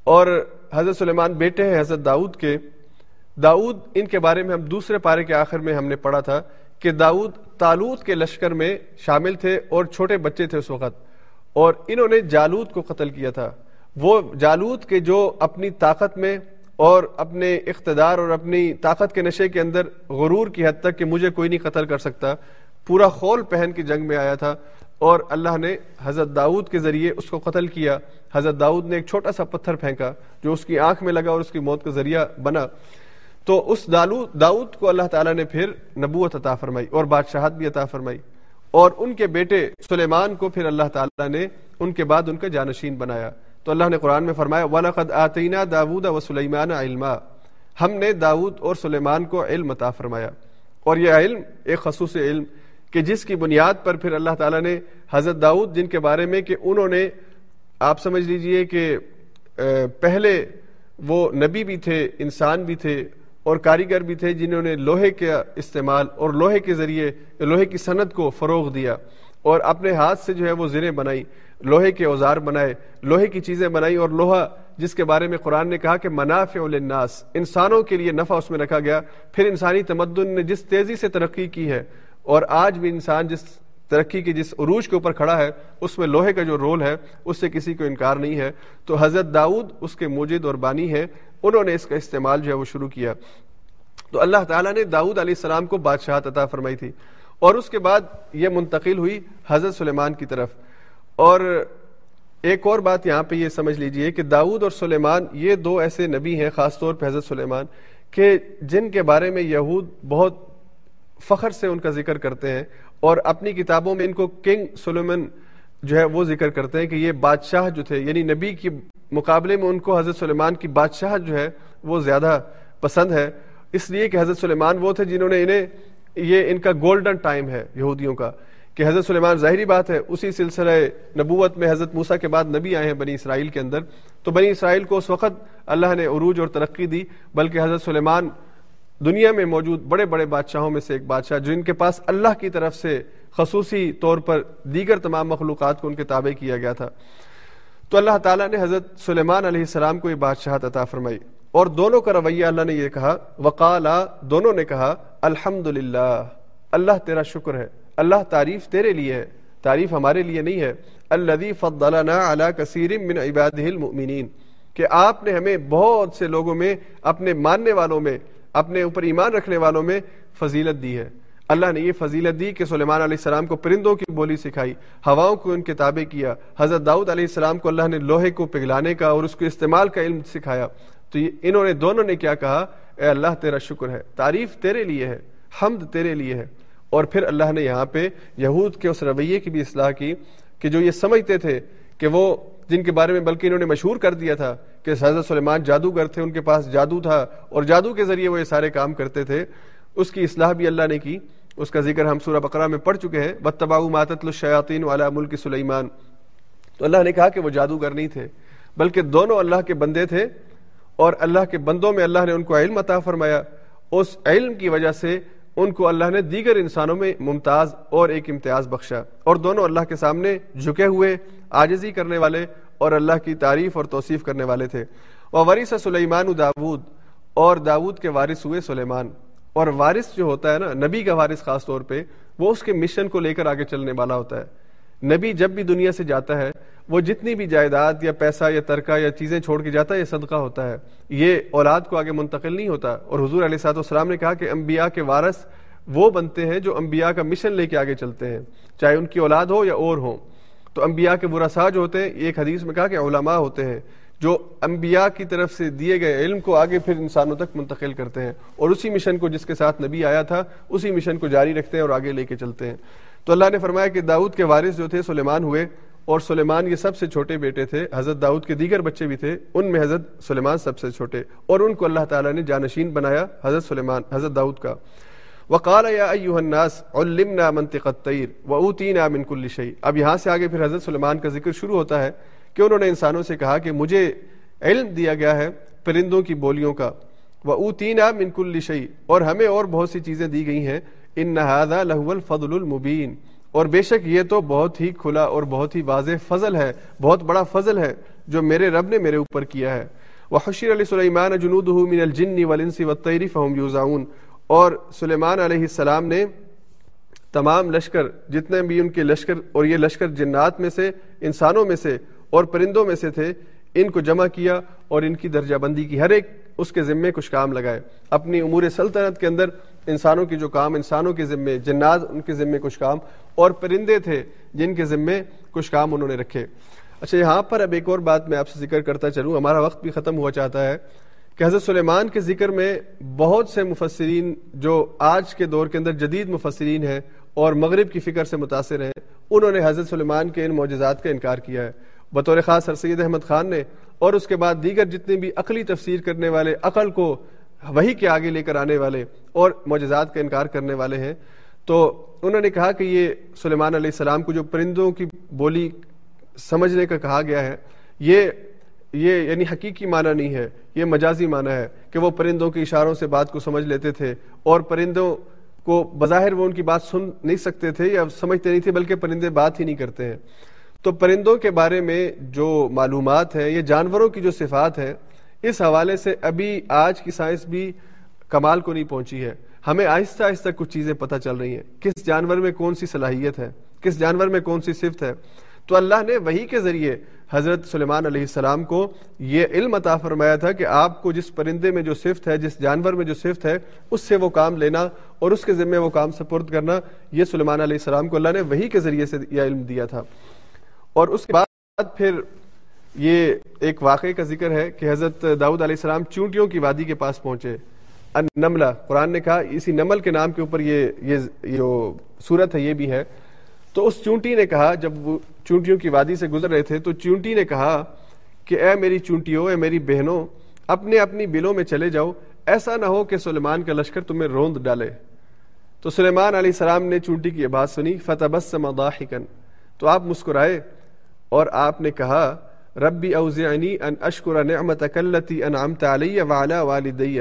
اور حضرت سلیمان بیٹے ہیں حضرت داؤد کے. داؤد ان کے بارے میں ہم دوسرے پارے کے آخر میں ہم نے پڑھا تھا کہ داؤد طالوت کے لشکر میں شامل تھے اور چھوٹے بچے تھے اس وقت, اور انہوں نے جالوت کو قتل کیا تھا. وہ جالوت کے جو اپنی طاقت میں اور اپنے اقتدار اور اپنی طاقت کے نشے کے اندر غرور کی حد تک کہ مجھے کوئی نہیں قتل کر سکتا, پورا خول پہن کی جنگ میں آیا تھا, اور اللہ نے حضرت داؤد کے ذریعے اس کو قتل کیا. حضرت داؤد نے ایک چھوٹا سا پتھر پھینکا جو اس کی آنکھ میں لگا اور اس کی موت کا ذریعہ بنا. تو اس داؤد کو اللہ تعالیٰ نے پھر نبوت عطا فرمائی اور بادشاہت بھی عطا فرمائی, اور ان کے بیٹے سلیمان کو پھر اللہ تعالیٰ نے ان کے بعد ان کا جانشین بنایا. تو اللہ نے قرآن میں فرمایا وَلَقَدْ آتَيْنَا دَاوُودَ وَسُلَيْمَانَ عِلْمًا، ہم نے داود اور سلیمان کو علم عطا فرمایا. اور یہ علم ایک خصوصی علم کہ جس کی بنیاد پر پھر اللہ تعالیٰ نے حضرت داؤد، جن کے بارے میں کہ انہوں نے آپ سمجھ لیجئے کہ پہلے وہ نبی بھی تھے، انسان بھی تھے اور کاریگر بھی تھے، جنہوں نے لوہے کا استعمال اور لوہے کے ذریعے لوہے کی صنعت کو فروغ دیا اور اپنے ہاتھ سے جو ہے وہ زریں بنائی، لوہے کے اوزار بنائے، لوہے کی چیزیں بنائی. اور لوہا جس کے بارے میں قرآن نے کہا کہ منافع للناس، انسانوں کے لیے نفع اس میں رکھا گیا. پھر انسانی تمدن نے جس تیزی سے ترقی کی ہے اور آج بھی انسان جس ترقی کی جس عروج کے اوپر کھڑا ہے، اس میں لوہے کا جو رول ہے اس سے کسی کو انکار نہیں ہے. تو حضرت داؤد اس کے موجد اور بانی ہیں، انہوں نے اس کا استعمال جو ہے وہ شروع کیا. تو اللہ تعالیٰ نے داؤد علیہ السلام کو بادشاہت عطا فرمائی تھی اور اس کے بعد یہ منتقل ہوئی حضرت سلیمان کی طرف. اور ایک اور بات یہاں پہ یہ سمجھ لیجئے کہ داؤد اور سلیمان یہ دو ایسے نبی ہیں، خاص طور پہ حضرت سلیمان، کہ جن کے بارے میں یہود بہت فخر سے ان کا ذکر کرتے ہیں اور اپنی کتابوں میں ان کو کنگ سلیمان جو ہے وہ ذکر کرتے ہیں کہ یہ بادشاہ جو تھے، یعنی نبی کی مقابلے میں ان کو حضرت سلیمان کی بادشاہ جو ہے وہ زیادہ پسند ہے، اس لیے کہ حضرت سلیمان وہ تھے جنہوں نے انہیں یہ ان کا گولڈن ٹائم ہے یہودیوں کا، کہ حضرت سلیمان ظاہری بات ہے اسی سلسلہ نبوت میں حضرت موسیٰ کے بعد نبی آئے ہیں بنی اسرائیل کے اندر. تو بنی اسرائیل کو اس وقت اللہ نے عروج اور ترقی دی، بلکہ حضرت سلیمان دنیا میں موجود بڑے بڑے بادشاہوں میں سے ایک بادشاہ جن کے پاس اللہ کی طرف سے خصوصی طور پر دیگر تمام مخلوقات کو ان کے تابع کیا گیا تھا. تو اللہ تعالیٰ نے حضرت سلیمان علیہ السلام کو یہ بادشاہت عطا فرمائی اور دونوں کا رویہ اللہ نے یہ کہا وقالا، دونوں نے کہا الحمدللہ، اللہ تیرا شکر ہے، اللہ تعریف تیرے لیے ہے، تعریف ہمارے لیے نہیں ہے. الذی فضلنا علی کثیر من عبادہ المؤمنین، کہ آپ نے ہمیں بہت سے لوگوں میں، اپنے ماننے والوں میں، اپنے اوپر ایمان رکھنے والوں میں فضیلت دی ہے. اللہ نے یہ فضیلت دی کہ سلیمان علیہ السلام کو پرندوں کی بولی سکھائی، ہواؤں کو ان کے تابع کیا. حضرت داؤد علیہ السلام کو اللہ نے لوہے کو پگھلانے کا اور اس کو استعمال کا علم سکھایا. تو انہوں نے دونوں نے کیا کہا، اے اللہ تیرا شکر ہے، تعریف تیرے لیے ہے، حمد تیرے لیے ہے. اور پھر اللہ نے یہاں پہ یہود کے اس رویے کی بھی اصلاح کی کہ جو یہ سمجھتے تھے کہ وہ، جن کے بارے میں بلکہ انہوں نے مشہور کر دیا تھا کہ حضرت سلیمان جادوگر تھے، ان کے پاس جادو تھا اور جادو کے ذریعے وہ یہ سارے کام کرتے تھے، اس کی اصلاح بھی اللہ نے کی. اس کا ذکر ہم سورہ بقرہ میں پڑھ چکے ہیں، وَاتَّبَعُوا مَا تَتْلُو الشَّيَاطِينُ عَلَىٰ مُلْكِ سُلَيْمَانَ. تو اللہ نے کہا کہ وہ جادوگر نہیں تھے بلکہ دونوں اللہ کے بندے تھے اور اللہ کے بندوں میں اللہ نے ان کو علم عطا فرمایا. اس علم کی وجہ سے ان کو اللہ نے دیگر انسانوں میں ممتاز اور ایک امتیاز بخشا، اور دونوں اللہ کے سامنے جھکے ہوئے، عاجزی کرنے والے اور اللہ کی تعریف اور توصیف کرنے والے تھے. وَوَرِثَ سُلَيْمَانُ دَاوُودَ، اور داؤد کے وارث ہوئے سلیمان. اور وارث جو ہوتا ہے نا، نبی کا وارث خاص طور پہ، وہ اس کے مشن کو لے کر آگے چلنے والا ہوتا ہے. نبی جب بھی دنیا سے جاتا ہے، وہ جتنی بھی جائیداد یا پیسہ یا ترکہ یا چیزیں چھوڑ کے جاتا ہے، یہ صدقہ ہوتا ہے، یہ اولاد کو آگے منتقل نہیں ہوتا. اور حضور علیہ الصلوۃ والسلام نے کہا کہ انبیاء کے وارث وہ بنتے ہیں جو انبیاء کا مشن لے کے آگے چلتے ہیں، چاہے ان کی اولاد ہو یا اور ہوں. تو انبیاء کے ورثاء جو ہوتے ہیں، ایک حدیث میں کہا کہ علماء ہوتے ہیں جو انبیاء کی طرف سے دیے گئے علم کو آگے پھر انسانوں تک منتقل کرتے ہیں، اور اسی مشن کو جس کے ساتھ نبی آیا تھا اسی مشن کو جاری رکھتے ہیں اور آگے لے کے چلتے ہیں. تو اللہ نے فرمایا کہ داؤد کے وارث جو تھے سلیمان ہوئے، اور سلیمان یہ سب سے چھوٹے بیٹے تھے. حضرت داؤد کے دیگر بچے بھی تھے، ان میں حضرت سلیمان سب سے چھوٹے، اور ان کو اللہ تعالیٰ نے جانشین بنایا حضرت سلیمان، حضرت داؤد کا. وقال یا ایھا الناس علمنا منطق الطیر واوتینا من کل شیء. اب یہاں سے آگے پھر حضرت سلیمان کا ذکر شروع ہوتا ہے کہ انہوں نے انسانوں سے کہا کہ مجھے علم دیا گیا ہے پرندوں کی بولیوں کا، واوتینا من کل شیء، اور ہمیں اور بہت سی چیزیں دی گئی ہیں. ان ھذا لہو الفضل المبین، اور بے شک یہ تو بہت ہی کھلا اور بہت ہی واضح فضل ہے، بہت بڑا فضل ہے جو میرے رب نے میرے اوپر کیا ہے. وحشر لسلیمان جنودہ من الجن والانس والطیر فہم یوزعون، اور سلیمان علیہ السلام نے تمام لشکر، جتنے بھی ان کے لشکر، اور یہ لشکر جنات میں سے، انسانوں میں سے اور پرندوں میں سے تھے، ان کو جمع کیا اور ان کی درجہ بندی کی، ہر ایک اس کے ذمے کچھ کام لگائے. اپنی امور سلطنت کے اندر انسانوں کی جو کام انسانوں کے ذمے، جنات ان کے ذمے کچھ کام، اور پرندے تھے جن کے ذمے کچھ کام انہوں نے رکھے. اچھا یہاں پر اب ایک اور بات میں آپ سے ذکر کرتا چلوں، ہمارا وقت بھی ختم ہوا چاہتا ہے، کہ حضرت سلیمان کے ذکر میں بہت سے مفسرین جو آج کے دور کے اندر جدید مفسرین ہیں اور مغرب کی فکر سے متاثر ہیں, انہوں نے حضرت سلیمان کے ان معجزات کا انکار کیا ہے. بطور خاص سید احمد خان نے اور اس کے بعد دیگر جتنے بھی عقلی تفسیر کرنے والے, عقل کو وحی کے آگے لے کر آنے والے اور معجزات کا انکار کرنے والے ہیں, تو انہوں نے کہا کہ یہ سلیمان علیہ السلام کو جو پرندوں کی بولی سمجھنے کا کہا گیا ہے, یہ یہ یعنی حقیقی معنی نہیں ہے, یہ مجازی معنی ہے کہ وہ پرندوں کے اشاروں سے بات کو سمجھ لیتے تھے, اور پرندوں کو بظاہر وہ ان کی بات سن نہیں سکتے تھے یا سمجھتے نہیں تھے, بلکہ پرندے بات ہی نہیں کرتے ہیں. تو پرندوں کے بارے میں جو معلومات ہیں یا جانوروں کی جو صفات ہیں, اس حوالے سے ابھی آج کی سائنس بھی کمال کو نہیں پہنچی ہے. ہمیں آہستہ آہستہ کچھ چیزیں پتہ چل رہی ہیں, کس جانور میں کون سی صلاحیت ہے, کس جانور میں کون سی صفت ہے. تو اللہ نے وحی کے ذریعے حضرت سلیمان علیہ السلام کو یہ علم عطا فرمایا تھا کہ آپ کو جس پرندے میں جو صفت ہے, جس جانور میں جو صفت ہے, اس سے وہ کام لینا اور اس کے ذمے وہ کام سپرد کرنا. یہ سلیمان علیہ السلام کو اللہ نے وحی کے ذریعے سے یہ علم دیا تھا. اور اس کے بعد پھر یہ ایک واقعے کا ذکر ہے کہ حضرت داؤد علیہ السلام چونٹیوں کی وادی کے پاس پہنچے, نملہ, قرآن نے کہا اسی نمل کے نام کے اوپر یہ یہ جو صورت ہے یہ بھی ہے. تو اس چونٹی نے کہا, جب وہ چونٹیوں کی وادی سے گزر رہے تھے تو چونٹی نے کہا کہ اے میری چونٹیوں, اے میری بہنوں, اپنے اپنی بلوں میں چلے جاؤ, ایسا نہ ہو کہ سلیمان کا لشکر تمہیں روند ڈالے. تو سلیمان علیہ السلام نے چونٹی کی آواز سنی, فتبسم ضاحکا, تو آپ مسکرائے اور آپ نے کہا, ربی اوزعنی ان اشکر نعمتک التی انعمت علی وعلی والدی.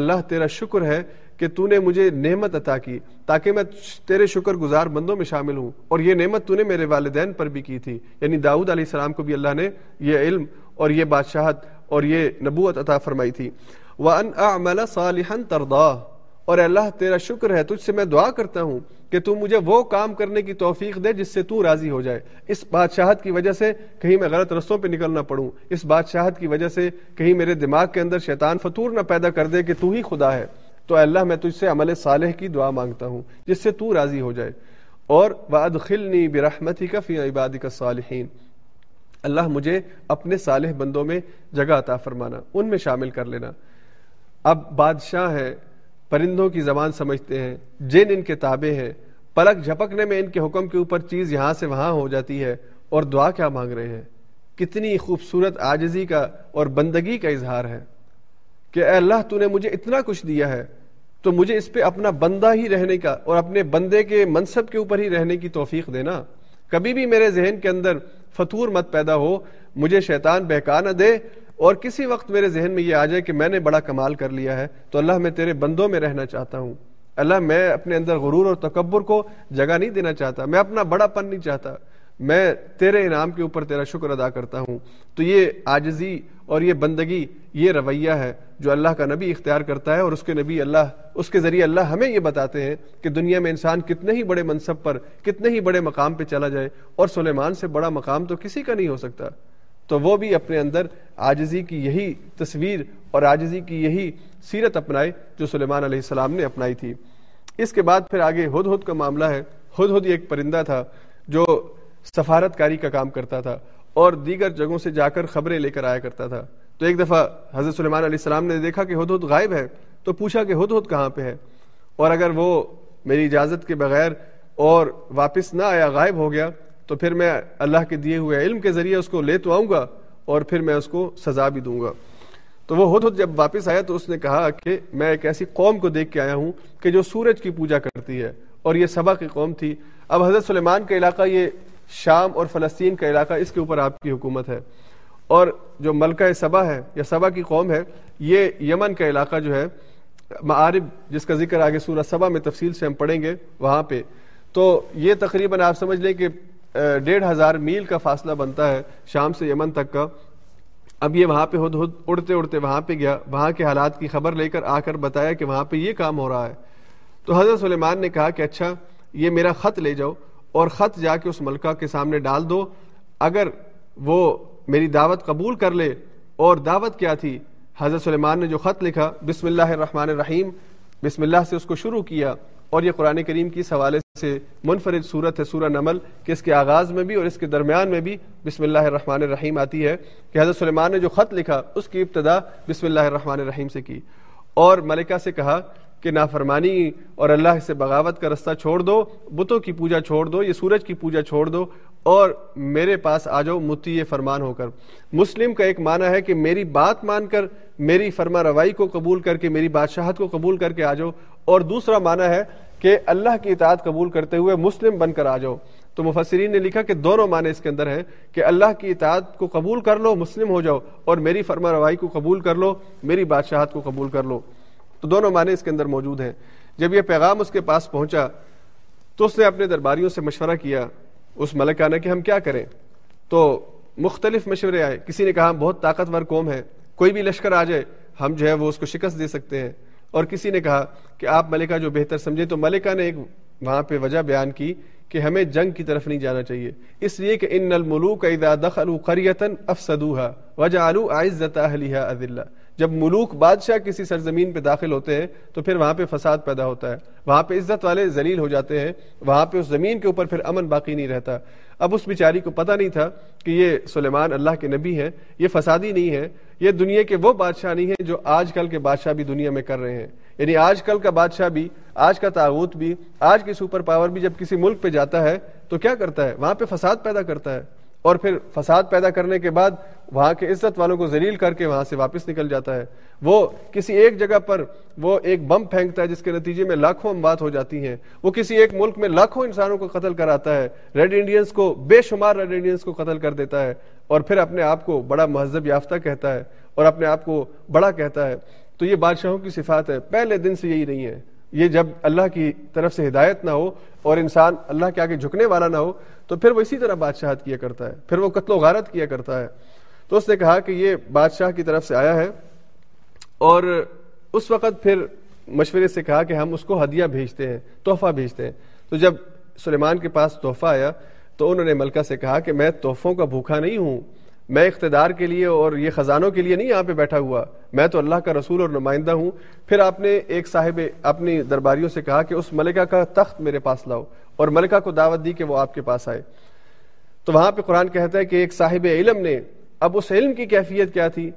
اللہ تیرا شکر ہے کہ تو نے مجھے نعمت عطا کی تاکہ میں تیرے شکر گزار بندوں میں شامل ہوں, اور یہ نعمت تو نے میرے والدین پر بھی کی تھی. یعنی داؤد علیہ السلام کو بھی اللہ نے یہ علم اور یہ بادشاہت اور یہ نبوت عطا فرمائی تھی. وَأَنْ أَعْمَلَ صَالِحًا تَرْضَاهُ, اور اللہ تیرا شکر ہے, تجھ سے میں دعا کرتا ہوں کہ تو مجھے وہ کام کرنے کی توفیق دے جس سے تو راضی ہو جائے. اس بادشاہت کی وجہ سے کہیں میں غلط رستوں پہ نکلنا پڑوں, اس بادشاہت کی وجہ سے کہیں میرے دماغ کے اندر شیطان فطور نہ پیدا کر دے کہ تو ہی خدا ہے. تو اے اللہ میں تجھ سے عمل صالح کی دعا مانگتا ہوں جس سے تو راضی ہو جائے. اور وَأَدْخِلْنِي بِرَحْمَتِكَ فِي عِبَادِكَ الصَّالِحِينَ, اللہ مجھے اپنے صالح بندوں میں جگہ عطا فرمانا, ان میں شامل کر لینا. اب بادشاہ ہے, پرندوں کی زبان سمجھتے ہیں, جن ان کے تابع ہیں, پلک جھپکنے میں ان کے حکم کے اوپر چیز یہاں سے وہاں ہو جاتی ہے, اور دعا کیا مانگ رہے ہیں. کتنی خوبصورت عاجزی کا اور بندگی کا اظہار ہے کہ اے اللہ تو نے مجھے اتنا کچھ دیا ہے تو مجھے اس پہ اپنا بندہ ہی رہنے کا اور اپنے بندے کے منصب کے اوپر ہی رہنے کی توفیق دینا. کبھی بھی میرے ذہن کے اندر فطور مت پیدا ہو, مجھے شیطان بہکا نہ دے, اور کسی وقت میرے ذہن میں یہ آ جائے کہ میں نے بڑا کمال کر لیا ہے. تو اللہ میں تیرے بندوں میں رہنا چاہتا ہوں, اللہ میں اپنے اندر غرور اور تکبر کو جگہ نہیں دینا چاہتا, میں اپنا بڑا پن نہیں چاہتا, میں تیرے انعام کے اوپر تیرا شکر ادا کرتا ہوں. تو یہ عاجزی اور یہ بندگی, یہ رویہ ہے جو اللہ کا نبی اختیار کرتا ہے, اور اس کے نبی اللہ اس کے ذریعے اللہ ہمیں یہ بتاتے ہیں کہ دنیا میں انسان کتنے ہی بڑے منصب پر, کتنے ہی بڑے مقام پہ چلا جائے, اور سلیمان سے بڑا مقام تو کسی کا نہیں ہو سکتا. تو وہ بھی اپنے اندر عاجزی کی یہی تصویر اور عاجزی کی یہی سیرت اپنائے جو سلیمان علیہ السلام نے اپنائی تھی. اس کے بعد پھر آگے ہود ہود کا معاملہ ہے. ہود ہود ایک پرندہ تھا جو سفارت کاری کا کام کرتا تھا اور دیگر جگہوں سے جا کر خبریں لے کر آیا کرتا تھا. تو ایک دفعہ حضرت سلیمان علیہ السلام نے دیکھا کہ ہود ہود غائب ہے, تو پوچھا کہ ہود ہود کہاں پہ ہے, اور اگر وہ میری اجازت کے بغیر اور واپس نہ آیا, غائب ہو گیا, تو پھر میں اللہ کے دیے ہوئے علم کے ذریعے اس کو لے تو آؤں گا اور پھر میں اس کو سزا بھی دوں گا. تو وہ ہود ہود جب واپس آیا تو اس نے کہا کہ میں ایک ایسی قوم کو دیکھ کے آیا ہوں کہ جو سورج کی پوجا کرتی ہے, اور یہ سبا کی قوم تھی. اب حضرت سلیمان کا علاقہ, یہ شام اور فلسطین کا علاقہ, اس کے اوپر آپ کی حکومت ہے, اور جو ملکہ سبا ہے یا سبا کی قوم ہے, یہ یمن کا علاقہ جو ہے, معارب جس کا ذکر آگے سورہ سبا میں تفصیل سے ہم پڑھیں گے وہاں پہ. تو یہ تقریباً آپ سمجھ لیں کہ ڈیڑھ ہزار میل کا فاصلہ بنتا ہے شام سے یمن تک کا. اب یہ وہاں پہ ہود ہود اڑتے اڑتے وہاں پہ گیا, وہاں کے حالات کی خبر لے کر آ کر بتایا کہ وہاں پہ یہ کام ہو رہا ہے. تو حضرت سلیمان نے کہا کہ اچھا یہ میرا خط لے جاؤ اور خط جا کے اس ملکہ کے سامنے ڈال دو, اگر وہ میری دعوت قبول کر لے. اور دعوت کیا تھی؟ حضرت سلیمان نے جو خط لکھا, بسم اللہ الرحمن الرحیم, بسم اللہ سے اس کو شروع کیا, اور یہ قرآن کریم کی اس حوالے سے منفرد صورت ہے سورہ نمل, کہ اس کے آغاز میں بھی اور اس کے درمیان میں بھی بسم اللہ الرحمن الرحیم آتی ہے, کہ حضرت سلیمان نے جو خط لکھا اس کی ابتدا بسم اللہ الرحمن الرحیم سے کی. اور ملکہ سے کہا کہ نافرمانی اور اللہ سے بغاوت کا رستہ چھوڑ دو, بتوں کی پوجا چھوڑ دو, یہ سورج کی پوجا چھوڑ دو اور میرے پاس آ جاؤ مطیع فرمان ہو کر. مسلم کا ایک معنی ہے کہ میری بات مان کر, میری فرما روائی کو قبول کر کے, میری بادشاہت کو قبول کر کے آ جاؤ, اور دوسرا معنی ہے کہ اللہ کی اطاعت قبول کرتے ہوئے مسلم بن کر آ جاؤ. تو مفسرین نے لکھا کہ دونوں معنی اس کے اندر ہیں کہ اللہ کی اطاعت کو قبول کر لو, مسلم ہو جاؤ, اور میری فرما روائی کو قبول کر لو, میری بادشاہت کو قبول کر لو. تو دونوں معنی اس کے اندر موجود ہیں. جب یہ پیغام اس کے پاس پہنچا تو اس نے اپنے درباریوں سے مشورہ کیا, اس ملکہ نے, کہ ہم کیا کریں. تو مختلف مشورے آئے. کسی نے کہا ہم بہت طاقتور قوم ہے, کوئی بھی لشکر آ جائے ہم جو ہے وہ اس کو شکست دے سکتے ہیں. اور کسی نے کہا کہ آپ ملکہ جو بہتر سمجھے. تو ملکہ نے ایک وہاں پہ وجہ بیان کی کہ ہمیں جنگ کی طرف نہیں جانا چاہیے, اس لیے کہ ان الملوک اذا دخلوا قریۃ افسدوها وجعلوا عزت اہلھا اذلہ, جب ملوک بادشاہ کسی سرزمین پہ داخل ہوتے ہیں تو پھر وہاں پہ فساد پیدا ہوتا ہے, وہاں پہ عزت والے ذلیل ہو جاتے ہیں, وہاں پہ اس زمین کے اوپر پھر امن باقی نہیں رہتا. اب اس بیچاری کو پتہ نہیں تھا کہ یہ سلیمان اللہ کے نبی ہیں, یہ فسادی نہیں ہے, یہ دنیا کے وہ بادشاہ نہیں ہیں جو آج کل کے بادشاہ بھی دنیا میں کر رہے ہیں. یعنی آج کل کا بادشاہ بھی, آج کا طاغوت بھی, آج کی سپر پاور بھی جب کسی ملک پہ جاتا ہے تو کیا کرتا ہے, وہاں پہ فساد پیدا کرتا ہے, اور پھر فساد پیدا کرنے کے بعد وہاں کے عزت والوں کو ذلیل کر کے وہاں سے واپس نکل جاتا ہے. وہ کسی ایک جگہ پر وہ ایک بم پھینکتا ہے جس کے نتیجے میں لاکھوں اموات ہو جاتی ہیں, وہ کسی ایک ملک میں لاکھوں انسانوں کو قتل کراتا ہے, ریڈ انڈینز کو, بے شمار ریڈ انڈینز کو قتل کر دیتا ہے, اور پھر اپنے آپ کو بڑا مہذب یافتہ کہتا ہے اور اپنے آپ کو بڑا کہتا ہے. تو یہ بادشاہوں کی صفات ہے, پہلے دن سے یہی نہیں ہے. یہ جب اللہ کی طرف سے ہدایت نہ ہو اور انسان اللہ کے آگے جھکنے والا نہ ہو تو پھر وہ اسی طرح بادشاہت کیا کرتا ہے, پھر وہ قتل و غارت کیا کرتا ہے. تو اس نے کہا کہ یہ بادشاہ کی طرف سے آیا ہے, اور اس وقت پھر مشورے سے کہا کہ ہم اس کو ہدیہ بھیجتے ہیں, تحفہ بھیجتے ہیں. تو جب سلیمان کے پاس تحفہ آیا تو انہوں نے ملکہ سے کہا کہ میں تحفوں کا بھوکا نہیں ہوں, میں اقتدار کے لیے اور یہ خزانوں کے لیے نہیں یہاں پہ بیٹھا ہوا, میں تو اللہ کا رسول اور نمائندہ ہوں. پھر آپ نے ایک صاحب اپنی درباریوں سے کہا کہ اس ملکہ کا تخت میرے پاس لاؤ, اور ملکہ کو دعوت دی کہ وہ آپ کے پاس آئے. تو وہاں پہ قرآن کہتا ہے کہ ایک صاحب علم نے, اب اس علم کی کیفیت کیا تھی,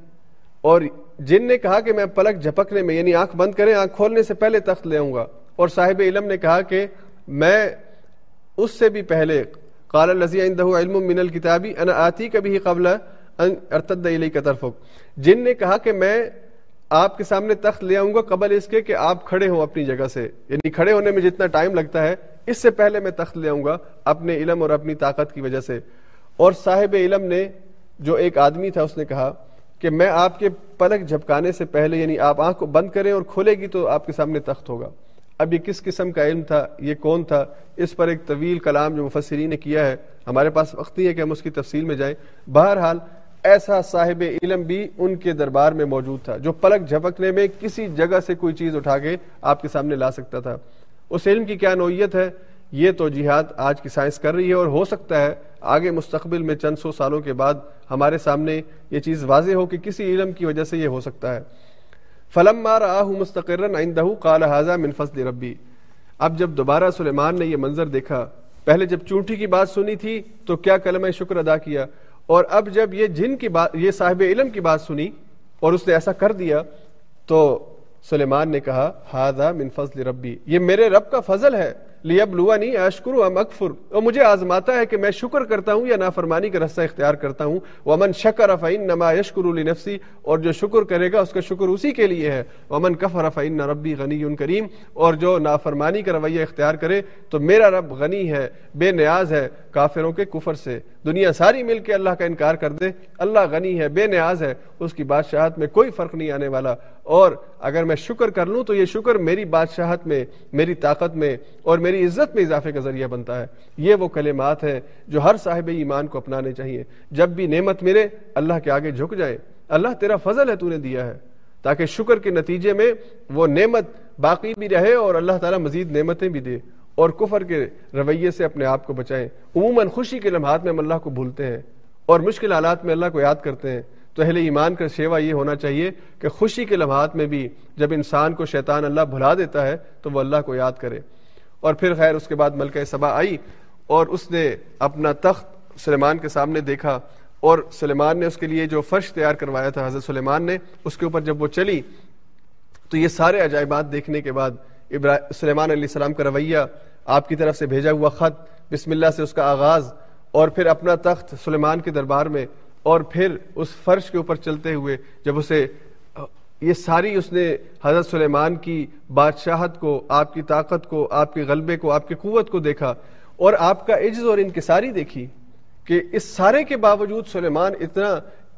اور جن نے کہا کہ میں پلک جھپکنے میں, یعنی آنکھ بند کریں آنکھ کھولنے سے پہلے تخت لے آؤں گا, اور صاحب علم نے کہا کہ میں اس سے بھی پہلے, قال الذی عنده علم من الكتاب انا آتیک به قبل ان ارتد الیک طرفک, جن نے کہا کہ میں آپ کے سامنے تخت لے آؤں گا قبل اس کے کہ آپ کھڑے ہوں اپنی جگہ سے, یعنی کھڑے ہونے میں جتنا ٹائم لگتا ہے اس سے پہلے میں تخت لے آؤں گا اپنے علم اور اپنی طاقت کی وجہ سے. اور صاحب علم نے, جو ایک آدمی تھا, اس نے کہا کہ میں آپ کے پلک جھپکانے سے پہلے, یعنی آپ آنکھ کو بند کریں اور کھولے گی تو آپ کے سامنے تخت ہوگا. اب یہ کس قسم کا علم تھا, یہ کون تھا, اس پر ایک طویل کلام جو مفسرین نے کیا ہے, ہمارے پاس وقت نہیں ہے کہ ہم اس کی تفصیل میں جائیں. بہرحال ایسا صاحب علم بھی ان کے دربار میں موجود تھا, جو پلک جھپکنے میں کسی جگہ سے کوئی چیز اٹھا کے آپ کے سامنے لا سکتا تھا. اس علم کی کیا نوعیت ہے, یہ توجیحات آج کی سائنس کر رہی ہے, اور ہو سکتا ہے آگے مستقبل میں چند سو سالوں کے بعد ہمارے سامنے یہ چیز واضح ہو کہ کسی علم کی وجہ سے یہ ہو سکتا ہے. فلما رآہ مستقرا عندہ قال ھذا من فضل ربی. اب جب دوبارہ سلیمان نے یہ منظر دیکھا, پہلے جب چونٹی کی بات سنی تھی تو کیا کلمہ شکر ادا کیا, اور اب جب یہ جن کی بات, یہ صاحب علم کی بات سنی اور اس نے ایسا کر دیا تو سلیمان نے کہا ھذا من فضل ربی, یہ میرے رب کا فضل ہے. لیبلونی اشکر ام اکفر, اور مجھے آزماتا ہے کہ میں شکر کرتا ہوں یا نافرمانی کا رستہ اختیار کرتا ہوں. ومن شکر فانما یشکر لنفسی, اور جو شکر کرے گا اس کا شکر اسی کے لیے ہے. ومن کفر فان ربی غنی کریم, اور جو نافرمانی کا رویہ اختیار کرے تو میرا رب غنی ہے, بے نیاز ہے کافروں کے کفر سے. دنیا ساری مل کے اللہ کا انکار کر دے, اللہ غنی ہے, بے نیاز ہے, اس کی بادشاہت میں کوئی فرق نہیں آنے والا. اور اگر میں شکر کر لوں تو یہ شکر میری بادشاہت میں, میری طاقت میں اور میری عزت میں اضافے کا ذریعہ بنتا ہے. یہ وہ کلمات ہیں جو ہر صاحب ایمان کو اپنانے چاہیے. جب بھی نعمت ملے اللہ کے آگے جھک جائیں, اللہ تیرا فضل ہے, تو نے دیا ہے, تاکہ شکر کے نتیجے میں وہ نعمت باقی بھی رہے اور اللہ تعالیٰ مزید نعمتیں بھی دے, اور کفر کے رویے سے اپنے آپ کو بچائیں. عموماً خوشی کے لمحات میں ہم اللہ کو بھولتے ہیں اور مشکل حالات میں اللہ کو یاد کرتے ہیں. تو اہل ایمان کا شیوا یہ ہونا چاہیے کہ خوشی کے لمحات میں بھی جب انسان کو شیطان اللہ بھلا دیتا ہے تو وہ اللہ کو یاد کرے. اور پھر خیر اس کے بعد ملکہ سبا آئی اور اس نے اپنا تخت سلیمان کے سامنے دیکھا, اور سلیمان نے اس کے لیے جو فرش تیار کروایا تھا حضرت سلیمان نے, اس کے اوپر جب وہ چلی تو یہ سارے عجائبات دیکھنے کے بعد سلیمان علیہ السلام کا رویہ، آپ کی طرف سے بھیجا ہوا خط، بسم اللہ سے اس کا آغاز، اور پھر اپنا تخت سلیمان کے دربار میں، اور پھر اس فرش کے اوپر چلتے ہوئے جب اسے یہ ساری اس نے حضرت سلیمان کی بادشاہت کو، آپ کی طاقت کو، آپ کے غلبے کو، آپ کی قوت کو دیکھا، اور آپ کا عجز اور انکساری دیکھی کہ اس سارے کے باوجود سلیمان اتنا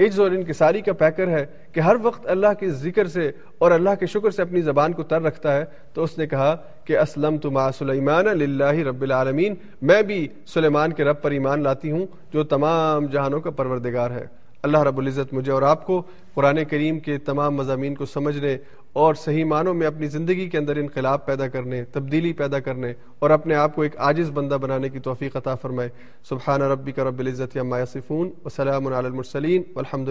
عجز اور انکساری کا پیکر ہے کہ ہر وقت اللہ کے ذکر سے اور اللہ کے شکر سے اپنی زبان کو تر رکھتا ہے، تو اس نے کہا کہ اسلمت مع سلیمان للہ رب العالمین، میں بھی سلیمان کے رب پر ایمان لاتی ہوں جو تمام جہانوں کا پروردگار ہے۔ اللہ رب العزت مجھے اور آپ کو قرآن کریم کے تمام مضامین کو سمجھنے اور صحیح معنوں میں اپنی زندگی کے اندر انقلاب پیدا کرنے، تبدیلی پیدا کرنے، اور اپنے آپ کو ایک عاجز بندہ بنانے کی توفیق عطا فرمائے۔ سبحان ربک رب العزت عما یصفون وسلام علی المرسلین والحمد